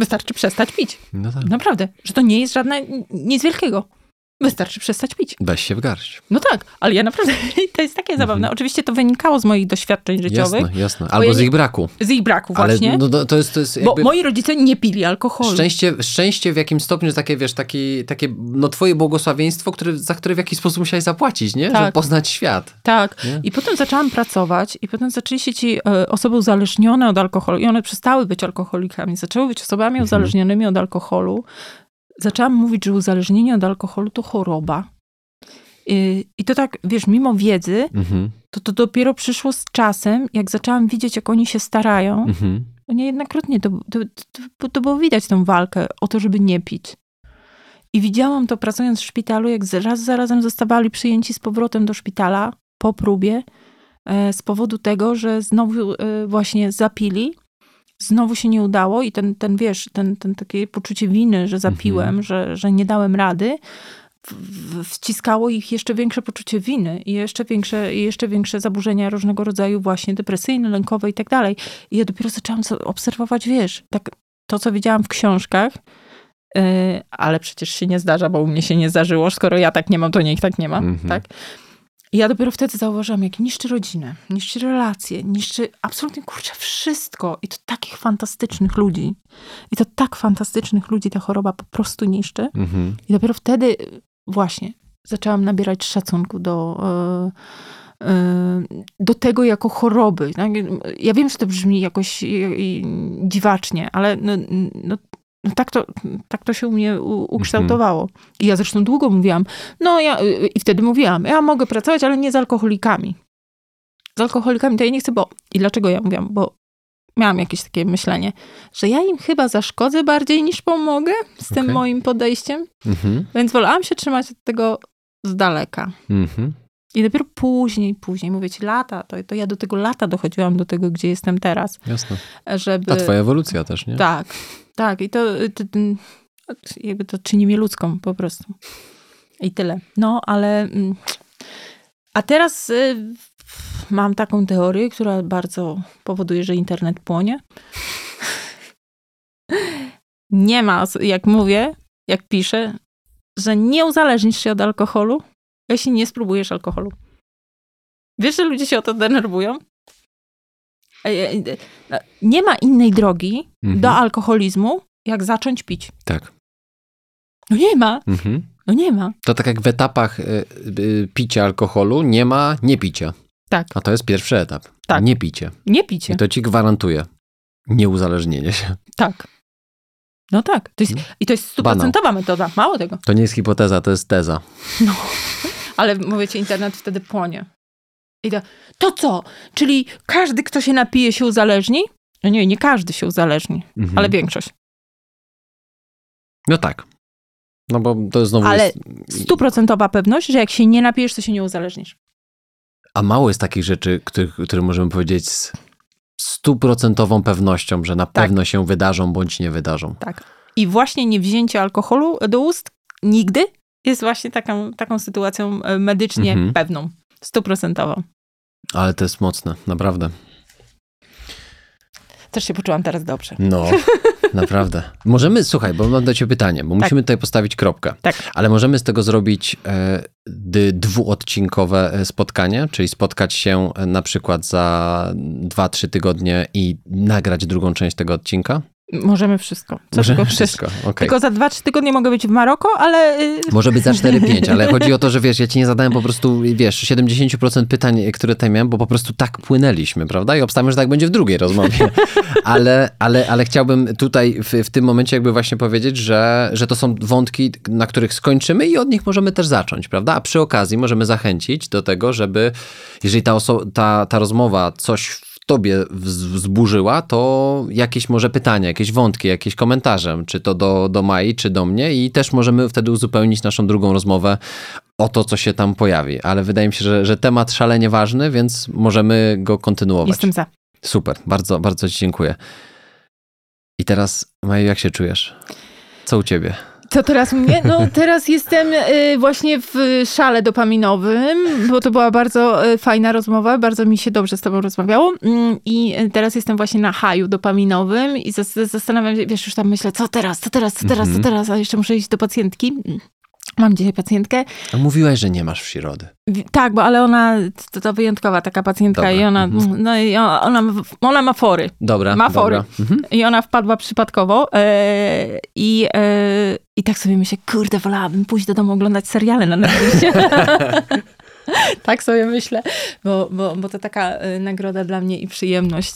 Wystarczy przestać pić. No tak. Naprawdę. Że to nie jest żadne, nic wielkiego. Wystarczy przestać pić. Weź się w garść. No tak, ale ja naprawdę, to jest takie zabawne. Mhm. Oczywiście to wynikało z moich doświadczeń życiowych. Jasne, jasne. Albo ja z ich braku. Z ich braku, właśnie. Ale no, to jest, to jest jakby... Bo moi rodzice nie pili alkoholu. Szczęście, szczęście w jakim stopniu, takie wiesz, takie, takie no twoje błogosławieństwo, które, za które w jakiś sposób musiałeś zapłacić, nie? Tak. Żeby poznać świat. Tak. Nie? I potem zaczęłam pracować i potem zaczęli się ci y, osoby uzależnione od alkoholu i one przestały być alkoholikami, zaczęły być osobami mhm. uzależnionymi od alkoholu. Zaczęłam mówić, że uzależnienie od alkoholu to choroba. I, i to tak, wiesz, mimo wiedzy, mm-hmm. to to dopiero przyszło z czasem, jak zaczęłam widzieć, jak oni się starają. Mm-hmm. Bo niejednokrotnie to, to, to, to było widać tę walkę o to, żeby nie pić. I widziałam to pracując w szpitalu, jak raz za razem zostawali przyjęci z powrotem do szpitala po próbie e, z powodu tego, że znowu e, właśnie zapili. Znowu się nie udało i ten, ten wiesz, ten, ten takie poczucie winy, że zapiłem, mhm. że, że nie dałem rady, w, w, wciskało ich jeszcze większe poczucie winy i jeszcze większe, jeszcze większe zaburzenia różnego rodzaju właśnie depresyjne, lękowe i tak dalej. I ja dopiero zaczęłam obserwować, wiesz, tak to, co widziałam w książkach, yy, ale przecież się nie zdarza, bo u mnie się nie zdarzyło, skoro ja tak nie mam, to niech tak nie ma, mhm. tak? I ja dopiero wtedy zauważyłam, jak niszczy rodzinę, niszczy relacje, niszczy absolutnie, kurczę, wszystko. I to takich fantastycznych ludzi. I to tak fantastycznych ludzi ta choroba po prostu niszczy. Mhm. I dopiero wtedy właśnie zaczęłam nabierać szacunku do, yy, yy, do tego jako choroby. Ja wiem, że to brzmi jakoś dziwacznie, ale no, no, no tak, to, tak to się u mnie ukształtowało. Mhm. I ja zresztą długo mówiłam, no ja, i wtedy mówiłam, ja mogę pracować, ale nie z alkoholikami. Z alkoholikami to ja nie chcę, bo... I dlaczego ja mówiłam? Bo miałam jakieś takie myślenie, że ja im chyba zaszkodzę bardziej niż pomogę z tym okay. moim podejściem. Mhm. Więc wolałam się trzymać od tego z daleka. Mhm. I dopiero później, później, mówię ci, lata, to, to ja do tego lata dochodziłam do tego, gdzie jestem teraz. Jasne. Żeby... Ta twoja ewolucja też, nie? Tak. Tak, i to, to, jakby to czyni mnie ludzką po prostu. I tyle. No, ale... A teraz mam taką teorię, która bardzo powoduje, że internet płonie. Nie ma, jak mówię, jak piszę, że nie uzależnisz się od alkoholu, jeśli nie spróbujesz alkoholu. Wiesz, że ludzie się o to denerwują? Nie ma innej drogi mhm. do alkoholizmu, jak zacząć pić. Tak. No nie ma. Mhm. No nie ma. To tak jak w etapach y, y, picia alkoholu nie ma niepicia. Tak. A to jest pierwszy etap. Tak. Nie picie. Nie picie. I to ci gwarantuje nieuzależnienie się. Tak. No tak. To jest, no. I to jest stuprocentowa metoda. Mało tego. To nie jest hipoteza, to jest teza. No. Ale mówię ci, internet wtedy płonie. I to, to co? Czyli każdy, kto się napije, się uzależni? No nie, nie każdy się uzależni, mhm. ale większość. No tak. No bo to znowu ale jest... Ale stuprocentowa pewność, że jak się nie napijesz, to się nie uzależnisz. A mało jest takich rzeczy, których, które możemy powiedzieć z stuprocentową pewnością, że na tak. pewno się wydarzą bądź nie wydarzą. Tak. I właśnie niewzięcie alkoholu do ust nigdy jest właśnie taką, taką sytuacją medycznie mhm. pewną. Stuprocentowo. Ale to jest mocne, naprawdę. Też się poczułam teraz dobrze. No, naprawdę. Możemy, słuchaj, bo mam do ciebie pytanie, bo tak. musimy tutaj postawić kropkę. Tak. Ale możemy z tego zrobić y, dwuodcinkowe spotkanie, czyli spotkać się na przykład za dwa, trzy tygodnie i nagrać drugą część tego odcinka? Możemy wszystko. Co Możemy tylko, wszystko. Okay. Tylko za dwa trzy tygodnie mogę być w Maroko, ale... Może być za cztery pięć, ale chodzi o to, że wiesz, ja ci nie zadałem po prostu, wiesz, siedemdziesiąt procent pytań, które tutaj miałem, bo po prostu tak płynęliśmy, prawda? I obstawiam, że tak będzie w drugiej rozmowie. Ale, ale, ale chciałbym tutaj w, w tym momencie jakby właśnie powiedzieć, że, że to są wątki, na których skończymy i od nich możemy też zacząć, prawda? A przy okazji możemy zachęcić do tego, żeby jeżeli ta, oso- ta, ta rozmowa coś tobie wzburzyła, to jakieś może pytania, jakieś wątki, jakieś komentarze, czy to do, do Mai, czy do mnie i też możemy wtedy uzupełnić naszą drugą rozmowę o to, co się tam pojawi. Ale wydaje mi się, że, że temat szalenie ważny, więc możemy go kontynuować. Jestem za. Super, bardzo, bardzo ci dziękuję. I teraz, Maju, jak się czujesz? Co u ciebie? To teraz mnie? No teraz jestem właśnie w szale dopaminowym, bo to była bardzo fajna rozmowa, bardzo mi się dobrze z tobą rozmawiało i teraz jestem właśnie na haju dopaminowym i zastanawiam się, wiesz, już tam myślę, co teraz, co teraz, co teraz, co teraz, a jeszcze muszę iść do pacjentki. Mam dzisiaj pacjentkę. A mówiłaś, że nie masz przyrody. Tak, bo ale ona, to, to wyjątkowa taka pacjentka dobra. I ona, mhm. no i ona, ona, ona ma fory. Dobra, ma fory. Dobra. Mhm. I ona wpadła przypadkowo yy, i, yy, i tak sobie myślę, kurde, wolałabym pójść do domu oglądać seriale na Netflixie. Tak sobie myślę, bo, bo, bo to taka nagroda dla mnie i przyjemność,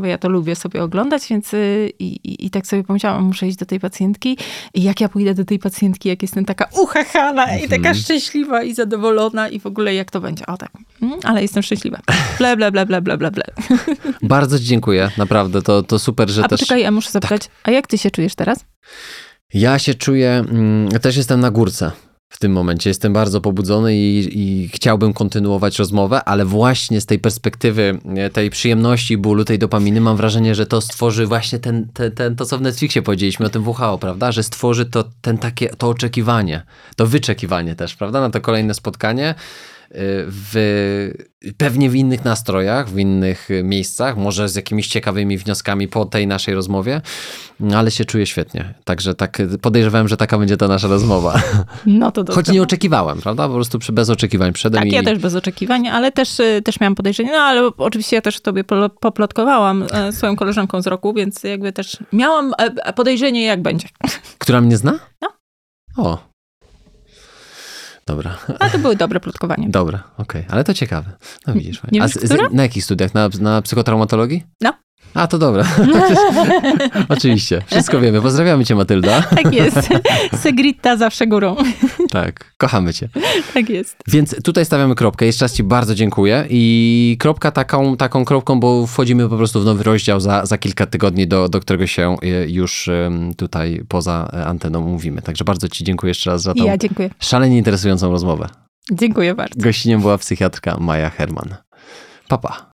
bo ja to lubię sobie oglądać, więc i, i, i tak sobie pomyślałam, muszę iść do tej pacjentki i jak ja pójdę do tej pacjentki, jak jestem taka uchachana mm-hmm. i taka szczęśliwa i zadowolona i w ogóle jak to będzie. O tak, mm, ale jestem szczęśliwa. Ble, ble, ble, ble, ble, ble. Bardzo ci dziękuję, naprawdę, to, to super, że a też... A poczekaj, ja muszę zapytać, tak. A jak ty się czujesz teraz? Ja się czuję, ja też jestem na górce. W tym momencie jestem bardzo pobudzony i, i chciałbym kontynuować rozmowę, ale właśnie z tej perspektywy tej przyjemności, bólu, tej dopaminy mam wrażenie, że to stworzy właśnie ten, ten, ten to, co w Netflixie powiedzieliśmy o tym W H O, prawda? Że stworzy to, ten takie, to oczekiwanie, to wyczekiwanie też, prawda? Na to kolejne spotkanie. W, pewnie w innych nastrojach, w innych miejscach, może z jakimiś ciekawymi wnioskami po tej naszej rozmowie, ale się czuję świetnie. Także tak podejrzewałem, że taka będzie ta nasza rozmowa. No to dobrze. Choć nie oczekiwałem, prawda? Po prostu bez oczekiwań przyszedłem. Tak, i... ja też bez oczekiwań, ale też, też miałam podejrzenie, no ale oczywiście ja też tobie poplotkowałam swoją koleżanką z roku, więc jakby też miałam podejrzenie jak będzie. Która mnie zna? No. O. Dobra. A to były dobre plotkowanie. Dobra, okej. Okay. Ale to ciekawe. No widzisz. Nie a wiesz, z, z, na jakich studiach? Na, na psychotraumatologii? No. A, to dobra. Oczywiście. Wszystko wiemy. Pozdrawiamy cię, Matylda. Tak jest. Segritta zawsze górą. Tak. Kochamy cię. Tak jest. Więc tutaj stawiamy kropkę. Jeszcze raz ci bardzo dziękuję. I kropka taką, taką kropką, bo wchodzimy po prostu w nowy rozdział za, za kilka tygodni, do, do którego się już tutaj poza anteną mówimy. Także bardzo ci dziękuję jeszcze raz za tą ja dziękuję. Szalenie interesującą rozmowę. Dziękuję bardzo. Gościem była psychiatrka Maja Herman. Pa, pa.